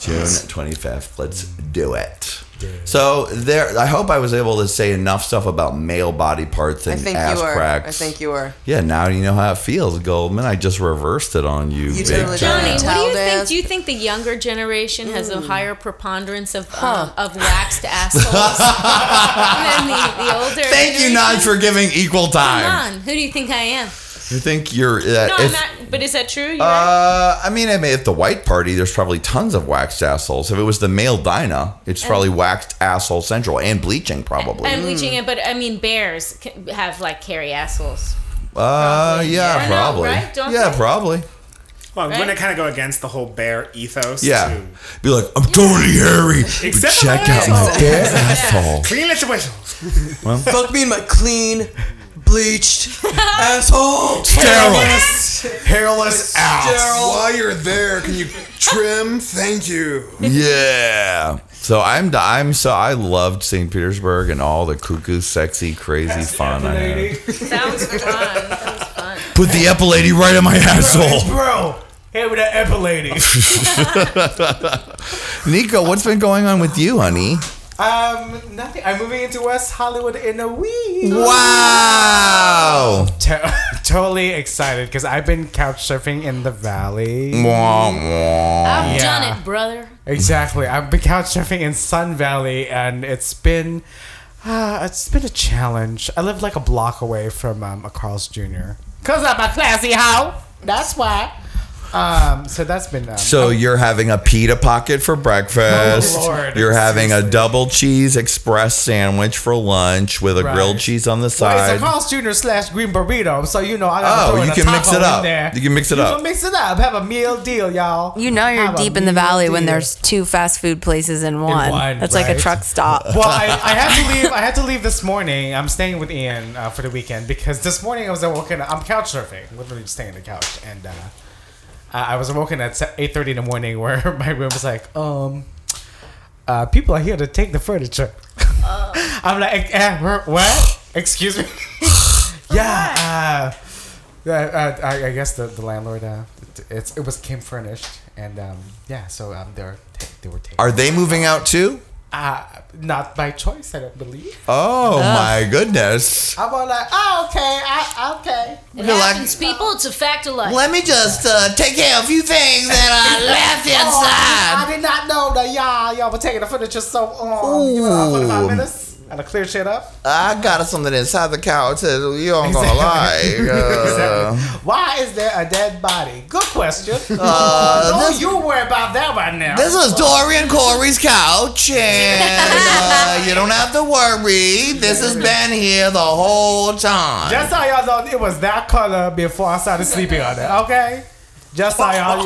June 25th. Let's do it. So there, I hope I was able to say enough stuff about male body parts and ass cracks. I think you were. Yeah, now you know how it feels, Goldman. I just reversed it on you. You totally did. Johnny, what do you think? Do you think the younger generation has a higher preponderance of waxed assholes than the older? Thank you, Naj, for giving equal time. Come on, who do you think I am? You think you're... I'm not, but is that true? You're right? I mean, at the white party, there's probably tons of waxed assholes. If it was the male Dinah, it's probably waxed asshole central and bleaching probably. And bleaching, but I mean, bears have like hairy assholes. Yeah, probably. Know, right? Probably. Well, wouldn't it kind of go against the whole bear ethos? Yeah. To be like, I'm totally hairy, but check out my bear asshole. Clean as a whistle. Well, fuck me in my clean... bleached asshole, hairless ass. While you're there, can you trim? Thank you. Yeah. So I loved St. Petersburg and all the cuckoo, sexy, crazy fun I had. That was fun. Put the epilady right in my asshole, bro. Hey, with that epilady. Nico, what's been going on with you, honey? Nothing. I'm moving into West Hollywood in a week. Wow! Totally excited because I've been couch surfing in the valley. I've done it, brother. Exactly. I've been couch surfing in Sun Valley, and it's been a challenge. I live like a block away from a Carl's Jr. Cause I'm a classy hoe. That's why. So that's been. So you're having a pita pocket for breakfast. Oh Lord, you're having seriously. A double cheese express sandwich for lunch with a grilled cheese on the side. Well, it's a Carl's Jr. / green burrito. So you know I gotta throw you can mix it up. You can mix it up. You can mix it up. Have a meal deal, y'all. You know you're deep in the valley when there's two fast food places in one. That's right? Like a truck stop. Well, I had to leave. I had to leave this morning. I'm staying with Ian for the weekend because this morning I was awoken. I'm couch surfing. Literally staying on the couch and. I was woken at 8:30 in the morning where my room was like, people are here to take the furniture. I'm like, what? Excuse me? Yeah. I guess the landlord, it came furnished. And they were taking. Are they moving out too? Not by choice, I don't believe. Oh my goodness! I'm all like, okay. It happens, people. It's a fact of life. Let me just take care of a few things that are left inside. I did not know that y'all were taking the furniture so long. You know, 45 minutes. And I clear shit up. I got something inside the couch that you aren't gonna like. Exactly. Why is there a dead body? Good question. You worry about that right now. This is Dorian Corey's couch, and you don't have to worry. This has been here the whole time. Just how y'all know it was that color before I started sleeping on it. Okay. Just so y'all.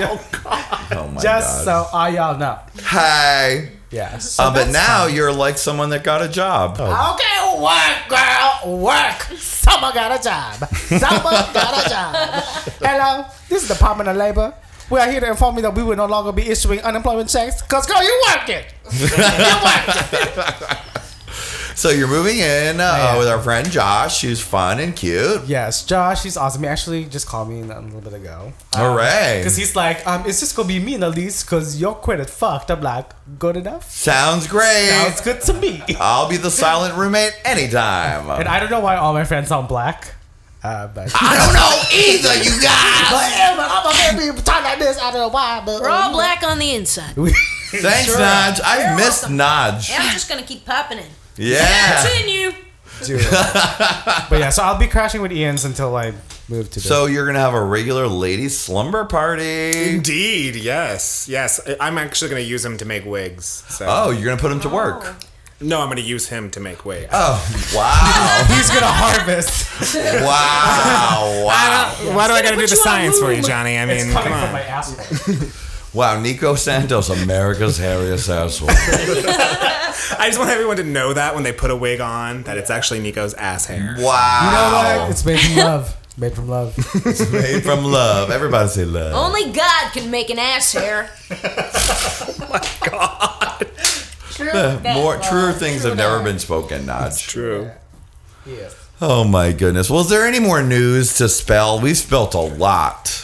All y'all know. Hey. Yeah. So but now you're like someone that got a job. Oh. Okay, work, girl. Someone got a job. Hello, this is the Department of Labor. We are here to inform you that we will no longer be issuing unemployment checks because, girl, you working. So you're moving in with our friend Josh, who's fun and cute. Yes, Josh, he's awesome. He actually just called me a little bit ago. Hooray. Because he's like, it's just going to be me and Elise because your credit fucked. I'm like, good enough? Sounds great. Sounds good to me. I'll be the silent roommate anytime. And I don't know why all my friends sound black. But I don't know either, you guys. But I'm going to be talking like this. I don't know why. But we're all black on the inside. Thanks, sure. Nodge. I missed Nodge. Yeah, I'm just going to keep popping in. Yeah. Continue. But yeah, so I'll be crashing with Ian's until I move to. So you're gonna have a regular ladies slumber party. Indeed, yes. I'm actually gonna use him to make wigs. So. Oh, you're gonna put him to work. Oh. No, I'm gonna use him to make wigs. Oh, wow. He's gonna harvest. Wow. Why do I gotta do the science for you, Johnny? I mean, it's coming from my asshole. Wow, Nico Santos, America's hairiest asshole. I just want everyone to know that when they put a wig on, that it's actually Nico's ass hair. Wow. You know what? It's made from love. It's made from love. Everybody say love. Only God can make an ass hair. Oh my God. Truer things have never been spoken, Notch. It's true. Yeah. Oh my goodness. Well, is there any more news to spell? We've spelt a lot.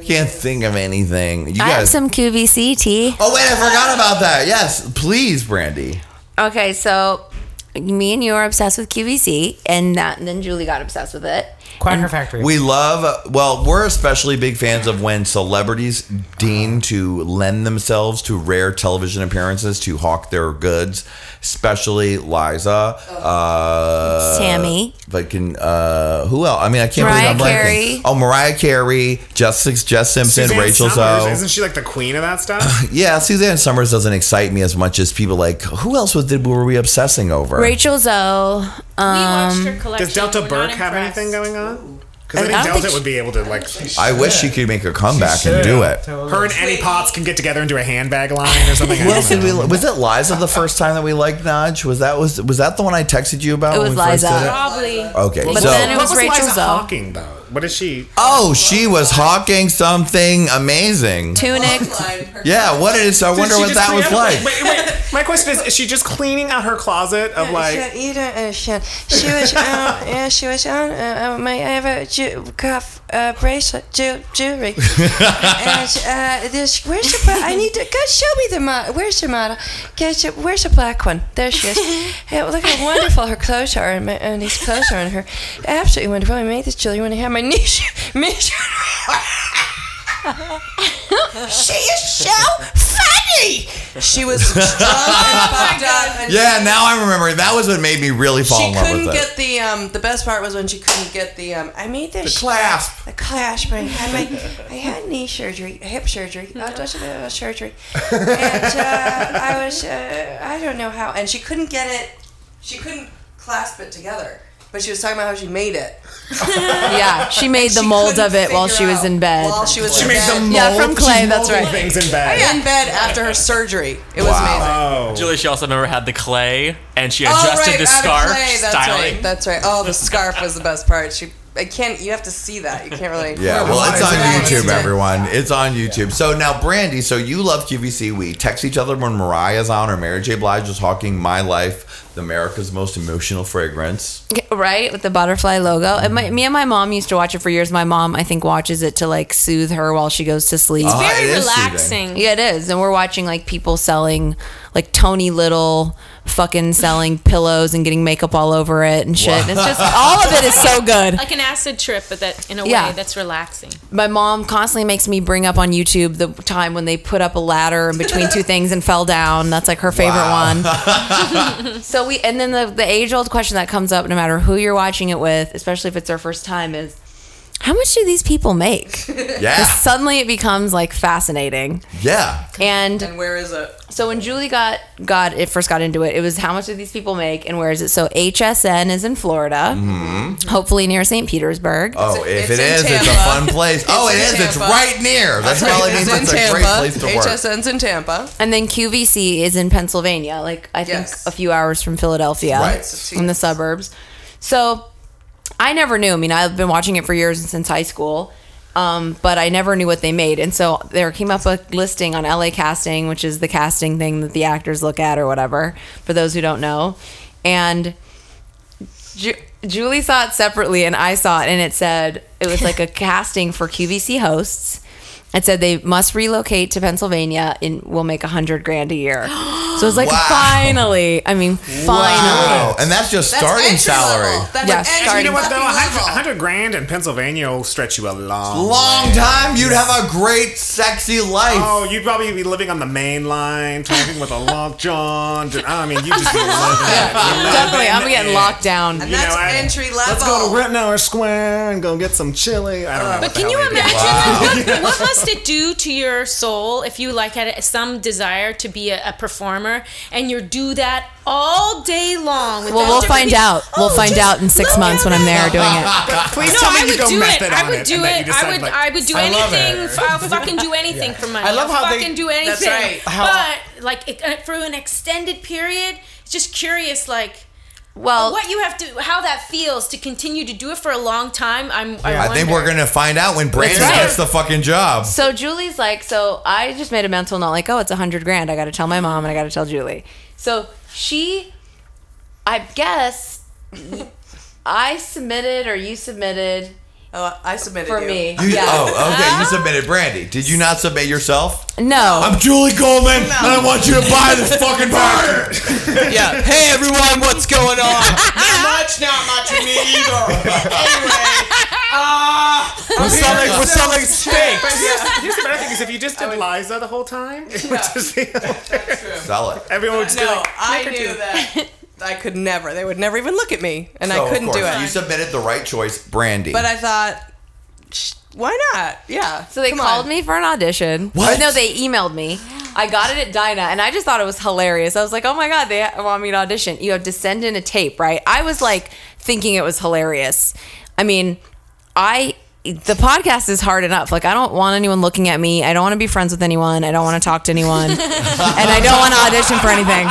Can't think of anything. I have some QVC tea. Oh wait, I forgot about that. Yes, please, Brandy. Okay, so me and you are obsessed with QVC, and then Julie got obsessed with it. Quacker Factory. We love. Well, we're especially big fans of when celebrities deign to lend themselves to rare television appearances to hawk their goods, especially Liza, Sammy. Who else? I mean, I can't believe I'm blanking. Oh, Mariah Carey, Jess Simpson, Suzanne Rachel Summers. Isn't she like the queen of that stuff? Yeah, Suzanne Summers doesn't excite me as much as people like, who else were we obsessing over? Rachel Zoe. We watched her collection. Does Delta Burke have anything going on? Because I think Delta would be able to like... I wish she could make a comeback and do it. Totally. Her and Annie Potts can get together and do a handbag line or something. Was it Liza the first time that we liked Nudge? Was that the one I texted you about? It was Liza. Probably. Okay. But then it was Rachel Zoe. What was Liza hawking, though? What is she? Oh, she was hawking something amazing. Tunic. Yeah, what is? I wonder what that was like. Wait. My question is she just cleaning out her closet of like? You don't understand. She was on my cuff bracelet jewelry. And this where's the? I need to. God, show me the model. Where's the model? Where's the black one? There she is. Hey, look how wonderful her clothes are and these clothes are on her. Absolutely wonderful. I made this jewelry when I had my niche. She is so funny. She was drunk and fucked up. And yeah, now I remember. That was what made me really fall in love with it. She couldn't get the best part was when she couldn't get the. I made this. The clasp. The clasp. I had knee surgery, hip surgery, surgery, and I was. I don't know how, and she couldn't get it. She couldn't clasp it together. But she was talking about how she made it. Yeah, she made the mold of it while she was in bed. She made the mold. Yeah, from clay, that's right. Things in bed. In bed after her surgery. It was amazing. Oh. Julie, she also remember had the clay, and she adjusted the scarf styling. Right, that's right. Oh, the scarf was the best part. You have to see that. You can't really. Yeah, well, it's on YouTube, everyone. It's on YouTube. So now, Brandy, so you love QVC. We text each other when Mariah's on or Mary J. Blige was hawking My Life, America's most emotional fragrance, right, with the butterfly logo. And me and my mom used to watch it for years. My mom, I think, watches it to like soothe her while she goes to sleep. It's very relaxing. Yeah, it is. And we're watching like people selling like Tony Little fucking selling pillows and getting makeup all over it and shit. And it's just all of it is so good. Like an acid trip, but that in a way that's relaxing. My mom constantly makes me bring up on YouTube the time when they put up a ladder in between two things and fell down. That's like her favorite one. So and then the age-old question that comes up no matter who you're watching it with, especially if it's their first time, is how much do these people make? Yeah. Suddenly it becomes like fascinating. Yeah. And where is it? So when Julie first got into it, it was how much do these people make and where is it? So HSN is in Florida, hopefully near St. Petersburg. Oh, it's a fun place. It is. Tampa. It's right near. That's probably means it's a great place to work. HSN's in Tampa. And then QVC is in Pennsylvania, like I think a few hours from Philadelphia, right, in the suburbs. So I never knew. I mean, I've been watching it for years and since high school, but I never knew what they made. And so there came up a listing on LA Casting, which is the casting thing that the actors look at or whatever, for those who don't know. And Julie saw it separately, and I saw it, and it said it was like a casting for QVC hosts. It said they must relocate to Pennsylvania and will make $100,000 a year. So it's like, finally. I mean, finally. And that's just starting salary. That's starting. You know what, though? $100,000 in Pennsylvania will stretch you a long time. You'd have a great, sexy life. Oh, you'd probably be living on the main line, talking with a Long John. I mean, you just be living. Definitely. I'm getting locked down. And that's entry level. Let's go to Rittenhour Square and go get some chili. I don't know. But can you imagine? What was it do to your soul if you had some desire to be a performer and you do that all day long? We'll find out. We'll find out in 6 months when I'm there doing it. Please tell me you go method on it. I would do anything. I'll fucking do anything for money. I love how they fucking do anything. That's right. But for an extended period, just curious what you have to, how that feels to continue to do it for a long time. I think we're gonna find out when Brandy gets the fucking job. So Julie's like, I just made a mental note, like, oh, it's $100,000. I got to tell my mom and I got to tell Julie. So she, I guess, I submitted or you submitted. Oh, I submitted for me. Yeah. Oh, okay. You submitted Brandy. Did you not submit yourself? No. I'm Julie Goldman, and I want you to buy this fucking burger. Yeah. Hey, everyone, what's going on? Not much of me either. Anyway. We're selling steaks. But here's the better thing is if you just did Liza the whole time, it would just be sell it. Everyone would still. I knew that. I could never. They would never even look at me, and I couldn't do it. You submitted the right choice, Brandy. But I thought, why not? Yeah. So they called me for an audition. What? No, they emailed me. I got it at Dinah, and I just thought it was hilarious. I was like, oh my God, they want me to audition. You have to send in a tape, right? I was thinking it was hilarious. I mean, I the podcast is hard enough. Like, I don't want anyone looking at me. I don't want to be friends with anyone. I don't want to talk to anyone. And I don't want to audition for anything.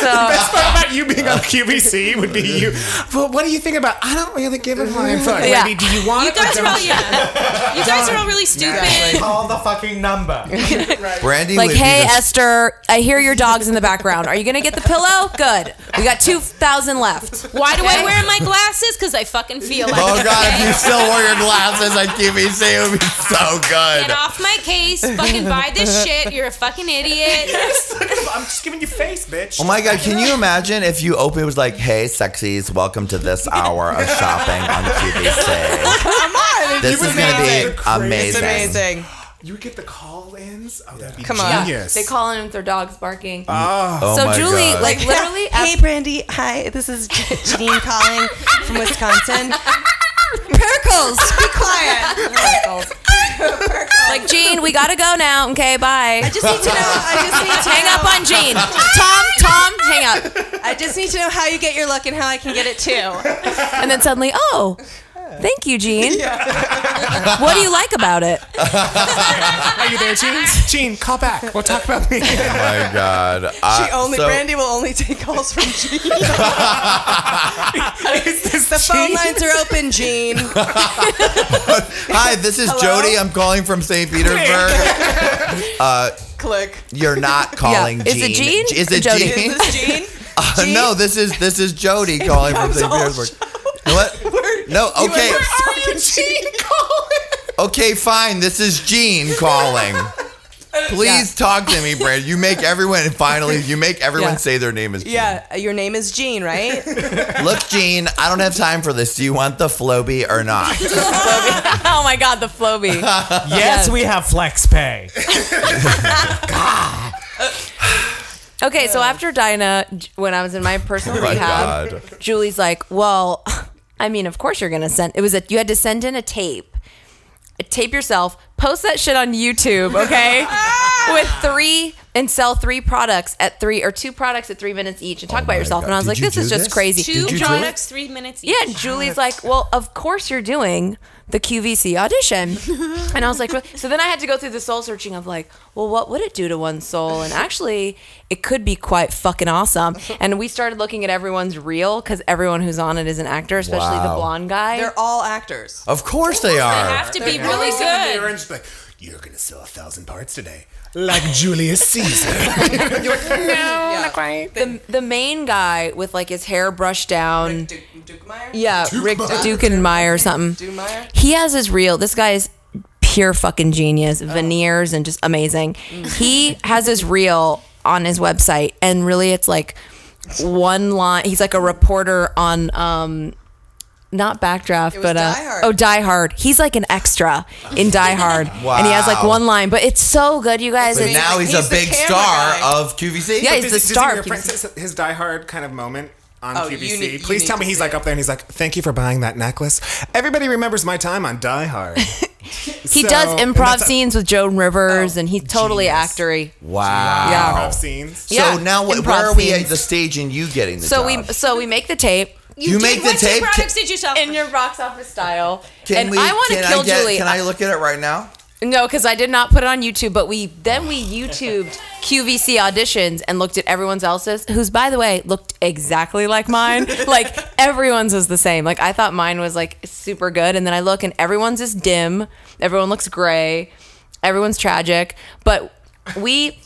So, the best part about you being on QVC would be you. Well, what do you think about? I don't really give a flying fuck. Yeah. Wendy, do you want you it? Guys all, yeah. You guys are all really stupid. Yeah, like, call the fucking number. Right. Brandy, like, hey, Esther, I hear your dog's in the background. Are you gonna get the pillow? Good. We got 2,000 left. Why do I wear my glasses? Because I fucking feel like. Oh god, if you still wore your glasses on QVC, it would be so good. Get off my case. Fucking buy this shit. You're a fucking idiot. Yes. I'm just giving you face, bitch. Oh my god, can you imagine if you open it was like, hey, sexies, welcome to this hour of shopping on QVC. This is going to be amazing. It's amazing. You would get the call-ins? Oh, that'd be come genius. On. They call in with their dogs barking. Oh so, my Julie, god. Like, literally... Hey, Brandy. Hi, this is Janine calling from Wisconsin. Pericles, be quiet. Pericles. Like, Gene, we gotta go now. Okay, bye. I just need to know. Hang up on Gene. Tom, hang up. I just need to know how you get your look and how I can get it too. And then suddenly, oh, thank you, Gene. Yeah. What do you like about it? Are you there, Gene? Gene, call back. We'll talk about me. Oh my god. Brandy will only take calls from Gene. The phone lines are open, Gene. Hi, this is hello? Jody. I'm calling from St. Petersburg. Click. You're not calling Gene. Is it Gene? Is it Jody? Gene? Is this Gene? Gene? No, this is Jody calling from St. Petersburg. What? No, okay. Where are you, Gene calling? Okay, fine. This is Gene calling. Please talk to me, Brad. You make everyone say their name is Gene. Yeah, your name is Gene, right? Look, Gene, I don't have time for this. Do you want the Flowbee or not? Oh, my God, the Flowbee. Yes, we have Flex Pay. God. Okay, so after Dinah, when I was in my personal rehab, Julie's like, well... I mean, of course you're going to send... you had to send in a tape. Tape yourself. Post that shit on YouTube, okay? With sell 3 products at 3... Or 2 products at 3 minutes each. And talk about yourself. God. And I was like, this is just crazy. 2 products, 3 minutes each. Yeah, Julie's like, well, of course you're doing the QVC audition. And I was like... So then I had to go through the soul searching of like, well, what would it do to one's soul? And actually... It could be quite fucking awesome. And we started looking at everyone's reel because everyone who's on it is an actor, especially the blonde guy. They're all actors. Of course they are. They have to be really good. They're just like, you're going to sell 1,000 parts today. Like Julius Caesar. You're like, not quite. The main guy with like his hair brushed down. Rick Dukenmeyer? Yeah, Rick Dukenmeyer or something. Dukenmeyer? He has his reel. This guy is... pure fucking genius. Veneers and just amazing. He has his reel on his website, and really it's like one line. He's like a reporter on not Backdraft, but Die Hard. Die Hard. He's like an extra in Die Hard. Wow. And he has like one line, but it's so good, you guys. But now he's a big star of QVC. Yeah, he's the star of QVC. His Die Hard kind of moment on QVC. Please tell me he's like up there and he's like, thank you for buying that necklace. Everybody remembers my time on Die Hard. He does improv scenes with Joan Rivers, and he's totally actory. Wow. Yeah. Improv scenes. So now where are we at the stage in you getting the job? So we make the tape. You make the tape? What products did you sell? In your box office style. And I want to kill Julie. Can I look at it right now? No, because I did not put it on YouTube, but we YouTubed QVC auditions and looked at everyone's else's, who's, by the way, looked exactly like mine. Like, everyone's was the same. Like, I thought mine was, like, super good, and then I look, and everyone's is dim. Everyone looks gray. Everyone's tragic. But we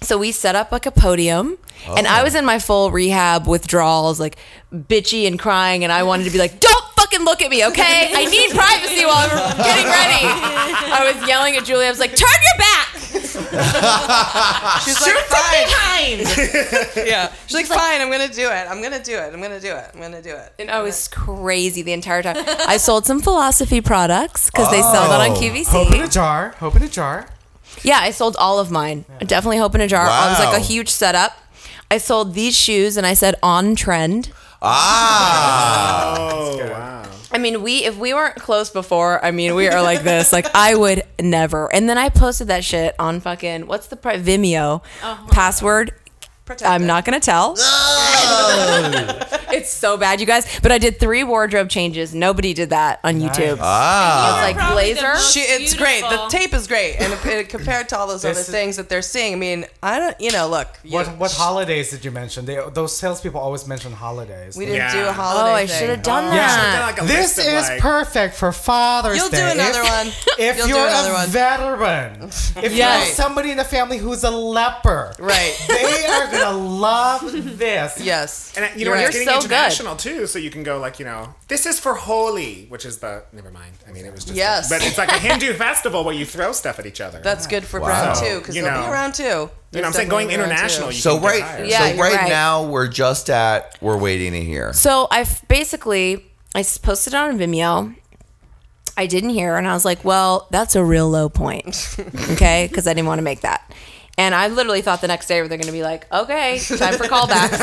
set up, like, a podium, and I was in my full rehab withdrawals, like, bitchy and crying, and I wanted to be like, don't fucking look at me, okay? I need privacy while I'm getting ready. I was yelling at Julie. I was like, turn your back. She's like, fine. Yeah. She's like, fine, I'm going to do it. And I was crazy the entire time. I sold some philosophy products because they sell that on QVC. Hope in a jar. Yeah, I sold all of mine. Yeah. Definitely Hope in a Jar. Wow. It was like a huge setup. I sold these shoes and I said on trend. Wow. I mean, if we weren't close before, I mean, we are like this. Like, I would never. And then I posted that shit on fucking, what's the Vimeo password? Protected. I'm not going to tell. It's so bad, you guys. But I did 3 wardrobe changes. Nobody did that on YouTube. Ah. It's like blazer. It's great. The tape is great. And compared to all those other things that they're seeing, I mean, I don't, you know, look. What holidays did you mention? Those salespeople always mention holidays. We didn't do a holiday. Oh, I should have done that. Yeah. This is perfect for Father's Day. You'll do another one. If you're a veteran, if you have somebody in the family who's a leper, right? They are gonna love this. Yes. And you know, you're getting so international too, so you can go like, you know, this is for Holi, which is the never mind. I mean, it was just but it's like a Hindu festival where you throw stuff at each other. That's good for round 2 because they'll be around 2. You know, I'm saying going international. So right now we're just at we're waiting to hear. So I posted it on Vimeo. I didn't hear, and I was like, well, that's a real low point, okay? Because I didn't want to make that. And I literally thought the next day they're going to be like, okay, time for callbacks.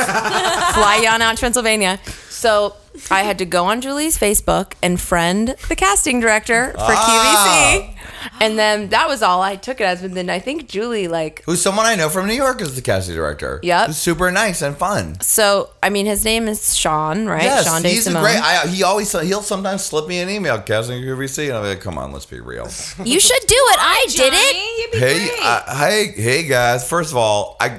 Fly you on out to Pennsylvania. So I had to go on Julie's Facebook and friend the casting director for QVC. And then that was all I took it as. But then I think Julie, who's someone I know from New York, is the casting director. Yep. Who's super nice and fun. So, I mean, his name is Sean, right? Yes, Sean he's DeSimone. Great. He'll sometimes slip me an email, casting QVC, and I'll be like, come on, let's be real. You should do it. I did it. Hey, guys. First of all, I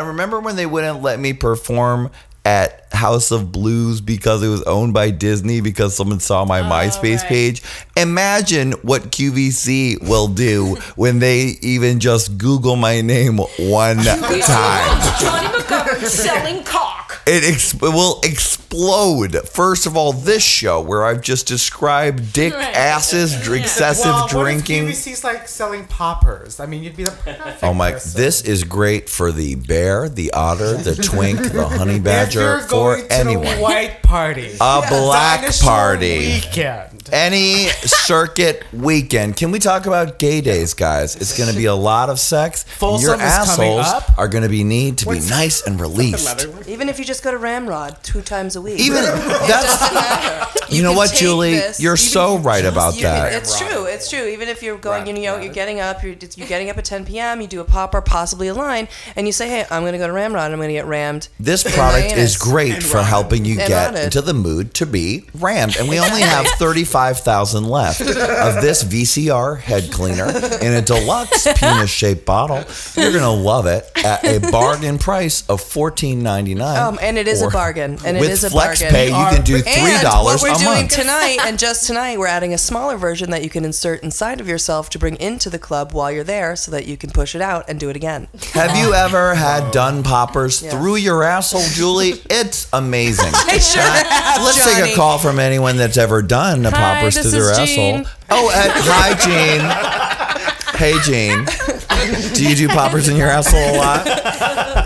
remember when they wouldn't let me perform at House of Blues because it was owned by Disney because someone saw my MySpace page. Imagine what QVC will do when they even just Google my name one time. Johnny McGovern selling cock. It will explode. First of all, this show where I've just described dick, asses, excessive drinking. What if QVC's like selling poppers? I mean, you'd be the perfect person. This is great for the bear, the otter, the twink, the honey badger, for anyone. A white party. A black party. Weekend. Any circuit weekend. Can we talk about gay days, guys? It's going to be a lot of sex. Your assholes are going to be nice and released. Even if you just go to Ramrod 2 times a week. Even that's you know what, Julie? You're so right about that. It's true. Even if you're going, you're getting up. You're getting up at 10 p.m. You do a pop or possibly a line, and you say, "Hey, I'm going to go to Ramrod. I'm going to get rammed." This product is great for helping you get into the mood to be rammed, and we only have 35,000 left of this VCR head cleaner in a deluxe penis-shaped bottle. You're going to love it at a bargain price of $14.99. And it is a bargain. And it is a bargain. With FlexPay, you can do $3 a month. What we're doing tonight, and just tonight, we're adding a smaller version that you can insert inside of yourself to bring into the club while you're there so that you can push it out and do it again. Have you ever had done poppers through your asshole, Julie? It's amazing. Let's take a call from anyone that's ever done a poppers through their asshole. Oh, hi, Gene. Hey, Gene. Do you do poppers in your asshole a lot?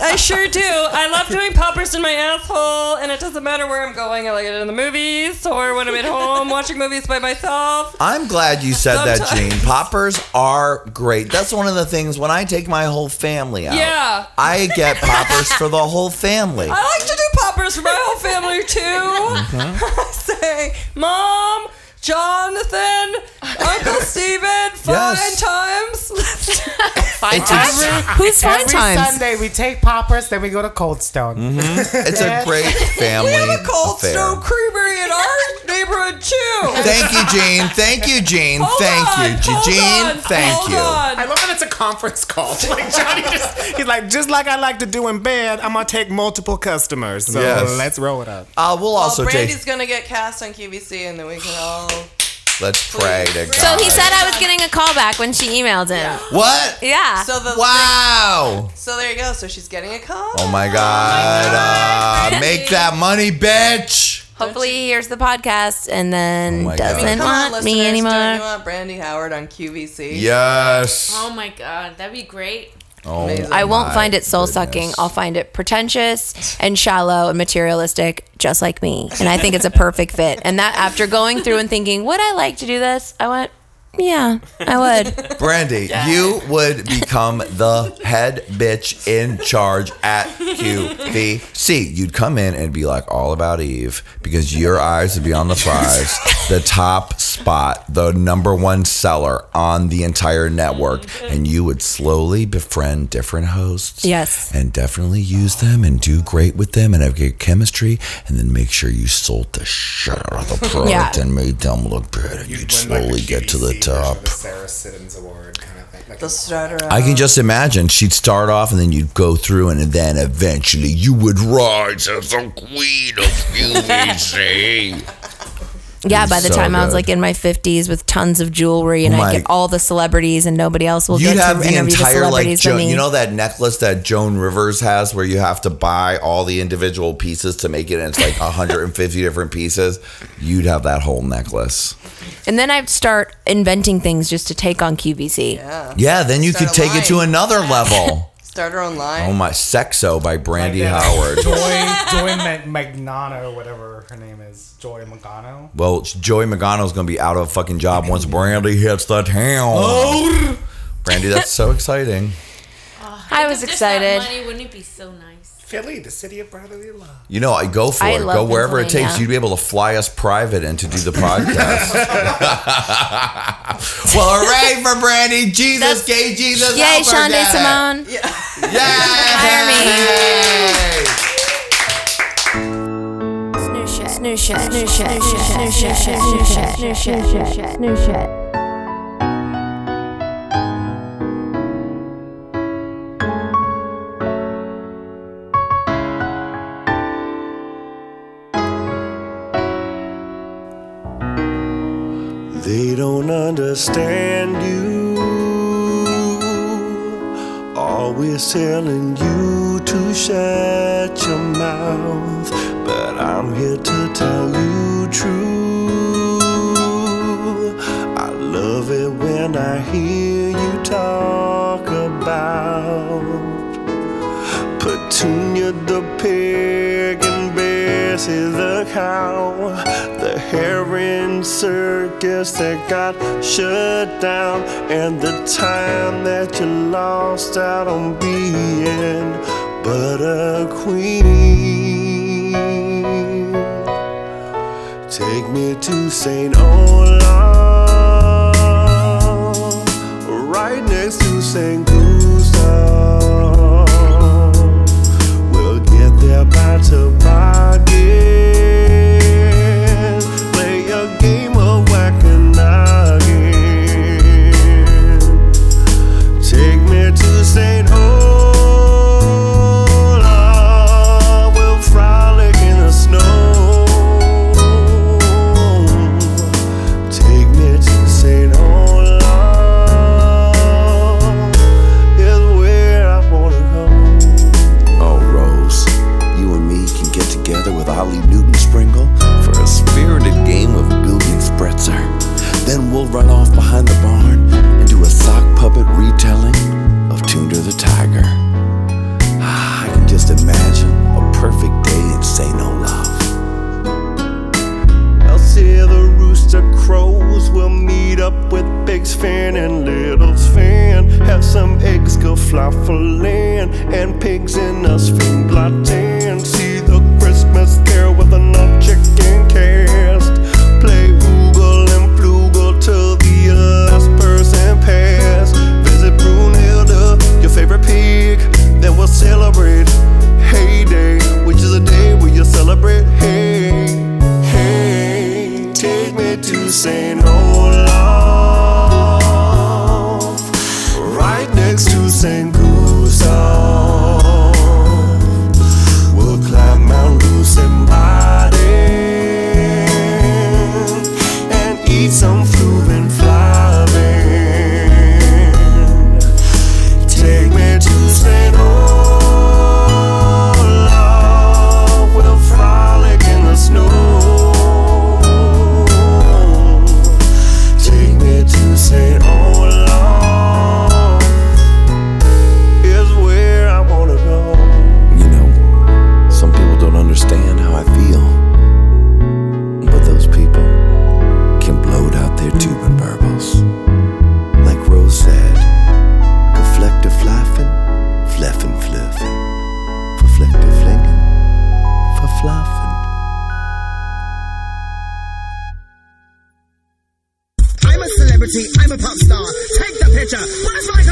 I sure do. I love doing poppers in my asshole, and it doesn't matter where I'm going. I like it in the movies or when I'm at home watching movies by myself. I'm glad you said that, Gene. Poppers are great. That's one of the things when I take my whole family out. Yeah. I get poppers for the whole family. I like to do poppers for my whole family, too. Mm-hmm. I say, Mom, Jonathan, Uncle Steven, 5 times. 5 times? Who's 5 times? Every Sunday we take poppers, then we go to Cold Stone. Mm-hmm. It's a great family affair. We have a Cold Stone Creamery in our neighborhood, too. Thank you, Gene. Thank you, Gene. Thank you, Gene. I love that it's a conference call. Like Johnny just like I like to do in bed, I'm going to take multiple customers. So let's roll it up. Brandy's going to get cast on QVC, and then we can all... Let's pray to God. So he said I was getting a call back when she emailed him. Yeah. What? Yeah. So there you go. So she's getting a call. Oh my God. Make that money, bitch. Hopefully he hears the podcast and then doesn't want me anymore. Don't you want Brandi Howard on QVC? Yes. Oh my God. That'd be great. Oh, I won't find it soul-sucking. I'll find it pretentious and shallow and materialistic, just like me. And I think it's a perfect fit. And that after going through and thinking, would I like to do this? I went, Yeah, I would. Brandy, yeah. You would become the head bitch in charge at QVC. You'd come in and be like all about Eve because your eyes would be on the fries, the top spot, the number one seller on the entire network. And you would slowly befriend different hosts. Yes. And definitely use them and do great with them and have good chemistry. And then make sure you sold the shit out of the product and made them look good. And you'd slowly get to the top. The Sarah Siddons Award kind of thing. Like I can just imagine she'd start off and then you'd go through and then eventually you would rise as the queen of QVC. Yeah, by the time I was like in my 50s with tons of jewelry and I get all the celebrities and nobody else will get to interview the celebrities. You'd have the entire, you know that necklace that Joan Rivers has where you have to buy all the individual pieces to make it and it's like 150 different pieces? You'd have that whole necklace. And then I'd start inventing things just to take on QVC. Yeah, then you could take it to another level. Start her own line. Oh my, Sexo by Brandy Howard. Joy Magnano, whatever her name is. Joy Magano. Well, Joy Magano's going to be out of a fucking job once Brandy hits the town. Oh. Brandy, that's so exciting. Oh, I was excited. Money, wouldn't it be so nice? Philly, the city of brotherly love. You know, I go for it. Go wherever it takes. Yeah. You'd be able to fly us private and to do the podcast. Well, hooray for Brandy. Jesus, gay Jesus. Yay, Shonda Simone. Yeah. Yay. Hire me. Snooze shit. Snooze shit. Snooze shit. Snooze shit. Snooze shit. Snooze shit. Snooze shit. They don't understand you. Always telling you to shut your mouth, but I'm here to tell you true. I love it when I hear you talk about Petunia the pig and Bessie the cow, the herring circus that got shut down, and the time that you lost out on being but a queen. Take me to St. Olaf, right next to St. Gustav. We'll get there by Toboggan. St. Gustav, we'll climb Mount Rusa. fancy, I'm a pop star. Take the picture, where's my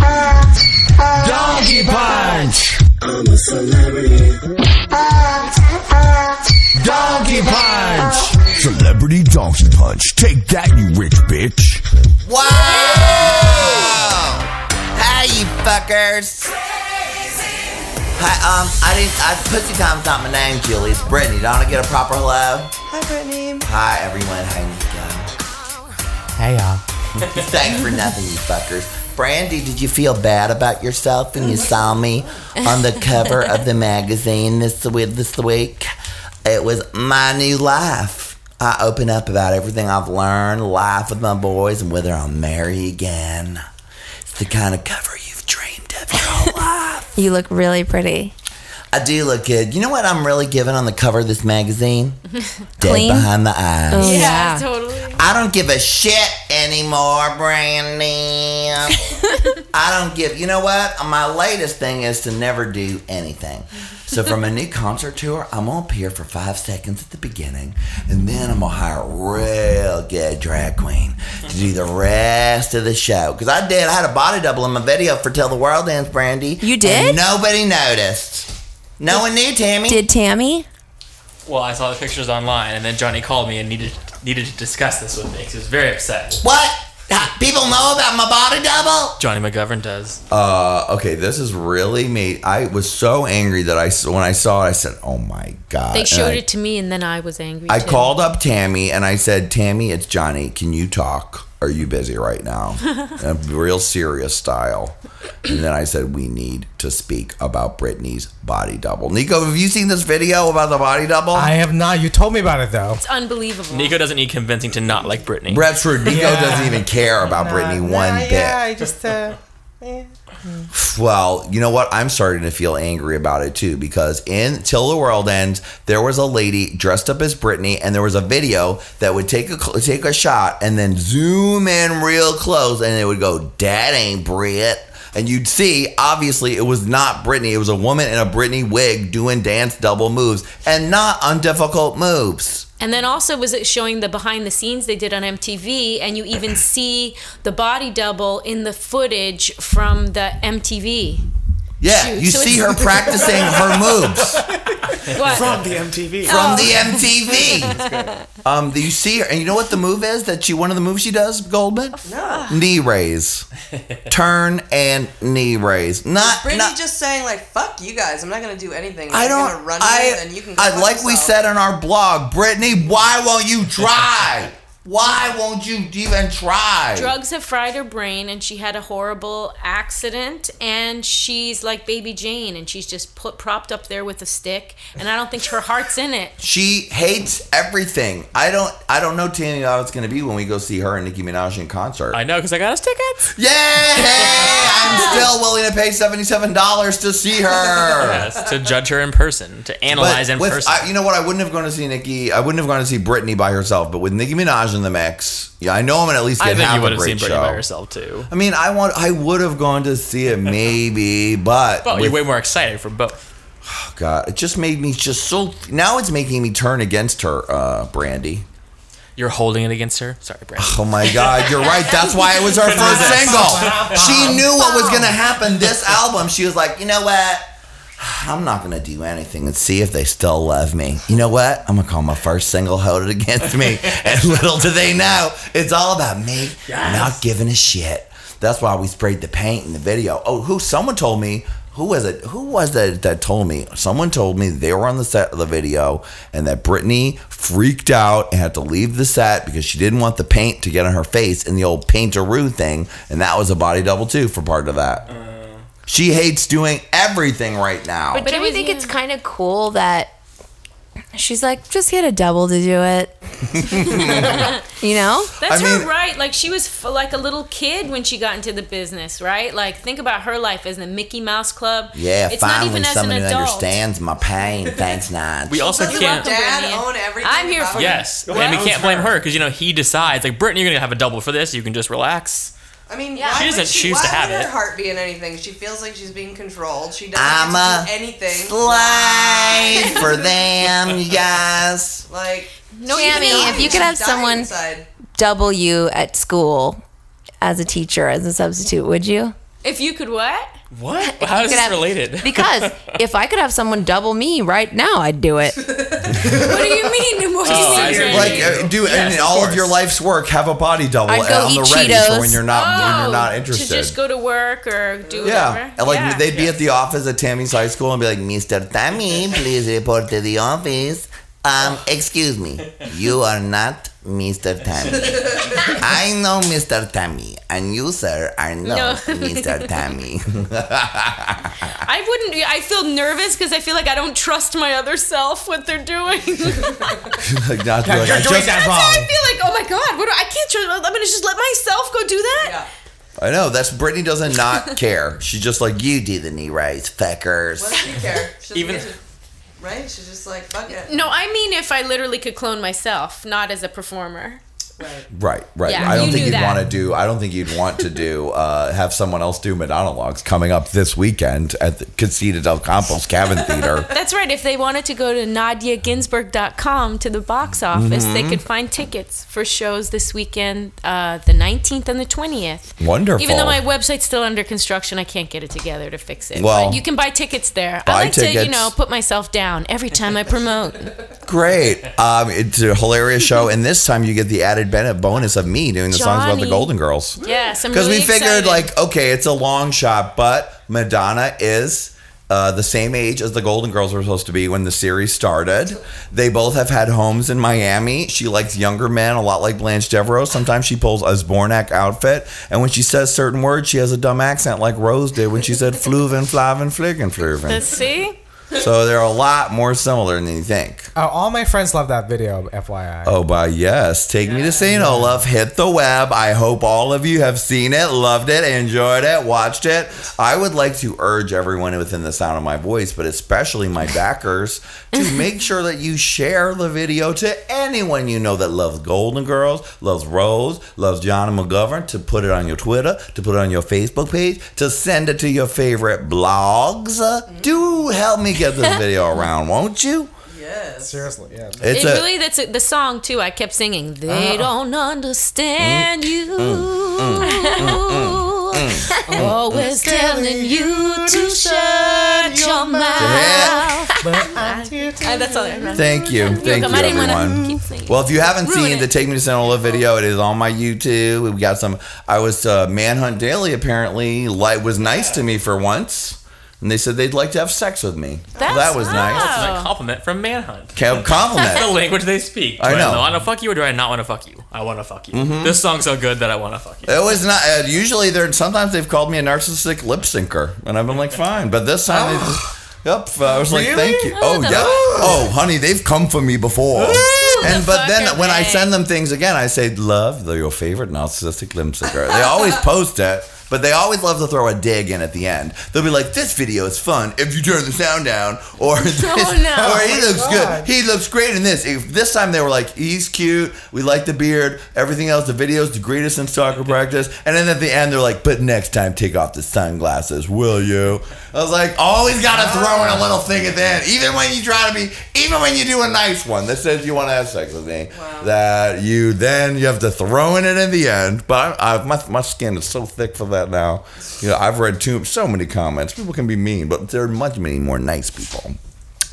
car? Donkey punch. I'm a celebrity. Donkey punch. Celebrity donkey punch. Take that, you rich bitch. Wow! Hi, you fuckers. Hi, I pussy time's not my name, Julie. It's Brittany. Don't I get a proper hello? Hi, Brittany. Hi, everyone. How you doing? Hey, y'all. Thanks for nothing, you fuckers. Brandy, did you feel bad about yourself when you saw me on the cover of the magazine this week? It was my new life. I open up about everything I've learned, life with my boys, and whether I'll marry again. It's the kind of cover you've dreamed of your whole life. You look really pretty. I do look good. You know what I'm really giving on the cover of this magazine? Dead behind the eyes. Oh, yeah, totally. I don't give a shit anymore, Brandy. I don't give... You know what? My latest thing is to never do anything. So from a new concert tour, I'm going to appear for 5 seconds at the beginning, and then I'm going to hire a real good drag queen to do the rest of the show. Because I did. I had a body double in my video for Till the World Ends, Brandy. You did? And nobody noticed. No one knew, Tammy. Did Tammy? Well, I saw the pictures online, and then Johnny called me and needed to discuss this with me because he was very upset. What? People know about my body double? Johnny McGovern does. Okay, this is really me. I was so angry that when I saw it, I said, oh, my God. They showed it to me, and then I was angry, I called up Tammy, and I said, Tammy, it's Johnny. Can you talk? Are you busy right now? In a real serious style. And then I said, we need to speak about Brittany's body double. Nico, have you seen this video about the body double? I have not. You told me about it, though. It's unbelievable. Nico doesn't need convincing to not like Brittany. That's true. Nico doesn't even care about Brittany one bit. Yeah, I just... yeah. Well, you know what? I'm starting to feel angry about it too, because in Till the World Ends, there was a lady dressed up as Britney, and there was a video that would take a shot and then zoom in real close, and it would go, "That ain't Brit." And you'd see, obviously, it was not Britney. It was a woman in a Britney wig doing dance double moves, and not undifficult moves. And then also was it showing the behind the scenes they did on MTV, and you even see the body double in the footage from the MTV. Yeah, shoot. You see her practicing her moves. What? From the MTV. From the MTV. You see her, and you know what the move is that one of the moves she does, Goldman? No. Knee raise. Turn and knee raise. Brittany's just saying, like, fuck you guys, I'm not going to do anything. I'm going to run away, and you can we said on our blog, Brittany, why won't you try? Why won't you even try? Drugs have fried her brain, and she had a horrible accident, and she's like Baby Jane, and she's just propped up there with a stick, and I don't think her heart's in it. She hates everything. I don't know, Tammy, how it's going to be when we go see her and Nicki Minaj in concert. I know, because I got us tickets. Yay! I'm still willing to pay $77 to see her. Yes, to judge her in person, to analyze person. You know what? I wouldn't have gone to see Nicki. I wouldn't have gone to see Britney by herself, but with Nicki Minaj in the mix, yeah, I know I'm gonna at least get half a great show. I bet you would have seen Britney by herself too. I mean, I would have gone to see it maybe, but you're way more excited for both. Oh God, it just made me now it's making me turn against her, Brandy. You're holding it against her? Sorry, Brandy. Oh my God, you're right. That's why it was her first single. She knew what was gonna happen this album. She was like, you know what? I'm not going to do anything and see if they still love me. You know what? I'm going to call my first single "Hold It Against Me." And little do they know, it's all about me not giving a shit. That's why we sprayed the paint in the video. Oh, someone told me, who was it? Who was it that told me? Someone told me they were on the set of the video and that Brittany freaked out and had to leave the set because she didn't want the paint to get on her face in the old paint-a-roo thing. And that was a body double, too, for part of that. She hates doing everything right now. But do we think it's kind of cool that she's like, just get a double to do it? You know? That's her right. Like, she was like a little kid when she got into the business, right? Like, think about her life as the Mickey Mouse Club. Yeah, it's finally not even as someone who understands my pain. Thanks, Nige. We also can't... Dad own everything. I'm here for you. Yes, and we can't blame her because, you know, he decides, like, Brittany, you're going to have a double for this. You can just relax. I mean, yeah. She doesn't choose to have it. Why would her heart be in anything? She feels like she's being controlled. She doesn't have to do anything. Slide for them, yes. Like, no, Tammy, if you could have someone double you at school as a teacher, as a substitute, would you? If you could what? What? How is this related? Because if I could have someone double me right now, I'd do it. What do you mean? What do you mean? Like, do in all of your life's work, have a body double on the ready for when you're not interested. To just go to work or do whatever. And like they'd be at the office at Tammy's high school and be like, "Mr. Tammy, please report to the office." Excuse me, you are not Mr. Tammy. I know Mr. Tammy, and you, sir, are not Mr. Tammy. I wouldn't. I feel nervous because I feel like I don't trust my other self what they're doing. Like not doing that wrong. I feel like, oh my god, what do I can't trust. I'm gonna just let myself go do that. Yeah. I know, that's Brittany doesn't not care. She's just like, you did the knee right, fuckers. Well, she care. Even. Right? She's just like, fuck it. No, I mean if I literally could clone myself, not as a performer. Right. Yeah, I don't think you'd want to do have someone else do monologues coming up this weekend at the Casita del Campos Cabin Theater. That's right. If they wanted to go to NadiaGinsburg.com to the box office, they could find tickets for shows this weekend, the 19th and the 20th. Wonderful. Even though my website's still under construction, I can't get it together to fix it. Well, but you can buy tickets there. I like to, put myself down every time I promote. Great. It's a hilarious show, and this time you get the added bonus of me doing the songs about the Golden Girls. Yes, I'm really excited. Because we figured, it's a long shot, but Madonna is the same age as the Golden Girls were supposed to be when the series started. They both have had homes in Miami. She likes younger men, a lot like Blanche Devereaux. Sometimes she pulls a Zbornak outfit, and when she says certain words, she has a dumb accent like Rose did when she said fluven, flaven, flicken, fluven. Let's see. So they're a lot more similar than you think. All my friends love that video, FYI. Oh, but yes. Take me to St. Olaf. Hit the web. I hope all of you have seen it, loved it, enjoyed it, watched it. I would like to urge everyone within the sound of my voice, but especially my backers, to make sure that you share the video to anyone you know that loves Golden Girls, loves Rose, loves John McGovern, to put it on your Twitter, to put it on your Facebook page, to send it to your favorite blogs. Do help me get this video around, won't you? Yes. Seriously, yeah. That's the song, too. I kept singing, they don't understand you. Always telling you to shut your mouth. But I'm here to that's all I remember. Thank you. Thank you, everyone. Keep singing. Well, if you haven't seen the Take Me to St. Olaf video, it is on my YouTube. We've got some. I was Manhunt Daily, apparently. Light was nice to me for once. And they said they'd like to have sex with me. That was nice. That's a compliment from Manhunt. Compliment. The language they speak. I know. Do I want to fuck you or do I not want to fuck you? I want to fuck you. Mm-hmm. This song's so good that I want to fuck you. It was not. Usually, sometimes they've called me a narcissistic lip syncer, and I've been like, fine. But this time, they just. Yep, I was like, thank you. Oh, yeah. Oh, honey, they've come for me before. But then when I send them things again, I say, love, they're your favorite narcissistic lip syncer. They always post it, but they always love to throw a dig in at the end. They'll be like, this video is fun if you turn the sound down, or he looks good. He looks great in this. This time they were like, he's cute. We like the beard. Everything else, the videos, the greatest in soccer practice. And then at the end, they're like, but next time, take off the sunglasses, will you? I was like, always got to throw in a little thing at the end, even when you do a nice one that says you want to have sex with me, that you have to throw in it at the end. But my skin is so thick for that now. I've read so many comments. People can be mean, but there are many more nice people.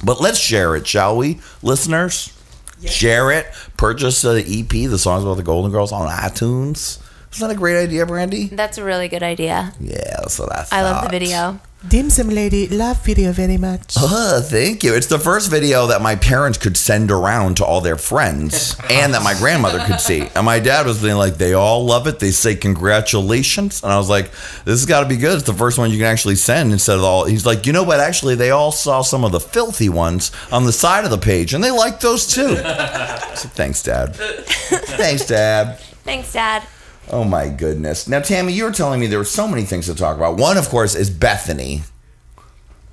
But let's share it, shall we, listeners? Yes. Share it. Purchase the EP, the songs about the Golden Girls, on iTunes. Isn't that a great idea, Brandy? That's a really good idea. Yeah, so that's. I love the video. Dim Sum Lady, love video very much. Oh, thank you. It's the first video that my parents could send around to all their friends and that my grandmother could see. And my dad was being like, they all love it. They say congratulations. And I was like, this has got to be good. It's the first one you can actually send instead of all. He's like, you know what? Actually, they all saw some of the filthy ones on the side of the page and they liked those too. So thanks, Dad. Thanks, Dad. Thanks, Dad. Oh, my goodness. Now, Tammy, you were telling me there were so many things to talk about. One, of course, is Bethany.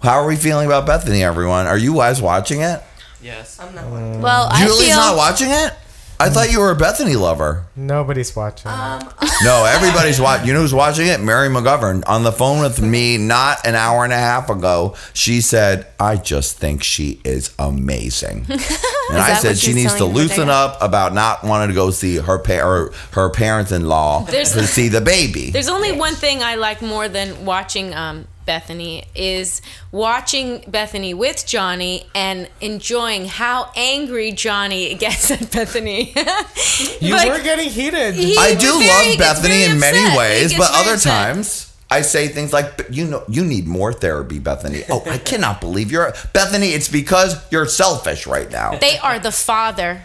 How are we feeling about Bethany, everyone? Are you guys watching it? Yes. I'm not watching it. Well, Julie's not watching it? I thought you were a Bethany lover. Nobody's watching. No, everybody's watching. You know who's watching it? Mary McGovern. On the phone with me not an hour and a half ago, she said, I just think she is amazing. And I said she needs to loosen up about not wanting to go see her parents-in-law to see the baby. There's only one thing I like more than watching Bethany is watching Bethany with Johnny and enjoying how angry Johnny gets at Bethany. You were getting heated. I do love Bethany in many ways, but other times I say things like, you know, you need more therapy, Bethany. Oh, I cannot believe you're Bethany. It's because you're selfish right now. They are the father.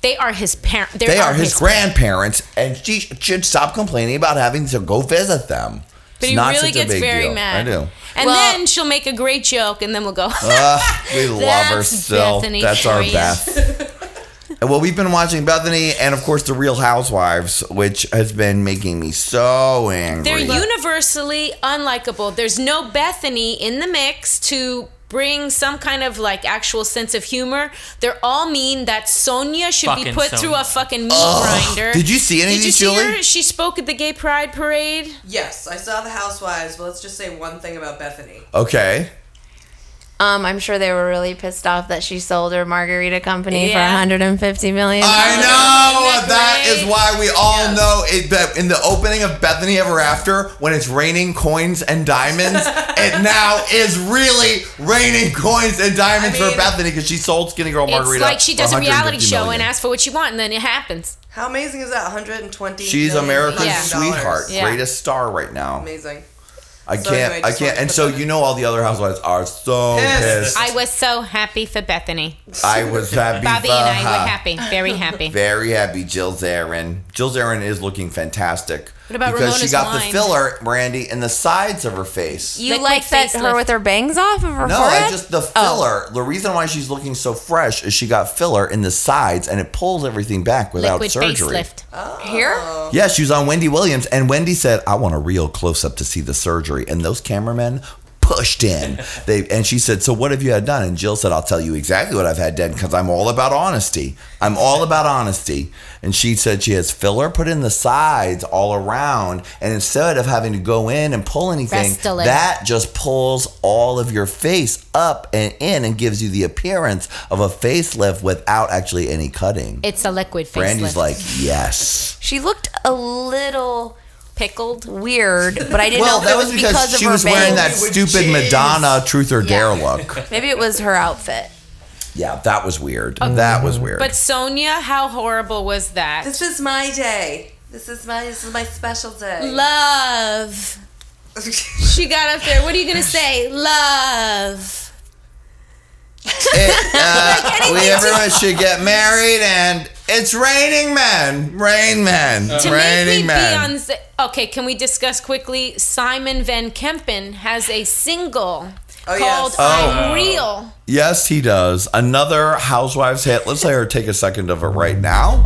They are his parents. They are his grandparents, and she should stop complaining about having to go visit them. But he really gets very mad. I do. And then she'll make a great joke, and then we'll go. We love her still. Bethany. That's our Beth. Well, we've been watching Bethany and, of course, The Real Housewives, which has been making me so angry. They're universally unlikable. There's no Bethany in the mix to bring some kind of like actual sense of humor. They're all mean. That Sonia should be put through a fucking meat grinder. Did you see any of these, Julie? She spoke at the Gay Pride Parade. Yes, I saw The Housewives, but let's just say one thing about Bethany. Okay. I'm sure they were really pissed off that she sold her margarita company for $150 million. I know! That is why we all know it, that in the opening of Bethany Ever After, when it's raining coins and diamonds, it now is really raining coins and diamonds for Bethany because she sold Skinny Girl Margarita. It's like she does a reality show and asks for what you want, and then it happens. How amazing is that? $120 million. She's America's sweetheart. Yeah. Greatest star right now. Amazing. I can't. And so, you know, all the other housewives are so pissed. I was so happy for Bethany. I was happy Bobby for and I were happy. Very happy. Very happy. Jill Zarin. Jill Zarin is looking fantastic. What about Ramona's Because she got the filler, Brandy, in the sides of her face. You like that her with her bangs off of her forehead? No, just the filler. The reason why she's looking so fresh is she got filler in the sides, and it pulls everything back without surgery. Liquid facelift. Oh. Here? Yeah, she was on Wendy Williams, and Wendy said, I want a real close-up to see the surgery. And those cameramen pushed in. And she said, so what have you had done? And Jill said, I'll tell you exactly what I've had done because I'm all about honesty. I'm all about honesty. And she said she has filler put in the sides all around, and instead of having to go in and pull anything, that just pulls all of your face up and in and gives you the appearance of a facelift without actually any cutting. It's a liquid facelift. Brandy's like, yes. She looked a little pickled, weird, but I didn't know that was because of she her was bangs. Wearing that stupid Madonna Truth or Dare look. Maybe it was her outfit. Yeah, that was weird. Okay. That was weird. But Sonia, how horrible was that? This is my day. This is my special day. Love. She got up there. What are you gonna say? Love. Everyone should get married, and it's raining men. Rain men. Raining men. Okay, can we discuss quickly? Simon Van Kempen has a single called I'm Real. Yes, he does. Another Housewives hit. Let's let her take a second of it right now.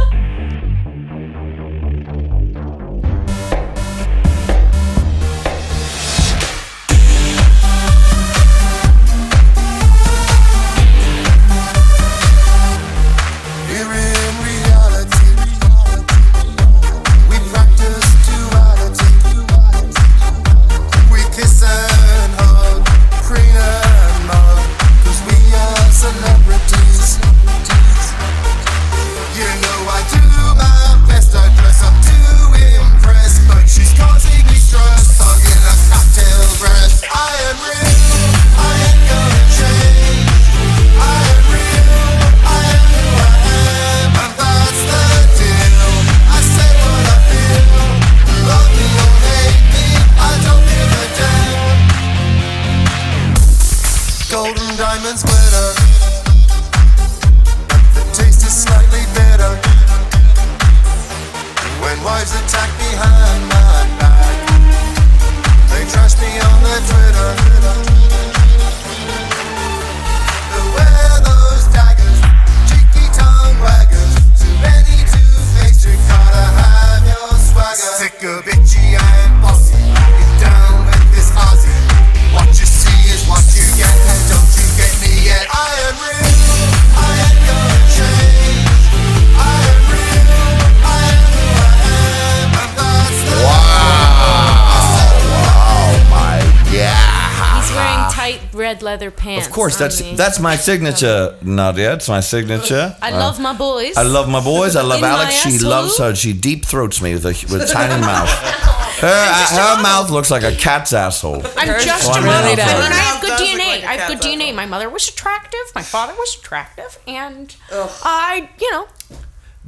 I am real. leather pants. Of course, that's my signature, Nadia. It's my signature. I love my boys. I love my boys. I love Alex. She loves her. She deep throats me with a tiny mouth. Her mouth looks like a cat's asshole. I'm just a model. I have good DNA. I have good DNA. My mother was attractive. My father was attractive. And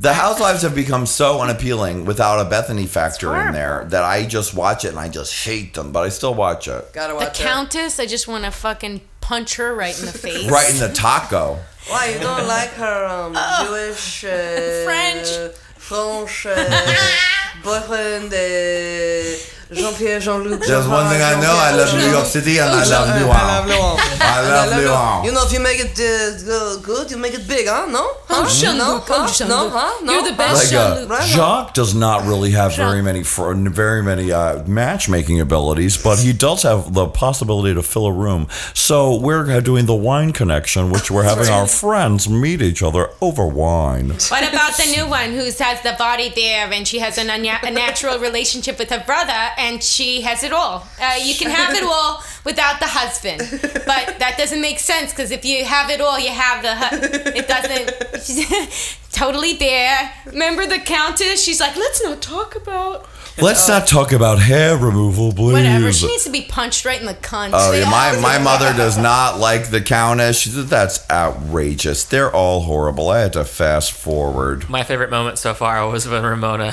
The Housewives have become so unappealing without a Bethany factor in there that I just watch it and I just hate them, but I still watch it. Gotta watch it. The Countess, I just want to fucking punch her right in the face. Right in the taco. Why, you don't like her Jewish... French... boyfriend... Jean-Pierre, Jean-Luc. There's one thing I know. I love New York City and I love Lyon. I love Lyon. You know, if you make it good, you make it big, huh? No? Huh? Oh, Jean-Luc. No. You're the best, Jean-Luc. Jacques does not really have very many matchmaking abilities, but he does have the possibility to fill a room. So we're doing the wine connection, which we're having our friends meet each other over wine. What about the new one who has the body there and she has a natural relationship with her brother? And she has it all. You can have it all without the husband, but that doesn't make sense because if you have it all, you have the it doesn't. She's totally there. Remember the Countess? She's like, let's not talk about hair removal, please. Whatever. She needs to be punched right in the cunt. Oh, yeah, my mother does not like the Countess. She said, that's outrageous. They're all horrible. I had to fast forward. My favorite moment so far was when Ramona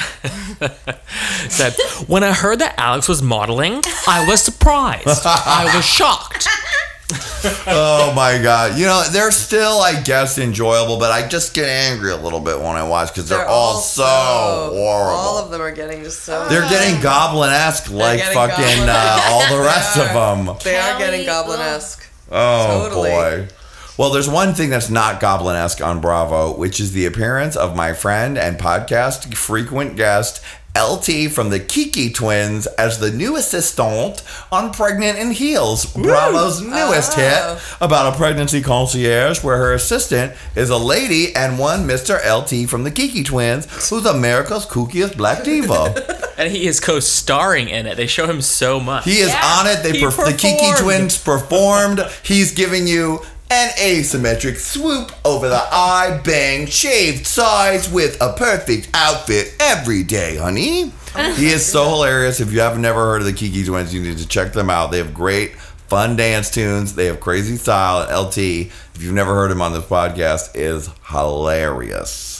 said, when I heard that Alex was modeling, I was surprised. I was shocked. Oh my God. You know, they're still, I guess, enjoyable, but I just get angry a little bit when I watch because they're all so horrible. All of them are getting just so... They're getting goblin-esque like fucking all the rest of them. They are getting goblin-esque. Oh, totally. Boy. Well, there's one thing that's not goblin-esque on Bravo, which is the appearance of my friend and podcast frequent guest, LT from the Kiki Twins, as the new assistant on Pregnant in Heels, Bravo's newest hit about a pregnancy concierge where her assistant is a lady and one Mr. LT from the Kiki Twins, who's America's kookiest black diva. And he is co-starring in it. They show him so much. He is on it. The Kiki Twins performed. He's giving you an asymmetric swoop over the eye, bang, shaved sides with a perfect outfit every day, honey. He is so hilarious. If you have never heard of the Kiki Twins, you need to check them out. They have great, fun dance tunes. They have crazy style. And LT, if you've never heard him on this podcast, is hilarious.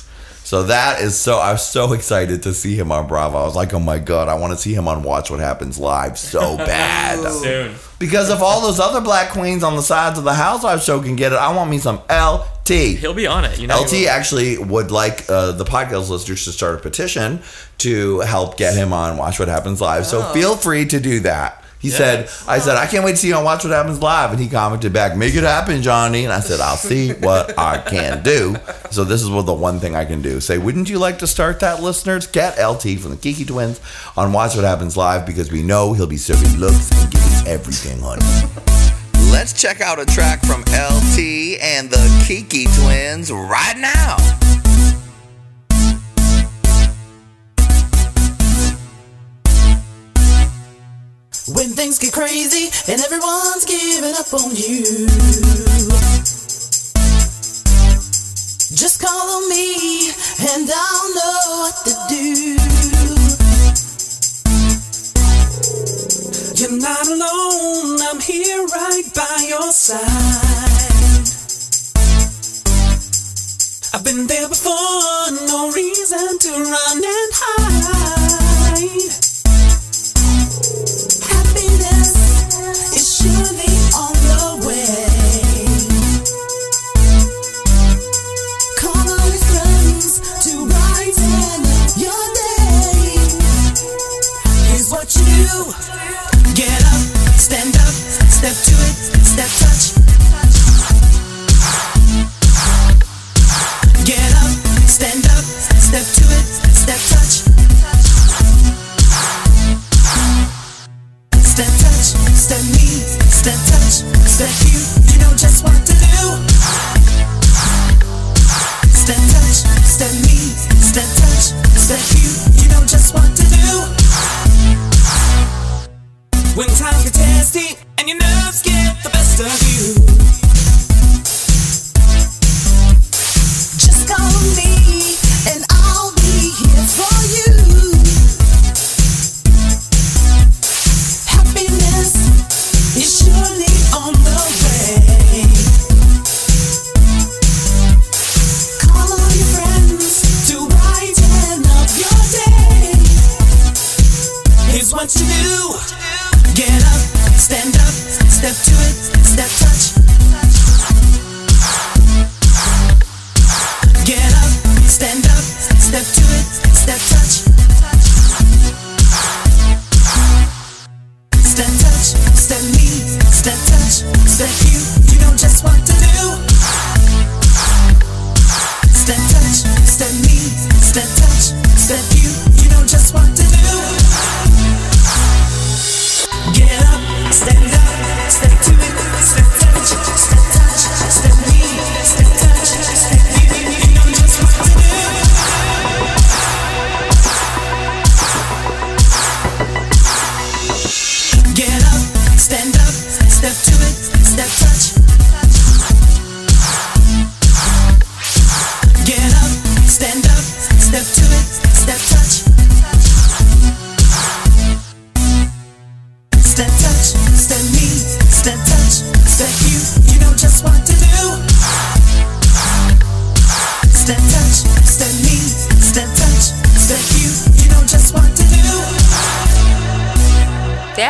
So that is so... I was so excited to see him on Bravo. I was like, oh my God, I want to see him on Watch What Happens Live so bad. Soon. Because if all those other black queens on the sides of the Housewives show can get it, I want me some LT. He'll be on it. You know, LT actually would like the podcast listeners to start a petition to help get him on Watch What Happens Live. Oh. So feel free to do that. He said, I said, I can't wait to see you on Watch What Happens Live. And he commented back, make it happen, Johnny. And I said, I'll see what I can do. So this is the one thing I can do. Say, wouldn't you like to start that, listeners? Get LT from the Kiki Twins on Watch What Happens Live because we know he'll be serving looks and giving everything, honey. Let's check out a track from LT and the Kiki Twins right now. When things get crazy and everyone's giving up on you, just call on me and I'll know what to do. You're not alone, I'm here right by your side. I've been there before, no reason to run and hide. Get up, stand up, step to it, step touch.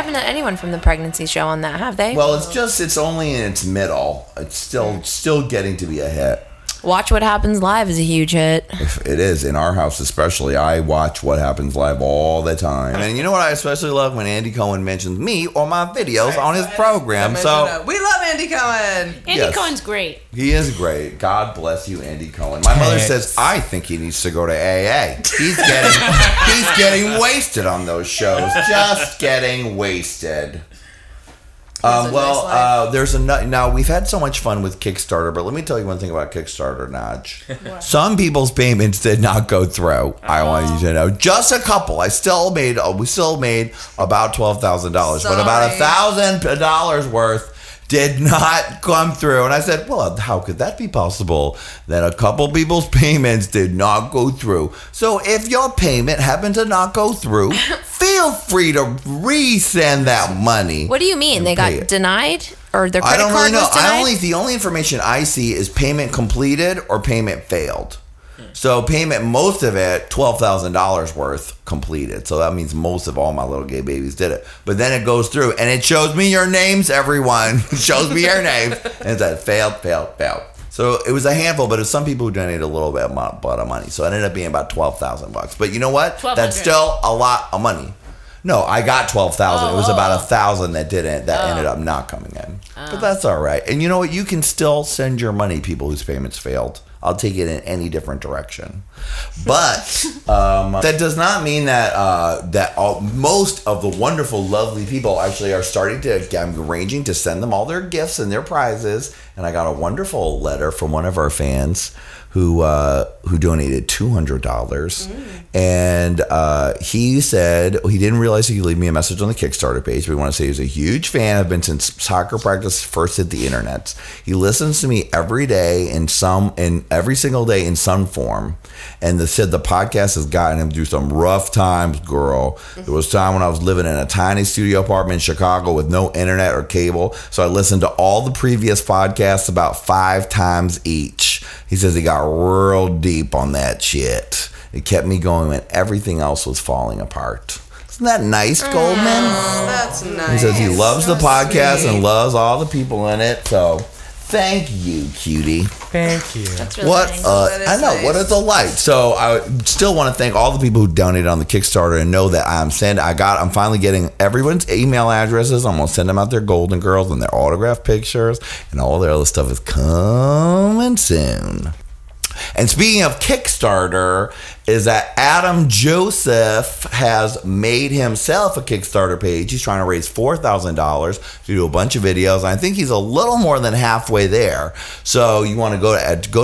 haven't had anyone from the pregnancy show on that, have they? Well, it's only in its middle. It's still getting to be a hit. Watch What Happens Live is a huge hit. It is, in our house especially. I watch What Happens Live all the time. And you know what I especially love? When Andy Cohen mentions me or my videos on his program. So we love Andy Cohen. Cohen's great. He is great. God bless you, Andy Cohen. My mother says, I think he needs to go to AA. He's getting wasted on those shows. Just getting wasted. Now we've had so much fun with Kickstarter, but let me tell you one thing about Kickstarter, Naj. Some people's payments did not go through. I want you to know, just a couple. We still made about $12,000, but about $1,000 worth did not come through. And I said, well, how could that be possible that a couple people's payments did not go through? So if your payment happened to not go through, feel free to resend that money. What do you mean? They got denied? Or their credit card was denied? The only information I see is payment completed or payment failed. So payment, most of it, $12,000 worth completed. So that means most of all my little gay babies did it. But then it goes through, and it shows me your names, everyone. It shows me your names. And it said, failed. So it was a handful, but it was some people who donated a little bit of money. So it ended up being about $12,000. But you know what? That's still a lot of money. No, I got $12,000. It was about $1,000 that didn't. That ended up not coming in. But that's all right. And you know what? You can still send your money, people whose payments failed. I'll take it in any different direction. But that does not mean that most of the wonderful, lovely people actually are starting to, I'm arranging to send them all their gifts and their prizes. And I got a wonderful letter from one of our fans who donated $200. And he said he didn't realize he could leave me a message on the Kickstarter page. We want to say he's a huge fan. I've been since soccer practice first hit the internet. He listens to me every day every single day in some form. And said the podcast has gotten him through some rough times, girl. There was time when I was living in a tiny studio apartment in Chicago with no internet or cable. So I listened to all the previous podcasts about 5 times each. He says he got real deep on that shit. It kept me going when everything else was falling apart. Isn't that nice, Goldman? That's nice. He says he loves the podcast and loves all the people in it. So thank you, cutie. Thank you. That's really nice. I know. Nice. What a delight. So I still want to thank all the people who donated on the Kickstarter and know that I'm finally getting everyone's email addresses. I'm going to send them out their Golden Girls and their autograph pictures, and all their other stuff is coming soon. And speaking of Kickstarter, is that Adam Joseph has made himself a Kickstarter page. He's trying to raise $4,000 to do a bunch of videos. I think he's a little more than halfway there. So you want to go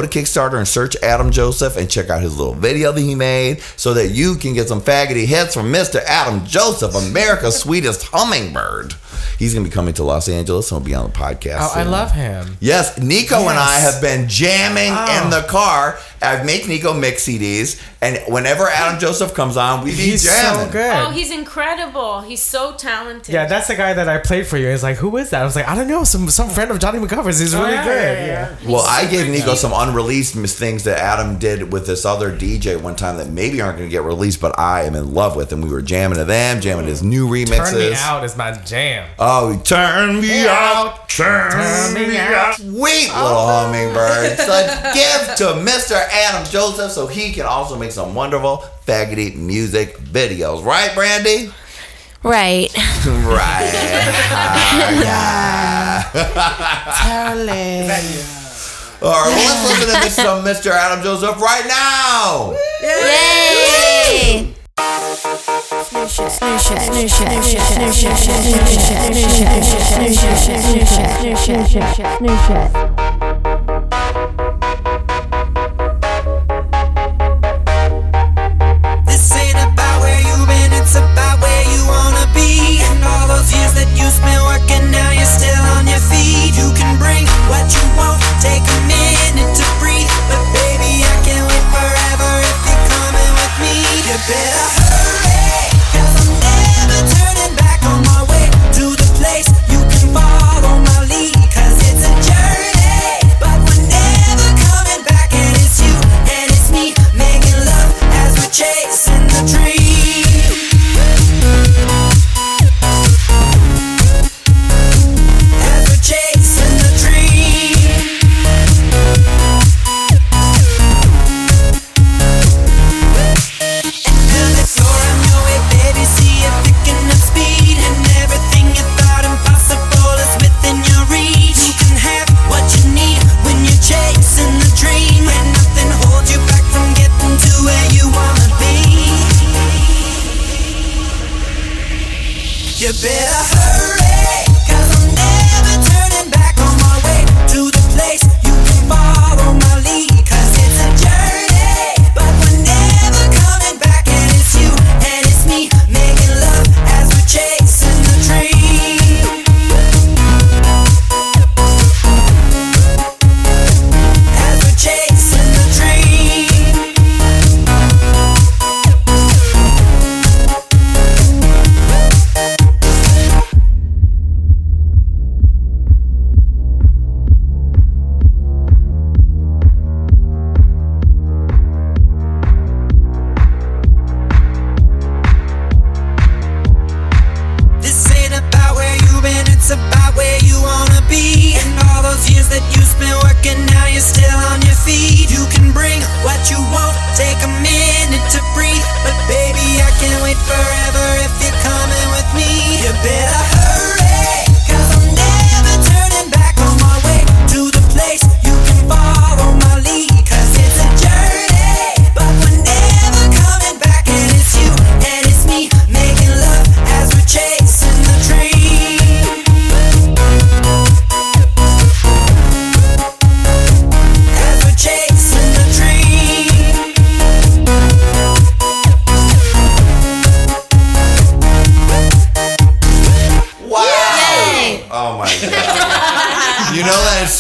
to Kickstarter and search Adam Joseph and check out his little video that he made so that you can get some faggoty hits from Mr. Adam Joseph, America's sweetest hummingbird. He's going to be coming to Los Angeles and will be on the podcast. Oh, soon. I love him. Yes, Nico and I have been jamming in the car. I make Nico mix CDs, and whenever Adam Joseph comes on, he's jamming. So good. Oh, he's incredible. He's so talented. Yeah, that's the guy that I played for you. He's like, who is that? I was like, I don't know, some friend of Johnny McGovern's. He's really good. Yeah. He's I gave Nico some unreleased things that Adam did with this other DJ one time that maybe aren't going to get released, but I am in love with, and we were jamming to them, jamming his new remixes. Turn Me Out is my jam. Oh, turn me out. Turn me out. Sweet little hummingbird. It's a gift to Mr. Adam Joseph so he can also make some wonderful faggoty music videos. Right, Brandy? Right. Totally. All right, well, let's listen to some Mr. Adam Joseph right now. Yay! It's about where you wanna be, and all those years that you spent working, now you're still on your feet. You can bring what you want, take a minute to breathe, but baby, I can't wait forever if you're coming with me. You better hurry, 'cause I'm never turning back on my way to the place. You can follow my lead, 'cause it's a journey.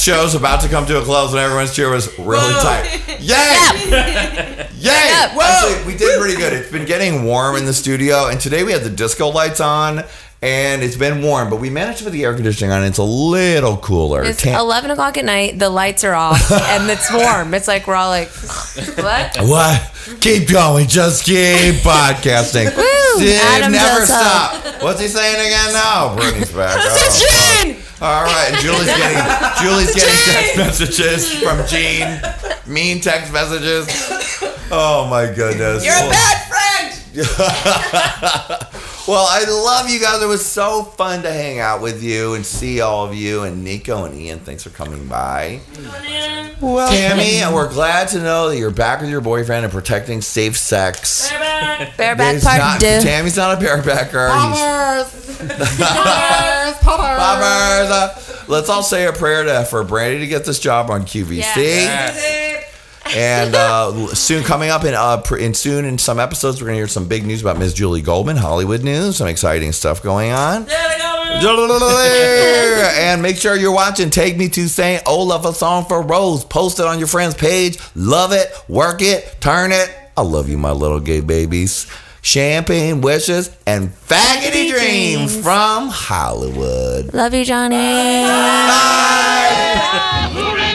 show's about to come to a close and everyone's cheer was really tight. Yay! Yay! Whoa! Actually, we did pretty good. It's been getting warm in the studio, and today we had the disco lights on, and it's been warm, but we managed to put the air conditioning on, and it's a little cooler. It's 11 o'clock at night, the lights are off, and it's warm. It's like, we're all like, what? What? Keep going, just keep podcasting. Woo! Adam never stop. What's he saying again now? Brittany's back. Oh. Jean! All right, Julie's getting text messages from Jean. Mean text messages. Oh my goodness. You're a bad friend. Well, I love you guys. It was so fun to hang out with you and see all of you. And Nico and Ian, thanks for coming by. Well, Tammy, we're glad to know that you're back with your boyfriend and protecting safe sex. Bareback. Bareback part two. Tammy's not a barebacker. Poppers. Let's all say a prayer for Brandy to get this job on QVC. Yeah. Yes. And soon coming up in some episodes, we're going to hear some big news about Ms. Julie Goldman, Hollywood news, some exciting stuff going on. And make sure you're watching Take Me to Saint Olaf, a song for Rose. Post it on your friend's page. Love it. Work it. Turn it. I love you, my little gay babies. Champagne wishes and faggoty dreams from Hollywood. Love you, Johnny. Bye. Bye. Bye.